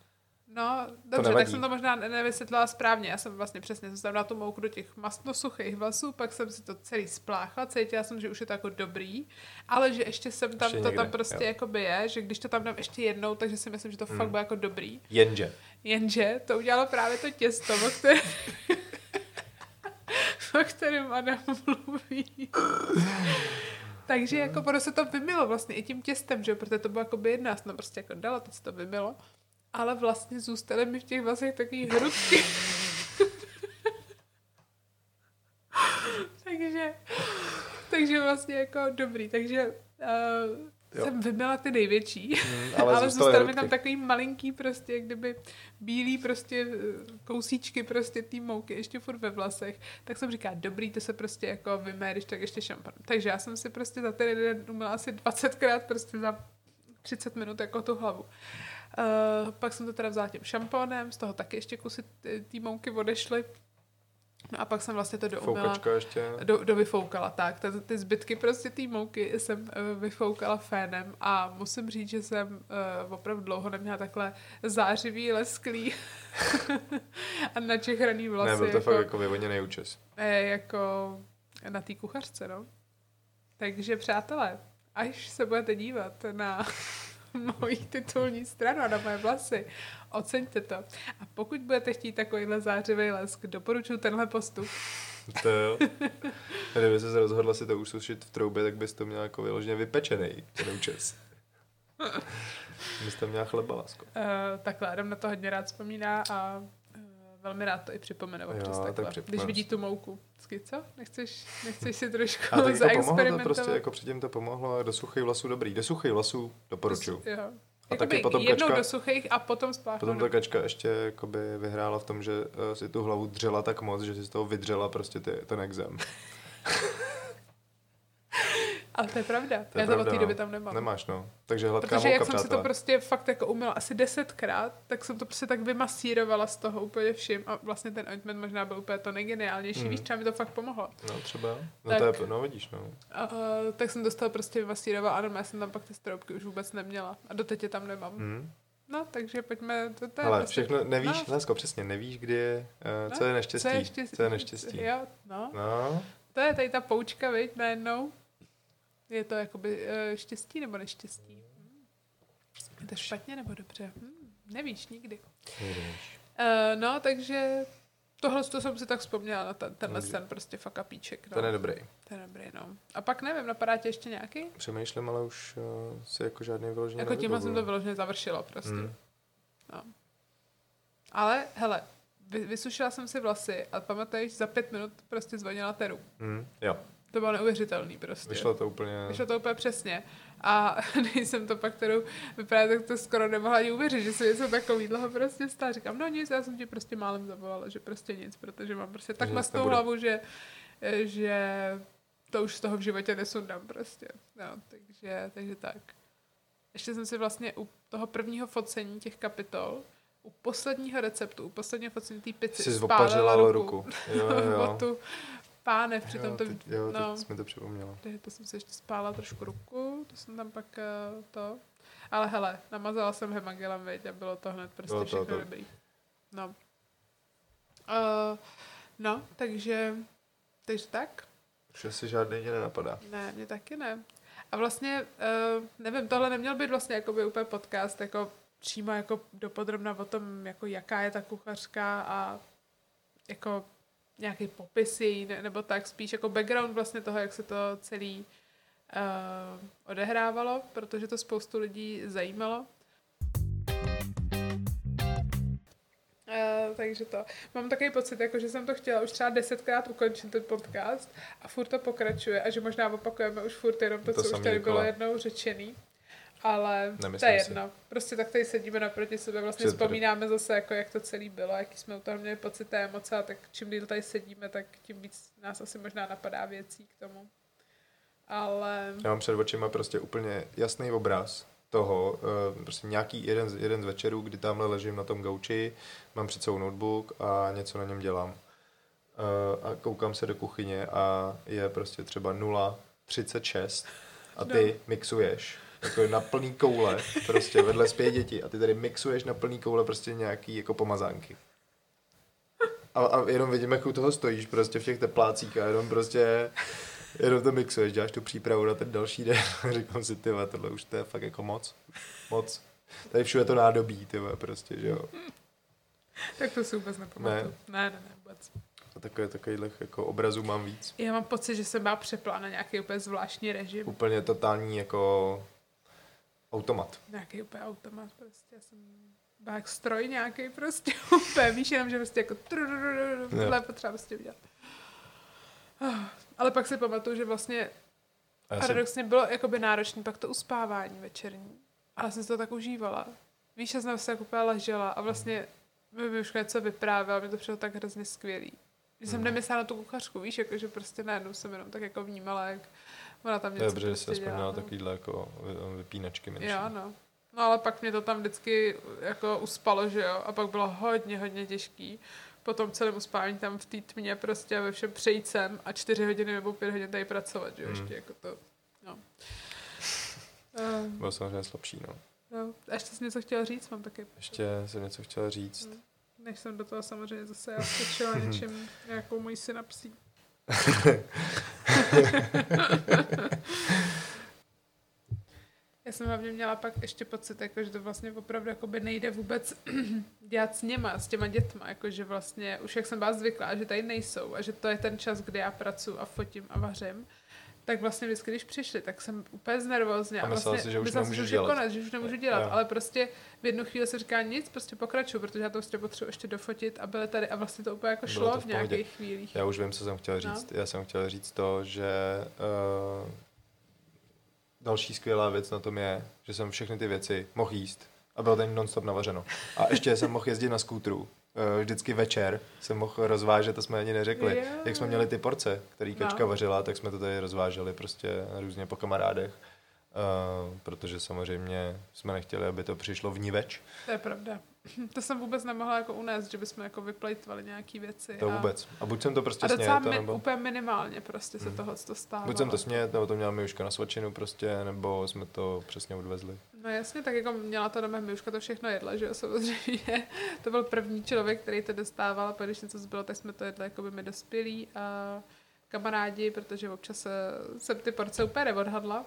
No, dobře, tak jsem to možná nevysvětlila správně. Já jsem vlastně přesně, jsem tam na tu mouku do těch mastnosuchých vlasů, pak jsem si to celý spláchla, cítila jsem, že už je to jako dobrý, ale že ještě jsem tam, ještě to někde, tam prostě jako by je, že když to tam dám ještě jednou, takže si myslím, že to mm. fakt bude jako dobrý. Jenže. Jenže to udělalo právě to těsto, o které... o kterém Adam mluví. Takže jako prostě to vymilo vlastně i tím těstem, že protože to bylo jako by jedna, já jsem tam prostě jako dala, teď se to vymilo. Ale vlastně zůstaly mi v těch vlasech takový hrudky. takže, takže vlastně jako dobrý. Takže uh, jsem vymila ty největší. Mm, ale ale zůstaly mi tam takový malinký prostě, kdyby bílý prostě kousíčky prostě té mouky ještě furt ve vlasech. Tak jsem říkala, dobrý, to se prostě jako vymé, když tak ještě šampan. Takže já jsem si prostě za ten den umyla asi dvacetkrát prostě za třicet minut jako tu hlavu. Uh, pak jsem to teda vzala tím šampónem, z toho taky ještě kusy té mouky odešly. No a pak jsem vlastně to doumila, do, do vyfoukala. Tak, ty, ty zbytky prostě té mouky jsem vyfoukala fénem a musím říct, že jsem uh, opravdu dlouho neměla takhle zářivý, lesklý a načehraný vlasy. Ne, byl to jako, fakt jako vyvoněný účes. Jako na té kuchařce, no. Takže přátelé, až se budete dívat na... mojí titulní stranu a na moje vlasy. Oceňte to. A pokud budete chtít takovýhle zářivý lesk, doporučuji tenhle postup. To jo. Kdyby se rozhodla si to už sušit v troubě, tak bys to měla jako vyloženě vypečený, ten účes. Bys tam měla chleba, lásko. Uh, takhle, Adam na to hodně rád vzpomíná a uh, velmi rád to i připomene občas jo, takhle. Tak když vidí tu mouku. Vždycky, co? Nechceš, nechceš si trošku zaexperimentovat? A to pomohlo, prostě jako předtím to pomohlo, do suchých vlasů dobrý. Do suchých vlasů doporučuji. Jo. A taky potom jednou kačka, do suchých a potom spáchnout. Potom ta kačka ještě jakoby vyhrála v tom, že uh, si tu hlavu dřela tak moc, že si z toho vydřela prostě ty, ten exém. Ale to je pravda. To je Já pravda, to od té doby tam nemám. Nemáš, no. Takže hladká mouka, přátelé. Protože jak jsem si to prostě fakt jako umyla asi desetkrát, tak jsem to prostě tak vymasírovala z toho úplně všim. A vlastně ten ointment možná byl úplně to nejgeniálnější. Mm. Víš, třeba mi to fakt pomohlo. No třeba. No tak, to je, no vidíš, no. A, tak jsem dostala prostě vymasírovala. Ano, já jsem tam pak ty stroubky už vůbec neměla. A doteď je tam nemám. Mm. No, takže pojďme... To, to ale prostě, všechno nevíš, no. Lásko, přesně, nevíš, kdy je, uh, no, co je neštěstí. Co je, štěstí, co je neštěstí. Jo, no. No. To je tady ta poučka, viď, najednou. Je to jakoby štěstí nebo neštěstí? Je to špatně nebo dobře? Hmm, nevíš nikdy. Nevíš. Uh, no, takže tohle to jsem si tak vzpomněla na ten, tenhle sen, prostě fuck upíček. No. Ten je dobrý. Ten je dobrý, no. A pak nevím, napadá tě ještě nějaký? Přemýšlím, ale už uh, si jako žádný vyloženě jako tímhle jsem to vyloženě završila prostě. Hmm. No. Ale, hele, vy, vysušila jsem si vlasy a pamatuješ, za pět minut prostě zvonila Teru. Hmm. Jo. To bylo neuvěřitelný prostě. Vyšlo to úplně... Vyšlo to úplně přesně. A když jsem to pak kterou vypadala, tak to skoro nemohla ani uvěřit, že se něco takovýhleho prostě stala. Říkám, no nic, já jsem ti prostě málem zavolala, že prostě nic, protože mám prostě tak mastnou hlavu, že, že to už z toho v životě nesundám prostě. No, takže, takže tak. Ještě jsem si vlastně u toho prvního focení těch kapitol, u posledního receptu, u posledního focení té pici jsi spálila ruku. ruku. Jo, jo. tu, Páne, přitom jo, to... Teď, jo, no, teď jsme to připomněla. To jsem si ještě spálila trošku ruku, to jsem tam pak uh, to... Ale hele, namazala jsem hemagelem, viď, a bylo to hned prostě to, všechno to, to. dobrý. No. Uh, no, takže... Takže tak? Už asi žádný mě nenapadá. Ne, mě taky ne. A vlastně, uh, nevím, tohle neměl být vlastně jakoby úplně podcast, jako přímo jako dopodrobna o tom, jako jaká je ta kuchařka a jako... nějaký popis její, ne, nebo tak spíš jako background vlastně toho, jak se to celý uh, odehrávalo, protože to spoustu lidí zajímalo. Uh, takže to. Mám takový pocit, jako, že jsem to chtěla už třeba desetkrát ukončit ten podcast a furt to pokračuje a že možná opakujeme už furt jenom to, to co už tady bylo jednou řečený. Ale Nemyslím to je jedno. Si. Prostě tak tady sedíme naproti sebe, vlastně Před vzpomínáme zase, jako jak to celý bylo, jaký jsme u toho měli pocity a emoce, a tak čím díl tady sedíme, tak tím víc nás asi možná napadá věcí k tomu. Ale... Já mám před očima prostě úplně jasný obraz toho, prostě nějaký jeden z, jeden z večerů, kdy tamhle ležím na tom gauči, mám před sebou notebook a něco na něm dělám. a koukám se do kuchyně a je prostě třeba nula třicet šest a ty no. mixuješ jako na plný koule, prostě vedle z pět dětí a ty tady mixuješ na plný koule prostě nějaký jako pomazánky. A, a jenom vidím, jak u toho stojíš prostě v těch teplácích a jenom prostě jenom to mixuješ, děláš tu přípravu na ten další den a říkám si, tyhle, tohle už to je fakt jako moc, moc. Tady všude to nádobí, tyhle, prostě, že jo. Tak to si vůbec nepamatuju. Ne, ne, ne, ne vůbec. A takové, takových jako obrazů mám víc. Já mám pocit, že se má přeplá na nějaký úplně zvláštní režim. Úplně totální jako automat. Nějaký úplně automat prostě. Já jsem byla jak stroj nějaký prostě úplně. Víš, jenom, že prostě jako tohle potřeba prostě udělat. Ale pak si pamatuju, že vlastně paradoxně bylo jakoby náročný pak to uspávání večerní. Ale jsem to tak užívala. Víš, já jsem se jako úplně ležela a vlastně mi Miuška něco vyprávěla, mě to přišlo tak hrozně skvělý. Že jsem hmm. nemyslela na tu kuchařku, víš, jako, že prostě najednou jsem jenom tak jako vnímala, jak ona tam něco dobře, prostě dělá. Dobře, že jsi aspoň měla takovýhle jako vypínačky menší. Jo, no. No ale pak mě to tam vždycky jako uspalo, že jo, a pak bylo hodně, hodně těžký. Potom celém uspávání tam v té tmě prostě ve všem přejít sem a čtyři hodiny nebo pět hodin tady pracovat, že jo, hmm. ještě jako to, no. Uh, Bylo samozřejmě slabší, no. No, ještě jsem něco chtěla říct, mám taky. Ještě jsem něco chtěla říct. Hmm. Než jsem do toho samozřejmě zase já skočila něčím, nějakou mojí synapsí. Já jsem hlavně měla pak ještě pocit, jako, že to vlastně opravdu jakoby nejde vůbec dělat s něma, s těma dětma, jako, že vlastně už jak jsem byla zvyklá, že tady nejsou a že to je ten čas, kdy já pracuji a fotím a vařím, tak vlastně vždycky, když přišli, tak jsem úplně znervózněla. A myslela vlastně, si, že už nemůžu dělat. Konec, že už nemůžu dělat, yeah. Ale prostě v jednu chvíli se říká nic, prostě pokračuju, protože já to prostě potřebuji ještě dofotit a byly tady a vlastně to úplně jako bylo šlo v, v nějakých chvílích. Já už vím, co jsem chtěla říct. No. Já jsem chtěla říct to, že uh, další skvělá věc na tom je, že jsem všechny ty věci mohl jíst a bylo ten non-stop navařeno. A ještě jsem mohl jezdit na skútru. Vždycky večer jsem mohl rozvážet, to jsme ani neřekli. Yeah. Jak jsme měli ty porce, který Kačka no. vařila, tak jsme to tady rozváželi prostě různě po kamarádech. Uh, protože samozřejmě jsme nechtěli, aby to přišlo vníveč. To je pravda. To jsem vůbec nemohla jako unést, že bychom jako vyplejtvali nějaký věci. To a... vůbec. A buď jsem to prostě snědla. A docela snědla, mi, nebo... úplně minimálně prostě se mm. tohle stávalo. Buď jsem to snědla, nebo to měla Miuška na svačinu prostě, nebo jsme to přesně odvezli. No jasně, tak jako měla to doma Miuška, to všechno jedla, že jo, samozřejmě. To byl první člověk, který to dostával a když něco zbylo, tak jsme to jedli jako by my dospělí a kamarádi, protože občas jsem ty porce úplně neodhadla.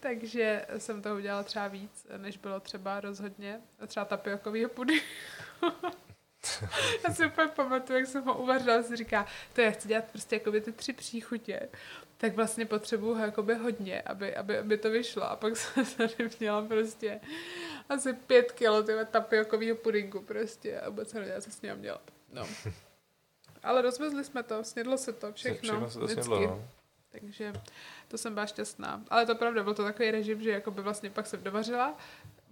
Takže jsem toho udělala třeba víc, než bylo třeba rozhodně. Třeba tapiokovýho pudingu. Já si úplně pamatuju, jak jsem ho uvařila, si říká, to já chci dělat prostě jakoby ty tři příchutě, tak vlastně potřebuju ho jakoby hodně, aby, aby, aby to vyšlo. A pak jsem tady měla prostě asi pět kilo tyhle tapiokovýho pudingu prostě a vůbec já se s ním dělat. No. Ale rozvezli jsme to, snědlo se to, všechno. Se to snědlo, no. Takže to jsem byla šťastná. Ale to pravda, byl to takový režim, že jakoby vlastně pak jsem dovařila,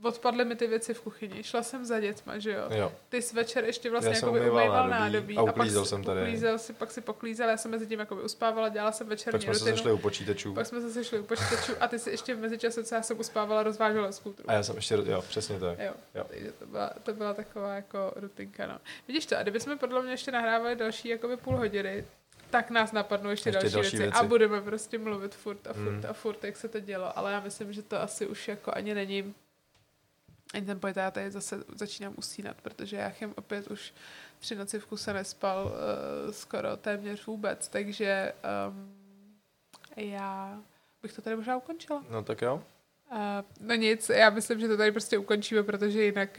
odpadly mi ty věci v kuchyni, šla jsem za dětma, že jo. jo. Ty jsi večer ještě vlastně jakoby umýval nádobí. A uklízel a jsem tady. Uklízel si, pak si poklízel, já jsem mezi tím jakoby uspávala, dělala jsem večerní rutinu. Pak jsme se sešli u počítačů. Pak jsme se sešli u počítačů a ty si ještě v mezičase, co já jsem uspávala, rozvážela skútru. A já jsem ještě, jo, přesně tak. Jo, jo. Takže to byla, to byla taková jako rutinka, no. Vidíš to, a kdybychom podle mě ještě nahrávali další jakoby půl hodiny, tak nás napadnou ještě, ještě další, další věci. věci a budeme prostě mluvit furt a furt mm. a furt, jak se to dělo, ale já myslím, že to asi už jako ani není, ani ten pojď, já tady zase začínám usínat, protože Jáchym opět už tři noci v kuse nespal uh, skoro téměř vůbec, takže um, já bych to tady možná ukončila. No tak jo. No nic, já myslím, že to tady prostě ukončíme, protože jinak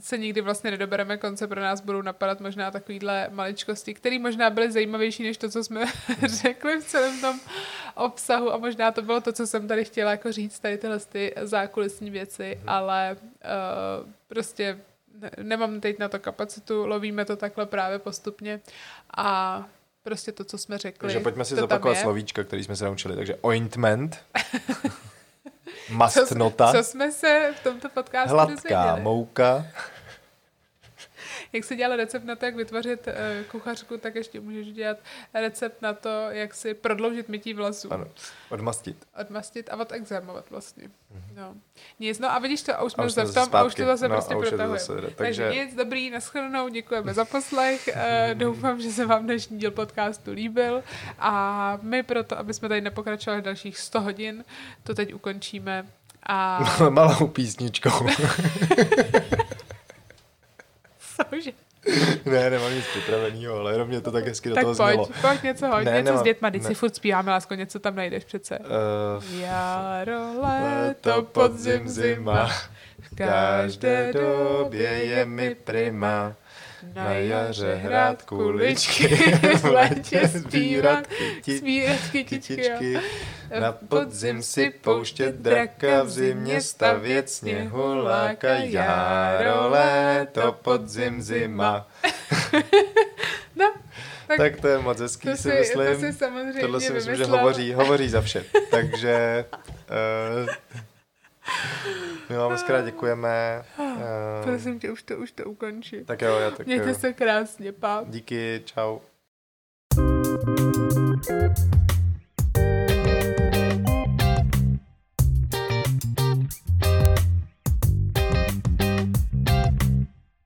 se nikdy vlastně nedobereme konce, pro nás budou napadat možná takovýhle maličkosti, které možná byly zajímavější než to, co jsme řekli v celém tom obsahu a možná to bylo to, co jsem tady chtěla jako říct, tady tyhle ty zákulisní věci, ale uh, prostě nemám teď na to kapacitu, lovíme to takhle právě postupně a prostě to, co jsme řekli. Takže pojďme si zapakovat slovíčka, který jsme se naučili, takže ointment. Mastnota. Co, co jsme se v tomto podcastu hladká dozvěděli? Hladká mouka. jak se dělal recept na to, jak vytvořit e, kuchařku, tak ještě můžeš dělat recept na to, jak si prodloužit mytí vlasů. Ano, odmastit. Odmastit a odexémovat vlastně. Mm-hmm. No. Nic, no a vidíš to, a už jsme zase v tom, a už to zase no, prostě protahujeme. Zase, takže... takže nic, dobrý, naschledanou, děkujeme za poslech, e, doufám, že se vám dnešní díl podcastu líbil a my proto, aby jsme tady nepokračovali dalších sto hodin, to teď ukončíme a... malou písničkou. Cože? Ne, nemám nic připraveného, ale jenom mě to tak hezky tak do toho pojď, znělo. Tak pojď, něco hoď, ne, něco nemám, s dětma, teď si furt zpíváme, lásko, něco tam najdeš přece. Uh, Jaro, léto, podzim, zima, v každé době je mi prima. Na jaře hrát kuličky, v létě sbírat kytičky, na podzim si pouštět draka, v zimě stavět sněhuláka, jaro, léto, podzim, zima. No, tak, tak to je moc hezký, to si, si myslím. To si samozřejmě tohle si myslím, vymyslela. Že hovoří, hovoří za vše. Takže... Uh, my vám mockrát děkujeme. Prosím tě, už to, už to ukončí. Tak jo, já tak Mějte jo. se krásně, pá. Díky, čau.